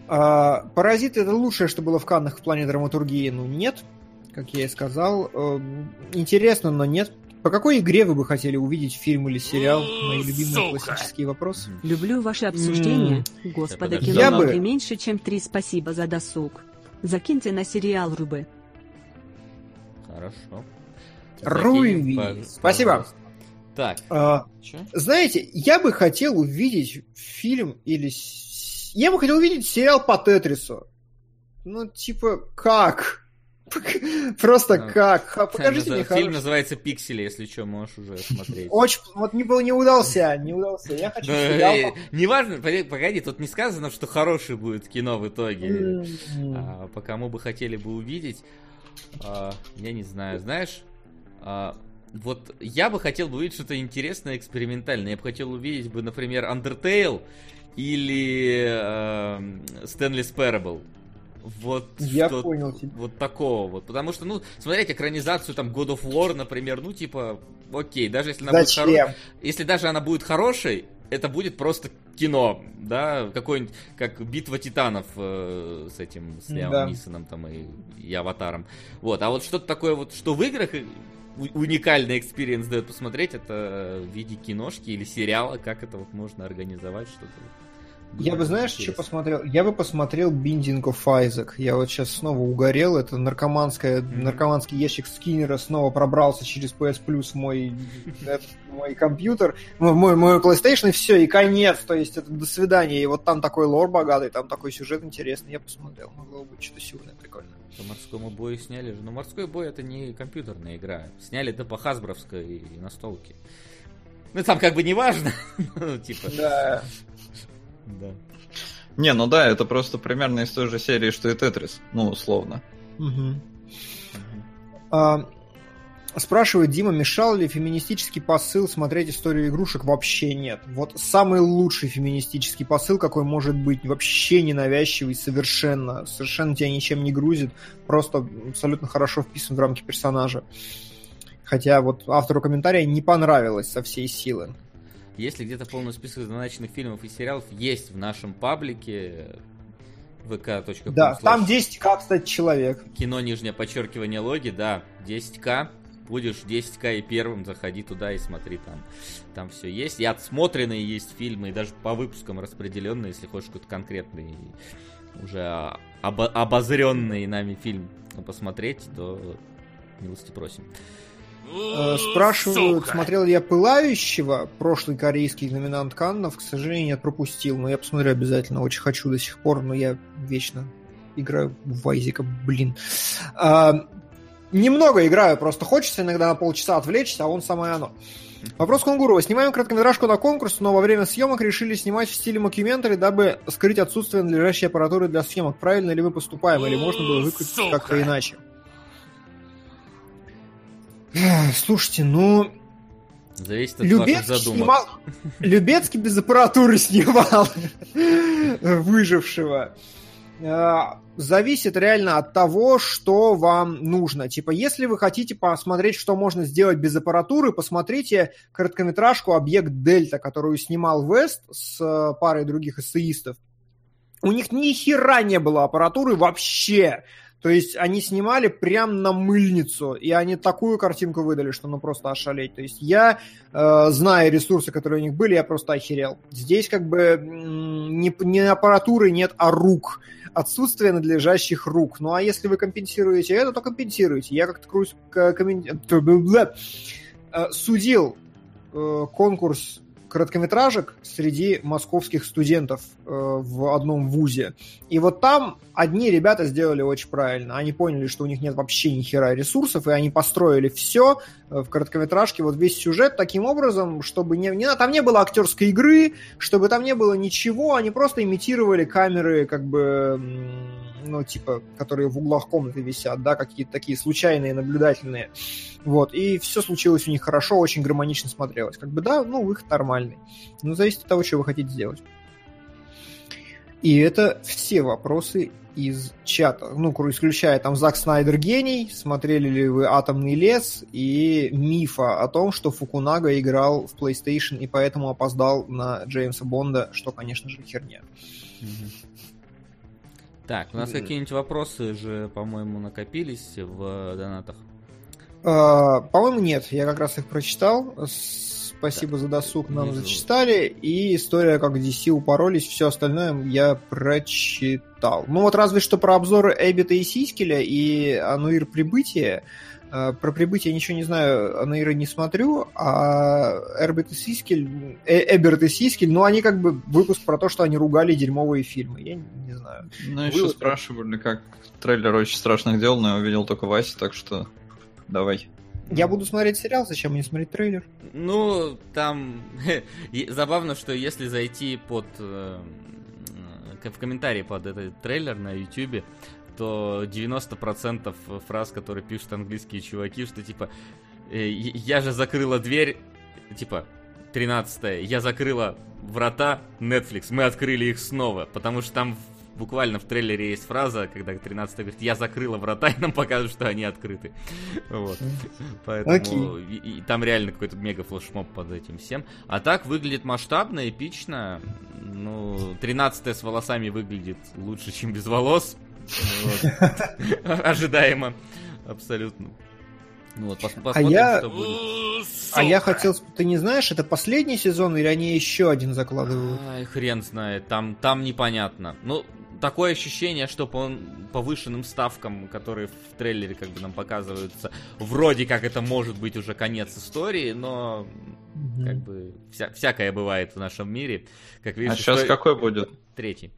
А, «Паразиты» — это лучшее, что было в Каннах в плане драматургии. Ну, нет, как я и сказал. А, интересно, но нет. По какой игре вы бы хотели увидеть фильм или сериал? Мои любимые Сука. классические вопросы. Люблю ваши обсуждения. М-м-м. Господа, кино я бы... меньше, чем три. Спасибо за досуг. Закиньте на сериал Рубы. Хорошо. Руби. Спасибо. Так. А, знаете, я бы хотел увидеть фильм или... Я бы хотел увидеть сериал по Тетрису. Ну, типа, как? Просто ну, как? Покажите мне хорошо. Фильм называется «Пиксели», если что, можешь уже смотреть. Очень... Вот не, не удался, не удался. Я хочу сериал. Неважно, погоди, тут не сказано, что хорошее будет кино в итоге. А, по кому бы хотели бы увидеть, а, я не знаю. Знаешь, а, вот я бы хотел бы увидеть что-то интересное, экспериментальное. Я бы хотел увидеть, бы, например, «Undertale» или а, «Stanley's Parable». Вот, я что, понял тебя. Вот такого вот. Потому что, ну, смотреть экранизацию там God of War, например, ну, типа, окей, даже если она Зачем? будет хорошей. Если даже она будет хорошей, это будет просто кино, да, какой-нибудь, как «Битва титанов» э, с этим, с Лиамом да. Нисоном там и, и Аватаром. Вот. А вот что-то такое вот, что в играх уникальный экспириенс дает посмотреть, это в виде киношки или сериала, как это вот можно организовать что-то. Я бы, знаешь, что посмотрел? Я бы посмотрел «Binding of Isaac». Я вот сейчас снова угорел. Это наркоманская, mm-hmm. наркоманский ящик Скиннера снова пробрался через пи эс Plus в мой, мой компьютер, мой, мой PlayStation, и все, и конец. То есть это до свидания. И вот там такой лор богатый, там такой сюжет интересный. Я посмотрел. Могло быть что-то сегодня прикольное. По «Морскому бою» сняли же. Но «Морской бой» — это не компьютерная игра. Сняли это по хасбровской настолке. Ну, там как бы не важно. Ну, типа... Да... Да. Не, ну да, это просто примерно из той же серии, что и Тетрис, ну, условно. Угу. Угу. А, спрашивает Дима, мешал ли феминистический посыл смотреть «Историю игрушек»? Вообще нет. Вот самый лучший феминистический посыл, какой может быть, вообще ненавязчивый совершенно. Совершенно тебя ничем не грузит, просто абсолютно хорошо вписан в рамки персонажа. Хотя вот автору комментария не понравилось со всей силы. Если где-то полный список заначенных фильмов и сериалов есть в нашем паблике вэ ка точка ком. Да, там десять тысяч, кстати, человек. Кино, нижнее подчеркивание, логи, да, десять тысяч. Будешь десять тысяч и первым, заходи туда и смотри там. Там все есть. И отсмотренные есть фильмы, и даже по выпускам распределенные, если хочешь какой-то конкретный, уже обо- обозренный нами фильм посмотреть, то милости просим. Спрашивают, Сука. смотрел ли я «Пылающего», прошлый корейский номинант Каннов, к сожалению, я пропустил, но я посмотрю обязательно, очень хочу до сих пор, но я вечно играю в Айзека, блин. А, немного играю, просто хочется иногда на полчаса отвлечься, а он самое оно. Вопрос Кунгурова. Снимаем короткометражку на конкурс, но во время съемок решили снимать в стиле мокюментари, дабы скрыть отсутствие надлежащей аппаратуры для съемок. Правильно ли мы поступаем, или можно было выкрутить Сука. как-то иначе? Слушайте, ну... Зависит от Любецкий ваших задумок. Снимал... Любецкий без аппаратуры снимал «Выжившего». Зависит реально от того, что вам нужно. Типа, если вы хотите посмотреть, что можно сделать без аппаратуры, посмотрите короткометражку «Объект Дельта», которую снимал Вест с парой других эссеистов. У них ни хера не было аппаратуры вообще. То есть они снимали прям на мыльницу, и они такую картинку выдали, что ну просто ошалеть. То есть я, э, зная ресурсы, которые у них были, я просто охерел. Здесь как бы не, не аппаратуры нет, а рук. Отсутствие надлежащих рук. Ну а если вы компенсируете это, то компенсируете. Я как-то круз... Коммен... судил э, конкурс короткометражек среди московских студентов э, в одном вузе. И вот там одни ребята сделали очень правильно. Они поняли, что у них нет вообще ни хера ресурсов, и они построили все в короткометражке, вот весь сюжет таким образом, чтобы не, не, там не было актерской игры, чтобы там не было ничего, они просто имитировали камеры, как бы, ну, типа, которые в углах комнаты висят, да, какие-то такие случайные, наблюдательные. Вот, и все случилось у них хорошо, очень гармонично смотрелось. Как бы, да, ну, выход нормальный. Но зависит от того, что вы хотите сделать. И это все вопросы из чата. Ну, исключая там Зак Снайдер гений, смотрели ли вы «Атомный лес» и мифа о том, что Фукунага играл в PlayStation и поэтому опоздал на Джеймса Бонда, что, конечно же, херня. Так, у нас какие-нибудь вопросы же, по-моему, накопились в донатах? А, по-моему, нет. Я как раз их прочитал. Спасибо да, за досуг, нам зачитали. И история, как ди си упоролись, все остальное я прочитал. Ну вот разве что про обзоры Эббита и Сиськеля и Ануир прибытия. Про прибытие ничего не знаю, Ануира не смотрю, а Эбберт и Сискель, Эбберт и Сискель, ну они как бы выпуск про то, что они ругали дерьмовые фильмы, я не знаю. Ну еще Вывод... спрашивали, как трейлер «Очень страшных дел», но я увидел только Вася, так что давай. Я буду смотреть сериал, зачем мне смотреть трейлер? Ну, там забавно, что если зайти под в комментарии под этот трейлер на Ютубе, то девяносто процентов фраз, которые пишут английские чуваки, что типа «я же закрыла дверь», типа тринадцатая, «я закрыла врата Netflix, мы открыли их снова», потому что там буквально в трейлере есть фраза, когда тринадцатая говорит «я закрыла врата», и нам покажут, что они открыты. Вот. Поэтому и, и там реально какой-то мега флешмоб под этим всем. А так выглядит масштабно, эпично. Ну, тринадцатая с волосами выглядит лучше, чем без волос. Ожидаемо. Абсолютно. Ну вот, посмотрим, что будет. А я хотел... Ты не знаешь, это последний сезон или они еще один закладывают? Ай, хрен знает. Там непонятно. Ну, такое ощущение, что по повышенным ставкам, которые в трейлере как бы нам показываются, вроде как это может быть уже конец истории, но как бы всякое бывает в нашем мире. А сейчас какой будет? Третий.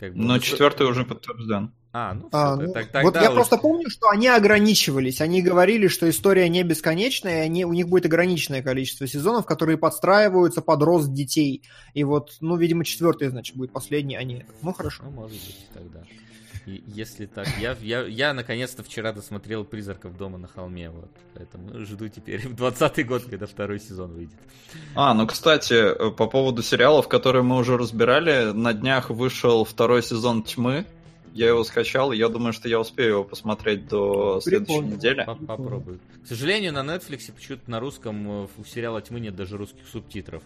Как бы, но четвертый уже подтвержден. А, ну, а, ну так, тогда вот я уже... просто помню, что они ограничивались. Они говорили, что история не бесконечная, и они, у них будет ограниченное количество сезонов, которые подстраиваются под рост детей. И вот, ну, видимо, четвертый, значит, будет последний, а не... Ну, хорошо. Ну, может быть, тогда. И, если так, я, я, я наконец-то вчера досмотрел «Призраков дома на холме». Вот, поэтому жду теперь в двадцатый год, когда второй сезон выйдет. А, ну, кстати, по поводу сериалов, которые мы уже разбирали, на днях вышел второй сезон «Тьмы». Я его скачал, и я думаю, что я успею его посмотреть до следующей недели. Попробую. К сожалению, на Netflix почему-то на русском у сериала «Тьмы» нет даже русских субтитров.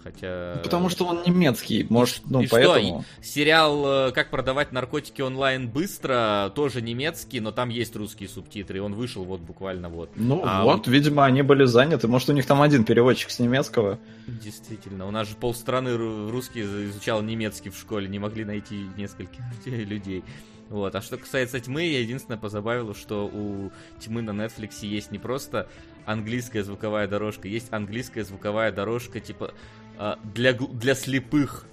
Хотя... Потому что он немецкий, может, ну, и поэтому... Что? Сериал «Как продавать наркотики онлайн быстро» тоже немецкий, но там есть русские субтитры, и он вышел вот буквально вот. Ну а вот, он... видимо, они были заняты, может, у них там один переводчик с немецкого. Действительно, у нас же полстраны русские изучал немецкий в школе, не могли найти нескольких людей. Вот. А что касается «Тьмы», я единственное позабавило, что у «Тьмы» на Netflix есть не просто английская звуковая дорожка, есть английская звуковая дорожка типа для, для слепых.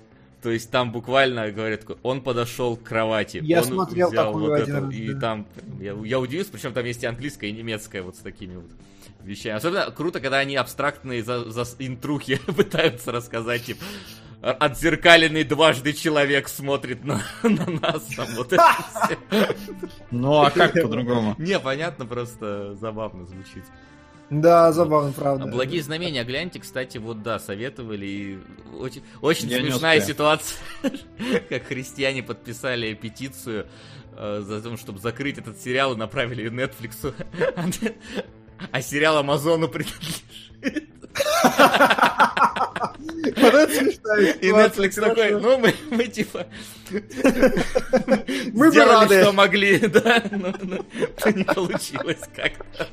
То есть там буквально говорят, он подошел к кровати. Я он смотрел взял такую вот один, это, да. И там я, я удивился, причем там есть и английская, и немецкая вот с такими вот вещами. Особенно круто, когда они абстрактные за, за интрухи пытаются рассказать, типа отзеркаленный дважды человек смотрит на, на нас. Там, вот это все. Ну а как по-другому? Не, понятно, просто забавно звучит. Да, забавно, правда. «Благие знамения», гляньте, кстати, вот да, советовали. И очень очень смешная ситуация, как христиане подписали петицию э, за то, чтобы закрыть этот сериал, и направили ее Netflix. А сериал Амазону принадлежит. И Netflix такой, ну мы, мы типа мы сделали, что могли, да, но, но это не получилось как-то.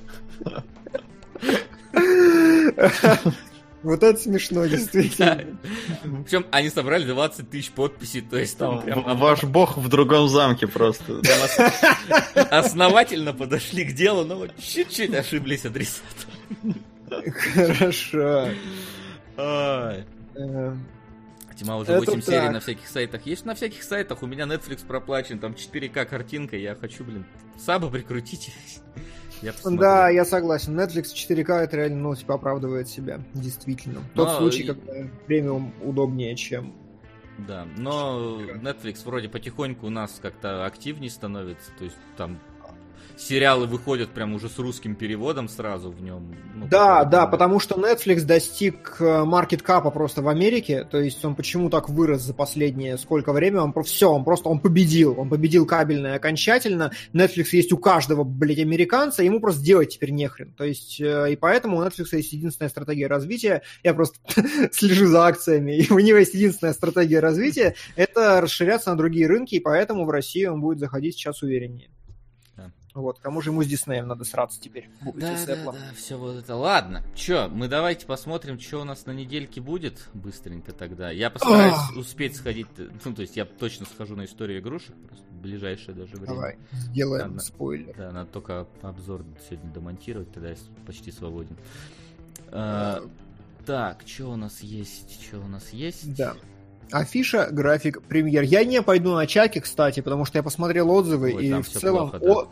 Вот это смешно, действительно. Да. Причем они собрали двадцать тысяч подписей, то есть там О, прям... Ваш бог в другом замке просто. Основательно подошли к делу, но вот чуть-чуть ошиблись адресатом. Хорошо. Тима, уже восемь серий на всяких сайтах есть. На всяких сайтах у меня Netflix проплачен, там четыре ка картинка, я хочу, блин, саба прикрутить. Я да, я согласен. Netflix четыре ка это реально, ну, типа, оправдывает себя. Действительно. Но... Тот случай, когда премиум удобнее, чем... Да, но Netflix вроде потихоньку у нас как-то активнее становится. То есть там сериалы выходят прям уже с русским переводом сразу в нем. Ну, да, по-моему, да, потому что Netflix достиг маркет-капа просто в Америке. То есть он почему так вырос за последние сколько времени? Он про все, он просто он победил. Он победил кабельное окончательно. Netflix есть у каждого, блядь, американца. Ему просто делать теперь нехрен. То есть и поэтому у Netflix есть единственная стратегия развития. Я просто слежу за акциями. И у него есть единственная стратегия развития. Это расширяться на другие рынки. И поэтому в Россию он будет заходить сейчас увереннее. Вот, кому же ему с Диснеем надо сраться теперь? Да, да, да, все вот это. Ладно, чё, мы давайте посмотрим, что у нас на недельке будет быстренько тогда. Я постараюсь успеть сходить, ну, то есть я точно схожу на историю игрушек, просто в ближайшее даже время. Давай, сделаем надо, спойлер. Да, надо только обзор сегодня домонтировать, тогда я почти свободен. А, так, что у нас есть, что у нас есть? Да. Афиша, график, премьер. Я не пойду на чаки, кстати, потому что я посмотрел отзывы. Ой, и в целом... Плохо, да. о...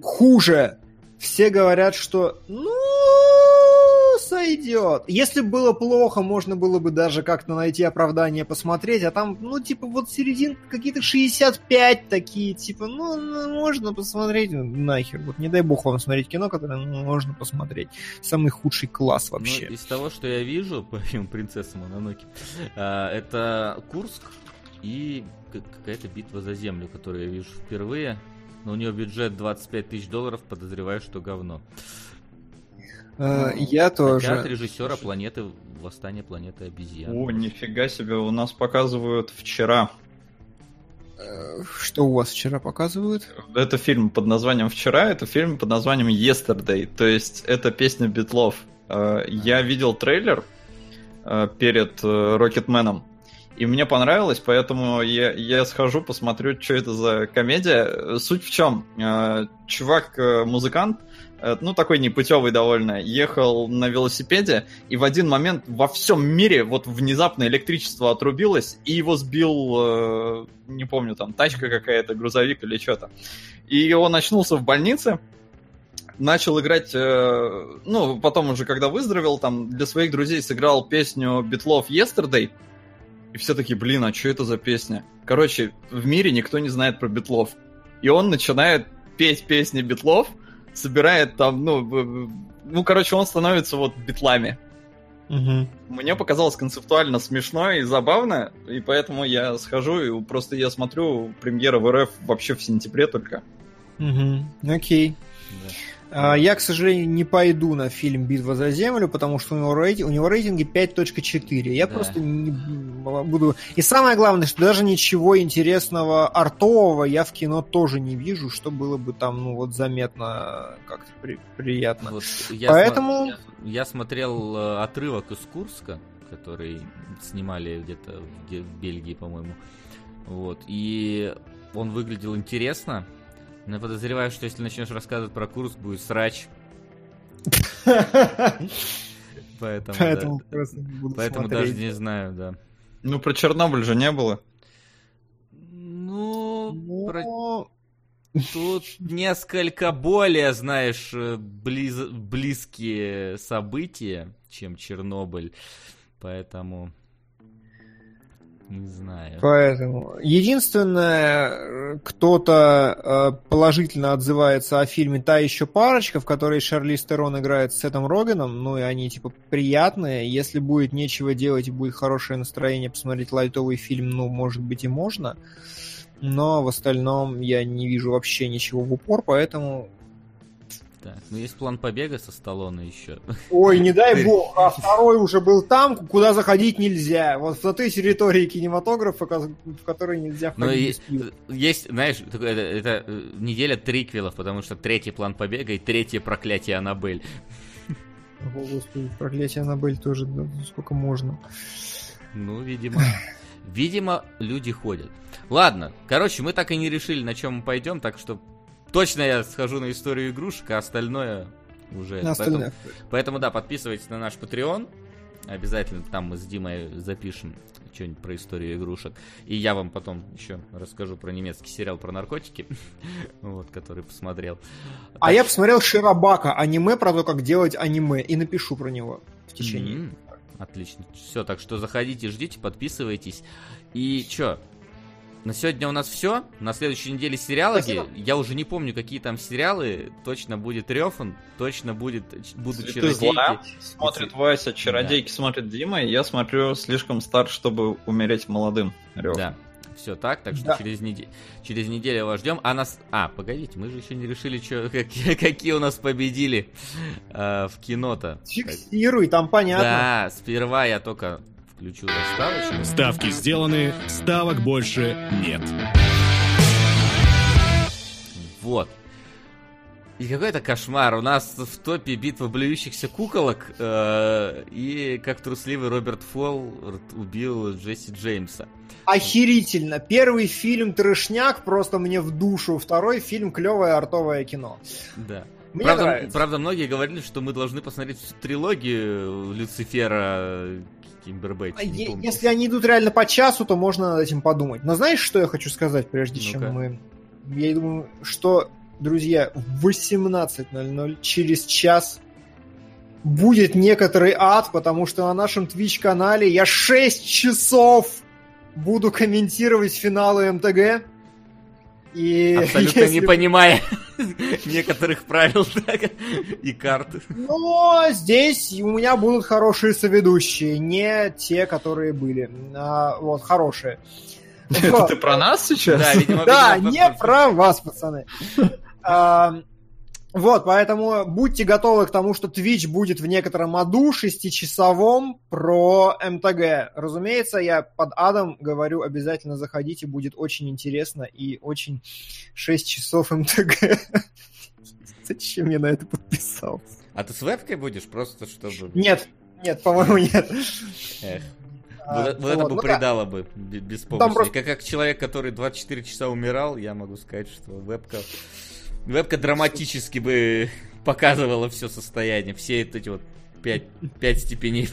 хуже. Все говорят, что ну, сойдет. Если было плохо, можно было бы даже как-то найти оправдание, посмотреть, а там, ну, типа, вот середин какие-то шестьдесят пять такие, типа, ну, ну можно посмотреть, нахер. Вот не дай бог вам смотреть кино, которое ну, можно посмотреть. Самый худший класс вообще. Ну, из того, что я вижу, помимо принцессы Мононоки, это Курск и какая-то битва за землю, которую я вижу впервые. Но у нее бюджет двадцать пять тысяч долларов, подозреваю, что говно. А, ну, я тоже. От режиссера планеты «Восстание планеты обезьян». О, нифига себе, у нас показывают вчера. Что у вас вчера показывают? Это фильм под названием «Вчера», это фильм под названием «Yesterday». То есть это песня Битлов. Я видел трейлер перед «Рокетменом». И мне понравилось, поэтому я, я схожу, посмотрю, что это за комедия. Суть в чем? Чувак-музыкант, ну такой непутевый довольно, ехал на велосипеде, и в один момент во всем мире вот внезапно электричество отрубилось, и его сбил, не помню, там тачка какая-то, грузовик или что-то. И он очнулся в больнице. Начал играть, ну потом уже когда выздоровел, там для своих друзей сыграл песню Битлов «Yesterday». И все такие, блин, а что это за песня? Короче, в мире никто не знает про Битлов. И он начинает петь песни Битлов, собирает там, ну... Ну, короче, он становится вот Битлами. Угу. Мне показалось концептуально смешно и забавно, и поэтому я схожу, и просто я смотрю, премьера в РФ вообще в сентябре только. Угу, окей. Да. Я, к сожалению, не пойду на фильм «Битва за землю», потому что у него, рейтинг, у него рейтинги пять точка четыре. Я да. просто не буду... И самое главное, что даже ничего интересного артового я в кино тоже не вижу, что было бы там, ну, вот заметно как-то при- приятно. Вот, я Поэтому... См... Я смотрел отрывок из «Курска», который снимали где-то в Бельгии, по-моему. Вот. И он выглядел интересно. Но подозреваю, что если начнешь рассказывать про Курск, будет срач. Поэтому, Поэтому, да. просто не буду Поэтому даже не знаю, да. Ну, про Чернобыль же не было. Ну, Но... про... тут несколько более, знаешь, близ... близкие события, чем Чернобыль. Поэтому... Не знаю. Поэтому единственное, кто-то э, положительно отзывается о фильме «Та еще парочка», в которой Шарлиз Терон играет с Сетом Рогеном, ну и они типа приятные. Если будет нечего делать и будет хорошее настроение посмотреть лайтовый фильм, ну, может быть, и можно. Но в остальном я не вижу вообще ничего в упор, поэтому... Так, ну есть план побега со Сталлоне еще. Ой, не дай бог, а второй уже был там, куда заходить нельзя. Вот в той территории кинематографа, в которой нельзя входить. Ну, есть, есть, знаешь, это, это неделя триквелов, потому что третий план побега и третье проклятие Аннабель. О, Господи, проклятие Аннабель тоже, да, сколько можно. Ну, видимо... Видимо, люди ходят. Ладно, короче, мы так и не решили, на чем мы пойдем, так что... Точно я схожу на историю игрушек, а остальное уже... Остальное. Поэтому, поэтому, да, подписывайтесь на наш Patreon. Обязательно там мы с Димой запишем что-нибудь про историю игрушек. И я вам потом еще расскажу про немецкий сериал про наркотики, вот, который посмотрел. А так... я посмотрел Широбака, аниме про то, как делать аниме, и напишу про него в течение. Mm-hmm. Отлично. Все, так что заходите, ждите, подписывайтесь. И что? На сегодня у нас все. На следующей неделе сериалоги. Спасибо. Я уже не помню, какие там сериалы. Точно будет Рёфан, точно будет будут «Чародейки». Смотрит Вася, «Чародейки», да. Смотрит Дима. Я смотрю «Слишком стар, чтобы умереть молодым». Рёфан. Да, все так. Так что да. через, неделю, через неделю вас ждем. А, нас... а, погодите, мы же еще не решили, что... какие у нас победили э, в кино-то. Фиксируй, там понятно. Да, сперва я только... Включу заставочку. Ставки сделаны, ставок больше нет. Вот. И какой-то кошмар. У нас в топе битва блюющихся куколок. Э- и как трусливый Роберт Фоллард убил Джесси Джеймса. Охерительно. Первый фильм трешняк, просто мне в душу. Второй фильм клевое артовое кино. Да. Правда, правда, многие говорили, что мы должны посмотреть трилогию Люцифера... Кимбербэтч. Если они идут реально по часу, то можно над этим подумать. Но знаешь, что я хочу сказать, прежде Ну-ка. чем мы... Я думаю, что, друзья, в восемнадцать ноль-ноль через час будет некоторый ад, потому что на нашем Twitch-канале я шесть часов буду комментировать финалы эм тэ гэ. И абсолютно если... не понимая некоторых правил и карты. Но здесь у меня будут хорошие соведущие, не те, которые были. А, вот, хорошие. Это ты про нас сейчас? Да, видимо, да не про вас, пацаны. А, вот, поэтому будьте готовы к тому, что Twitch будет в некотором аду шестичасовом про эм тэ гэ. Разумеется, я под адом говорю, обязательно заходите, будет очень интересно и очень шесть часов эм тэ гэ. Зачем я на это подписался? А ты с вебкой будешь просто, чтобы... Нет, нет, по-моему, нет. Эх. Вот, а, вот это вот, бы ну, придало да. бы беспомощность. Просто... Как, как человек, который двадцать четыре часа умирал, я могу сказать, что вебка... Вебка драматически бы показывала все состояние, все эти вот пять степеней,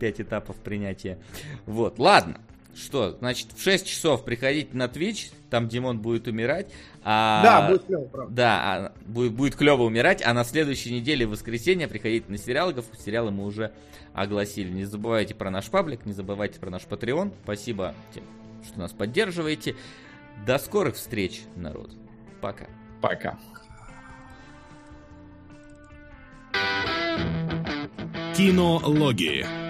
пять этапов принятия. Вот, ладно. Что, значит, в шесть часов приходите на Twitch, там Димон будет умирать. А... Да, будет клево, правда. Да, а... будет, будет клево умирать, а на следующей неделе в воскресенье приходите на сериалогов, сериалы мы уже огласили. Не забывайте про наш паблик, не забывайте про наш Patreon. Спасибо тем, что нас поддерживаете. До скорых встреч, народ. Пока. Пока. Кинологии.